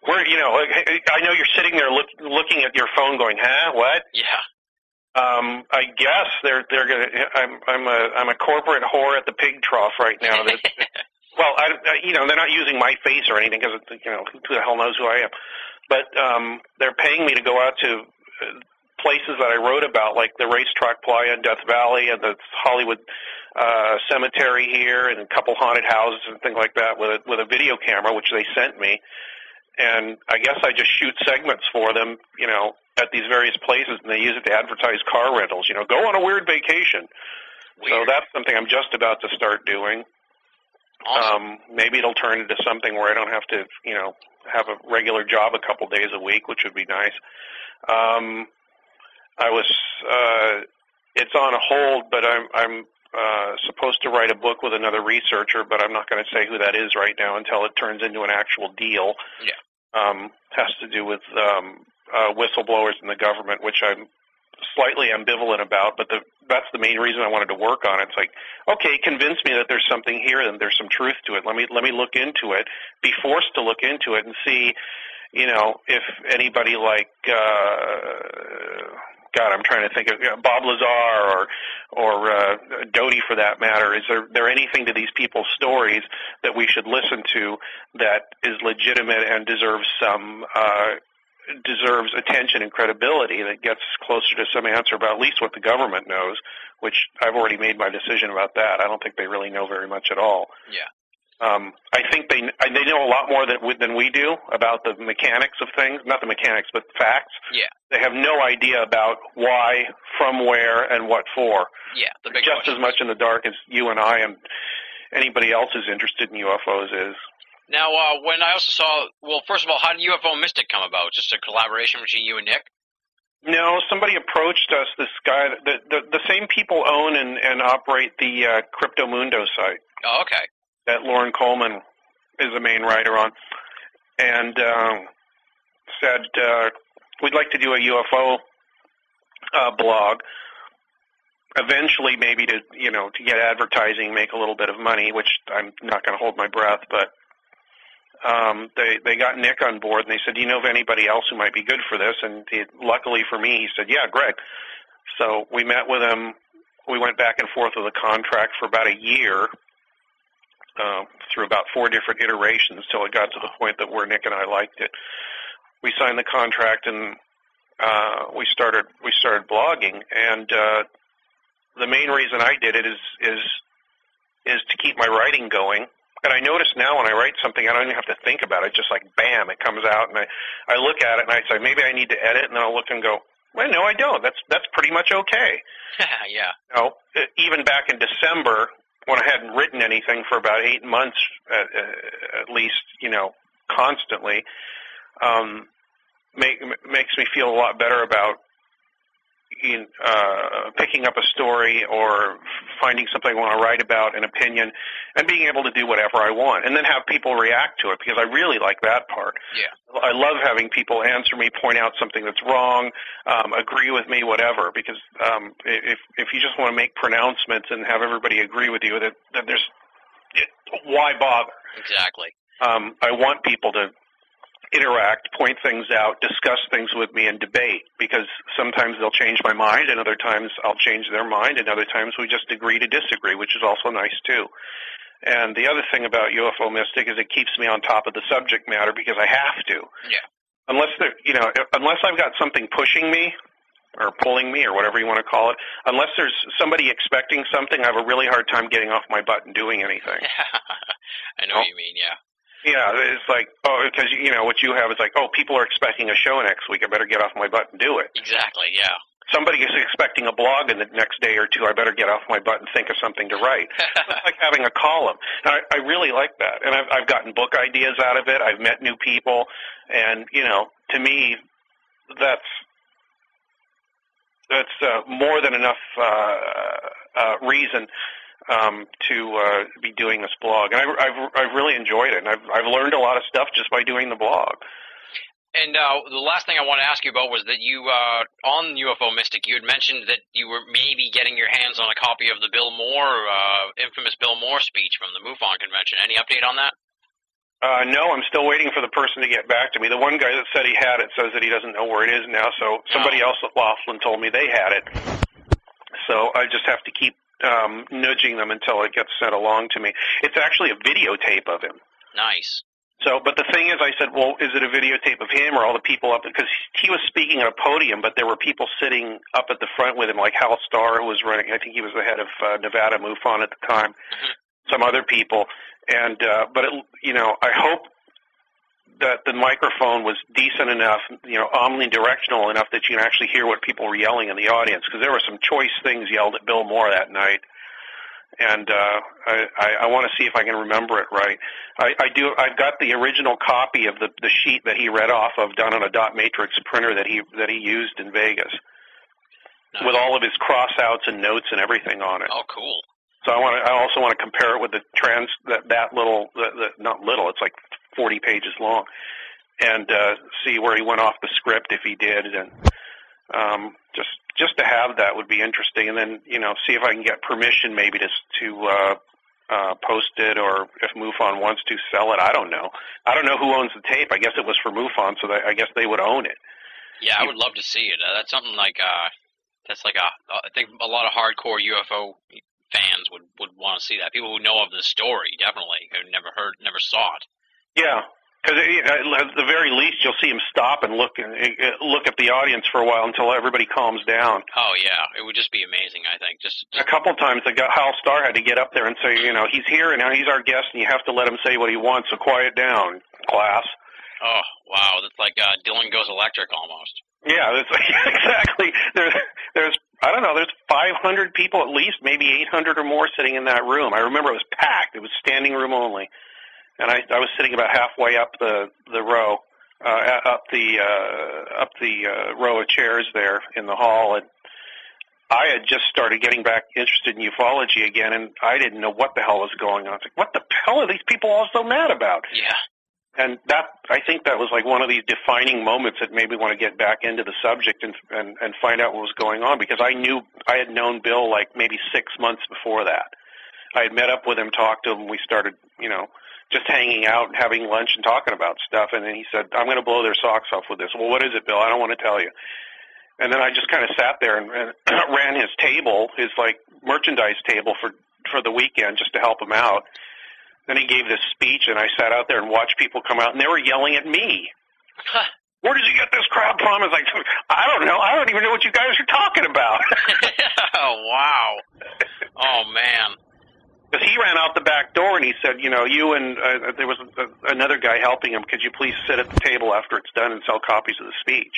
Where, you know, I know you're sitting there look, looking at your phone, going, "Huh, what?" Yeah. Um, I guess they're they're gonna. I'm I'm a I'm a corporate whore at the pig trough right now. That, well, I, I you know they're not using my face or anything because you know who the hell knows who I am, but um, they're paying me to go out to places that I wrote about, like the racetrack playa in Death Valley and the Hollywood uh, cemetery here, and a couple haunted houses and things like that with a, with a video camera, which they sent me. And I guess I just shoot segments for them, you know, at these various places, and they use it to advertise car rentals. You know, go on a weird vacation. Weird. So that's something I'm just about to start doing. Awesome. Um, maybe it'll turn into something where I don't have to, you know, have a regular job a couple days a week, which would be nice. Um, I was, uh, it's on hold, but I'm, I'm uh, supposed to write a book with another researcher, but I'm not going to say who that is right now until it turns into an actual deal. Yeah. Um, has to do with um, uh, whistleblowers in the government, which I'm slightly ambivalent about, but the, that's the main reason I wanted to work on it. It's like, okay, convince me that there's something here and there's some truth to it. Let me let me look into it, be forced to look into it and see, you know, if anybody like, uh, God, I'm trying to think of you know, Bob Lazar or or uh, Doty for that matter. Is there, there anything to these people's stories that we should listen to that is legitimate and deserves some uh, deserves attention and credibility that gets closer to some answer about at least what the government knows, which I've already made my decision about that. I don't think they really know very much at all. Yeah. Um, I think they they know a lot more than, than we do about the mechanics of things. Not the mechanics, but facts. Yeah. They have no idea about why, from where, and what for. Yeah, the big Just questions. As much in the dark as you and I and anybody else who's interested in U F Os is. Now, uh, when I also saw – well, first of all, how did U F O Mystic come about? Just a collaboration between you and Nick? No, somebody approached us, this guy – the the same people own and, and operate the uh, Crypto Mundo site. Oh, okay. That Lauren Coleman is the main writer on, and uh, said, uh, we'd like to do a U F O uh, blog, eventually maybe to, you know, to get advertising, make a little bit of money, which I'm not going to hold my breath, but um, they, they got Nick on board, and they said, do you know of anybody else who might be good for this? And he, luckily for me, he said, yeah, Greg. So we met with him. We went back and forth with a contract for about a year, Uh, through about four different iterations till it got to the point that where Nick and I liked it. We signed the contract and uh, we started we started blogging. And uh, the main reason I did it is is is to keep my writing going. And I notice now when I write something, I don't even have to think about it. It's just like bam, it comes out, and I I look at it and I say maybe I need to edit, and then I'll look and go, well, no, I don't. That's that's pretty much okay. Yeah. You know, even back in December, when I hadn't written anything for about eight months, at, at least, you know, constantly, um, make, makes me feel a lot better about uh, picking up a story or finding something I want to write about, an opinion, and being able to do whatever I want, and then have people react to it, because I really like that part. Yeah. I love having people answer me, point out something that's wrong, um, agree with me, whatever, because um, if, if you just want to make pronouncements and have everybody agree with you, that, that there's it, why bother? Exactly. Um, I want people to interact, point things out, discuss things with me, and debate, because sometimes they'll change my mind, and other times I'll change their mind, and other times we just agree to disagree, which is also nice too. And the other thing about U F O Mystic is it keeps me on top of the subject matter, because I have to. Yeah. Unless there, you know, unless I've got something pushing me or pulling me or whatever you want to call it, unless there's somebody expecting something, I have a really hard time getting off my butt and doing anything. I know well, what you mean, yeah. Yeah, it's like, oh, because, you know, what you have is like, oh, people are expecting a show next week. I better get off my butt and do it. Exactly, yeah. Somebody is expecting a blog in the next day or two. I better get off my butt and think of something to write. It's like having a column. And I, I really like that. And I've, I've gotten book ideas out of it. I've met new people. And, you know, to me, that's that's uh, more than enough uh, uh, reason Um, to uh, be doing this blog, and I, I've I've really enjoyed it, and I've I've learned a lot of stuff just by doing the blog. And uh, the last thing I want to ask you about was that you uh, on U F O Mystic, you had mentioned that you were maybe getting your hands on a copy of the Bill Moore uh, infamous Bill Moore speech from the MUFON convention. Any update on that? Uh, no, I'm still waiting for the person to get back to me. The one guy that said he had it says that he doesn't know where it is now. So somebody oh. else at Laughlin told me they had it. So I just have to keep Um, nudging them until it gets sent along to me. It's actually a videotape of him. Nice. So, but the thing is, I said, well, is it a videotape of him or all the people up? Because he was speaking at a podium, but there were people sitting up at the front with him, like Hal Starr, who was running, I think he was the head of uh, Nevada MUFON at the time, mm-hmm. some other people. And, uh, but, it, you know, I hope that the microphone was decent enough, you know, omnidirectional enough that you can actually hear what people were yelling in the audience, because there were some choice things yelled at Bill Moore that night, and uh, I, I, I want to see if I can remember it right. I, I do. I've got the original copy of the, the sheet that he read off of, done on a dot matrix printer that he that he used in Vegas, nice. With all of his cross-outs and notes and everything on it. Oh, cool. So I want to. I also want to compare it with the trans that that little, the, the, not little. It's like forty pages long, and uh, see where he went off the script, if he did, and um, just just to have that would be interesting. And then, you know, see if I can get permission maybe to to uh, uh, post it, or if MUFON wants to sell it. I don't know. I don't know who owns the tape. I guess it was for MUFON, so that, I guess they would own it. Yeah, I would love to see it. Uh, that's something like uh, that's like a, I think a lot of hardcore U F O fans would would want to see that. People who know of the story definitely who never heard, never saw it. Yeah, because at the very least, you'll see him stop and look and look at the audience for a while until everybody calms down. Oh yeah, it would just be amazing. I think just, just... a couple times, the guy, Hal Starr had to get up there and say, you know, he's here and now he's our guest, and you have to let him say what he wants. So quiet down, class. Oh wow, that's like uh, Dylan Goes Electric almost. Yeah, that's like, exactly. There's there's I don't know. There's five hundred people at least, maybe eight hundred or more sitting in that room. I remember it was packed. It was standing room only. And I, I was sitting about halfway up the the row, uh, up the uh, up the uh, row of chairs there in the hall, and I had just started getting back interested in ufology again, and I didn't know what the hell was going on. I was like, what the hell are these people all so mad about? Yeah. And that I think that was like one of these defining moments that made me want to get back into the subject and and, and find out what was going on, because I knew I had known Bill like maybe six months before that. I had met up with him, talked to him, we started, you know, just hanging out and having lunch and talking about stuff. And then he said, I'm going to blow their socks off with this. Well, what is it, Bill? I don't want to tell you. And then I just kind of sat there and ran his table, his, like, merchandise table for, for the weekend just to help him out. Then he gave this speech, and I sat out there and watched people come out, and they were yelling at me. Huh. Where did you get this crap from? I was like, I don't know. I don't even know what you guys are talking about. Oh, wow. Oh, man. Because he ran out the back door and he said, you know, you and uh, there was a, another guy helping him, could you please sit at the table after it's done and sell copies of the speech?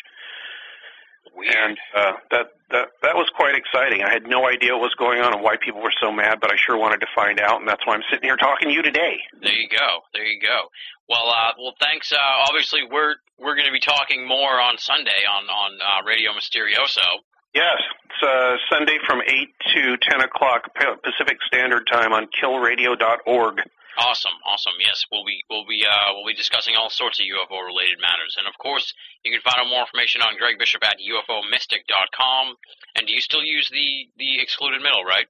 Weird. And uh, that, that, that was quite exciting. I had no idea what was going on and why people were so mad, but I sure wanted to find out, and that's why I'm sitting here talking to you today. There you go. There you go. Well, uh, well, thanks. Uh, obviously, we're we're going to be talking more on Sunday on, on uh, Radio Mysterioso. Yes, it's uh, Sunday from eight to ten o'clock Pacific Standard Time on kill radio dot org. Awesome, awesome. Yes, we'll be we'll be uh, we'll be discussing all sorts of U F O related matters, and of course, you can find out more information on Greg Bishop at U F O Mystic dot com. And do you still use the the Excluded Middle, right?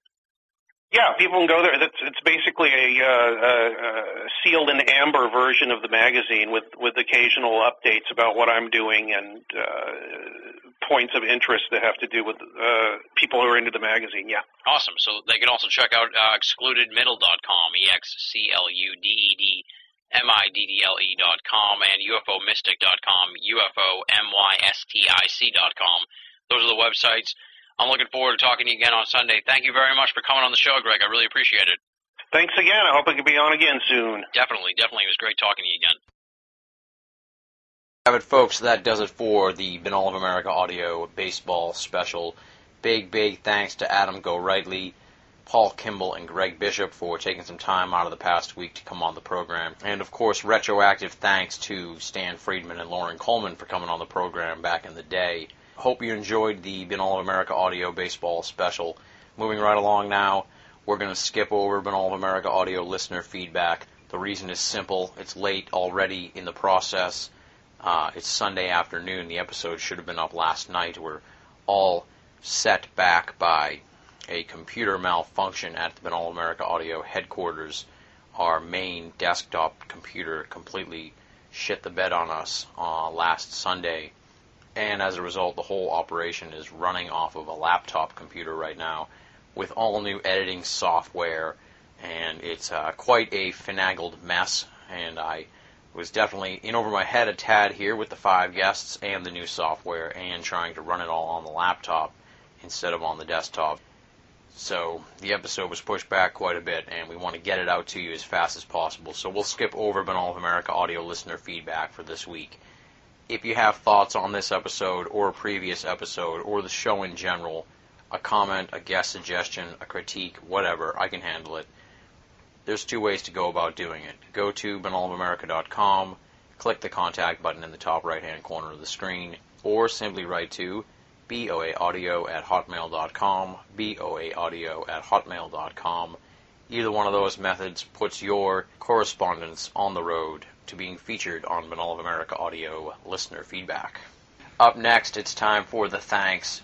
Yeah, people can go there. It's, it's basically a, uh, a sealed in amber version of the magazine, with with occasional updates about what I'm doing and uh, points of interest that have to do with uh, people who are into the magazine. Yeah. Awesome. So they can also check out uh, excluded middle dot com, E X C L U D E D M I D D L E dot com, and U F O mystic dot com, U F O mystic dot com. Those are the websites. I'm looking forward to talking to you again on Sunday. Thank you very much for coming on the show, Greg. I really appreciate it. Thanks again. I hope I can be on again soon. Definitely, definitely. It was great talking to you again. Have it, folks. That does it for the Binnall of America Audio Baseball Special. Big, big thanks to Adam Gorightly, Paul Kimball, and Greg Bishop for taking some time out of the past week to come on the program. And, of course, retroactive thanks to Stan Friedman and Lauren Coleman for coming on the program back in the day. Hope you enjoyed the Binnall of America Audio Baseball Special. Moving right along now, we're going to skip over Binnall of America Audio listener feedback. The reason is simple. It's late already in the process. Uh, it's Sunday afternoon. The episode should have been up last night. We're all set back by a computer malfunction at the Binnall of America Audio headquarters. Our main desktop computer completely shit the bed on us uh, last Sunday. And as a result, the whole operation is running off of a laptop computer right now with all new editing software, and it's uh, quite a finagled mess, and I was definitely in over my head a tad here with the five guests and the new software and trying to run it all on the laptop instead of on the desktop. So the episode was pushed back quite a bit, and we want to get it out to you as fast as possible. So we'll skip over Binnall of America Audio listener feedback for this week. If you have thoughts on this episode or a previous episode or the show in general, a comment, a guest suggestion, a critique, whatever, I can handle it. There's two ways to go about doing it. Go to binnall of america dot com, click the contact button in the top right-hand corner of the screen, or simply write to boa audio at hotmail dot com, boa audio at hotmail dot com. Either one of those methods puts your correspondence on the road to being featured on Binnall of America Audio listener feedback. Up next, it's time for the thanks.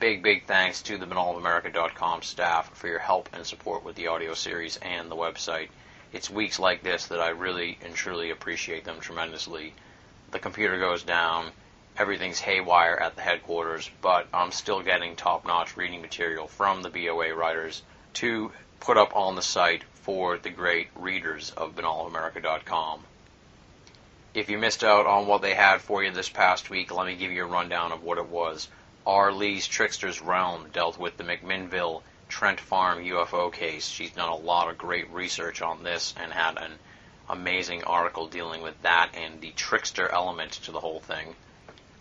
Big, big thanks to the binnall of america dot com staff for your help and support with the audio series and the website. It's weeks like this that I really and truly appreciate them tremendously. The computer goes down, everything's haywire at the headquarters, but I'm still getting top-notch reading material from the B O A writers to put up on the site for the great readers of binnall of america dot com. If you missed out on what they had for you this past week, let me give you a rundown of what it was. R. Lee's Trickster's Realm dealt with the McMinnville Trent Farm U F O case. She's done a lot of great research on this and had an amazing article dealing with that and the trickster element to the whole thing.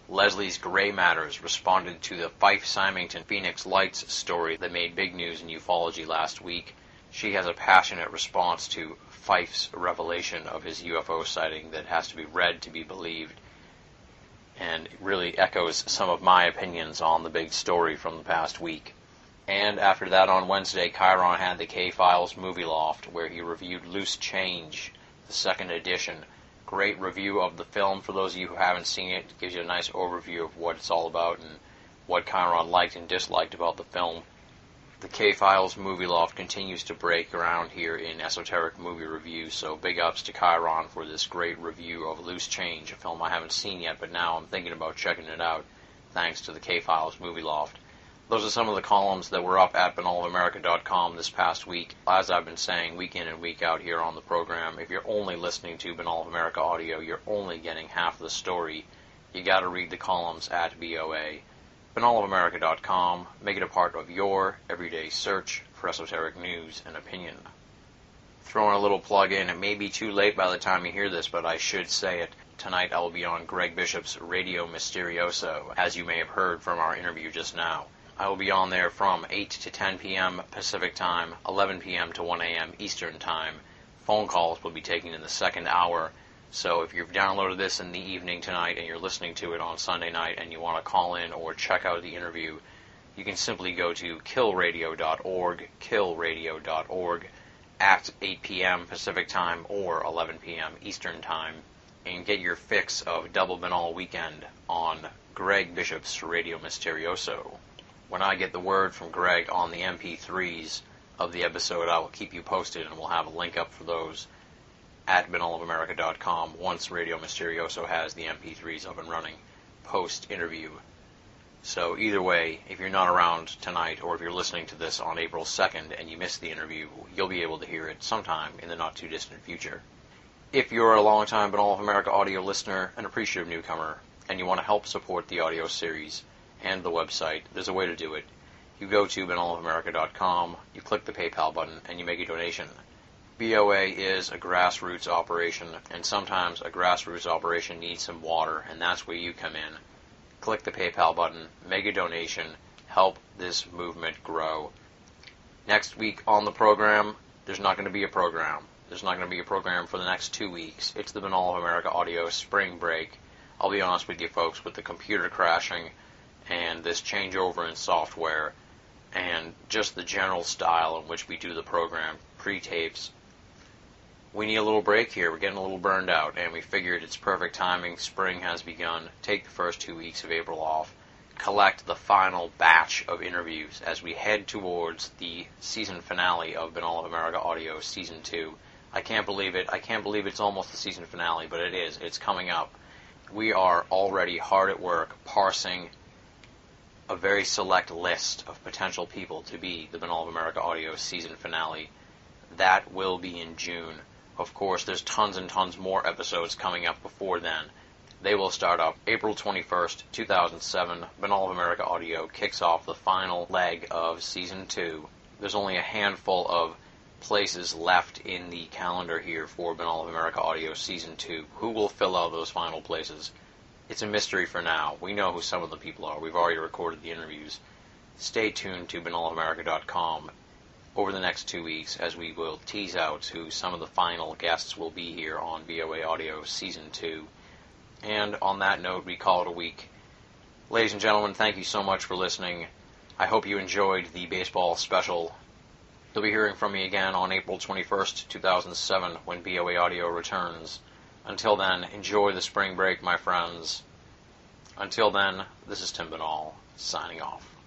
Leslie's Gray Matters responded to the Fife-Symington Phoenix Lights story that made big news in ufology last week. She has a passionate response to Fife's revelation of his U F O sighting that has to be read to be believed, and really echoes some of my opinions on the big story from the past week. And after that, on Wednesday, Chiron had the K-Files Movie Loft, where he reviewed Loose Change, the second edition. Great review of the film for those of you who haven't seen it. It gives you a nice overview of what it's all about and what Chiron liked and disliked about the film. The K-Files Movie Loft continues to break ground here in Esoteric Movie Review, so big ups to Chiron for this great review of Loose Change, a film I haven't seen yet, but now I'm thinking about checking it out, thanks to the K-Files Movie Loft. Those are some of the columns that were up at binnall of america dot com this past week. As I've been saying week in and week out here on the program, if you're only listening to Binnall of America Audio, you're only getting half the story. You got to read the columns at B O A. binnall of america dot com, make it a part of your everyday search for esoteric news and opinion. Throwing a little plug in, it may be too late by the time you hear this, but I should say it. Tonight I will be on Greg Bishop's Radio Mysterioso, as you may have heard from our interview just now. I will be on there from eight to ten p.m. Pacific Time, eleven p.m. to one a.m. Eastern Time. Phone calls will be taken in the second hour, So if you've downloaded this in the evening tonight and you're listening to it on Sunday night and you want to call in or check out the interview, you can simply go to kill radio dot org, kill radio dot org, at eight p.m. Pacific Time or eleven p.m. Eastern Time, and get your fix of Double Binnall Weekend on Greg Bishop's Radio Mysterioso. When I get the word from Greg on the M P threes of the episode, I will keep you posted, and we'll have a link up for those at binnall of america dot com once Radio Mysterioso has the M P threes up and running post-interview. So either way, if you're not around tonight, or if you're listening to this on April second and you missed the interview, you'll be able to hear it sometime in the not-too-distant future. If you're a long-time Binnall of America audio listener, an appreciative newcomer, and you want to help support the audio series and the website, there's a way to do it. You go to binnall of america dot com, you click the PayPal button, and you make a donation. B O A is a grassroots operation, and sometimes a grassroots operation needs some water, and that's where you come in. Click the PayPal button, make a donation, help this movement grow. Next week on the program, there's not going to be a program. There's not going to be a program for the next two weeks. It's the Binnall of America Audio Spring Break. I'll be honest with you folks, with the computer crashing and this changeover in software and just the general style in which we do the program, pre-tapes, we need a little break here. We're getting a little burned out, and we figured it's perfect timing. Spring has begun. Take the first two weeks of April off. Collect the final batch of interviews as we head towards the season finale of Binnall of America Audio Season two. I can't believe it. I can't believe it's almost the season finale, but it is. It's coming up. We are already hard at work parsing a very select list of potential people to be the Binnall of America Audio Season finale. That will be in June. Of course, there's tons and tons more episodes coming up before then. They will start up April twenty-first, two thousand seven. Binnall of America Audio kicks off the final leg of Season two. There's only a handful of places left in the calendar here for Binnall of America Audio Season two. Who will fill out those final places? It's a mystery for now. We know who some of the people are. We've already recorded the interviews. Stay tuned to binnall of america dot com. Over the next two weeks, as we will tease out who some of the final guests will be here on B O A Audio Season two. And on that note, we call it a week. Ladies and gentlemen, thank you so much for listening. I hope you enjoyed the baseball special. You'll be hearing from me again on April twenty-first, two thousand seven, when B O A Audio returns. Until then, enjoy the spring break, my friends. Until then, this is Tim Benall, signing off.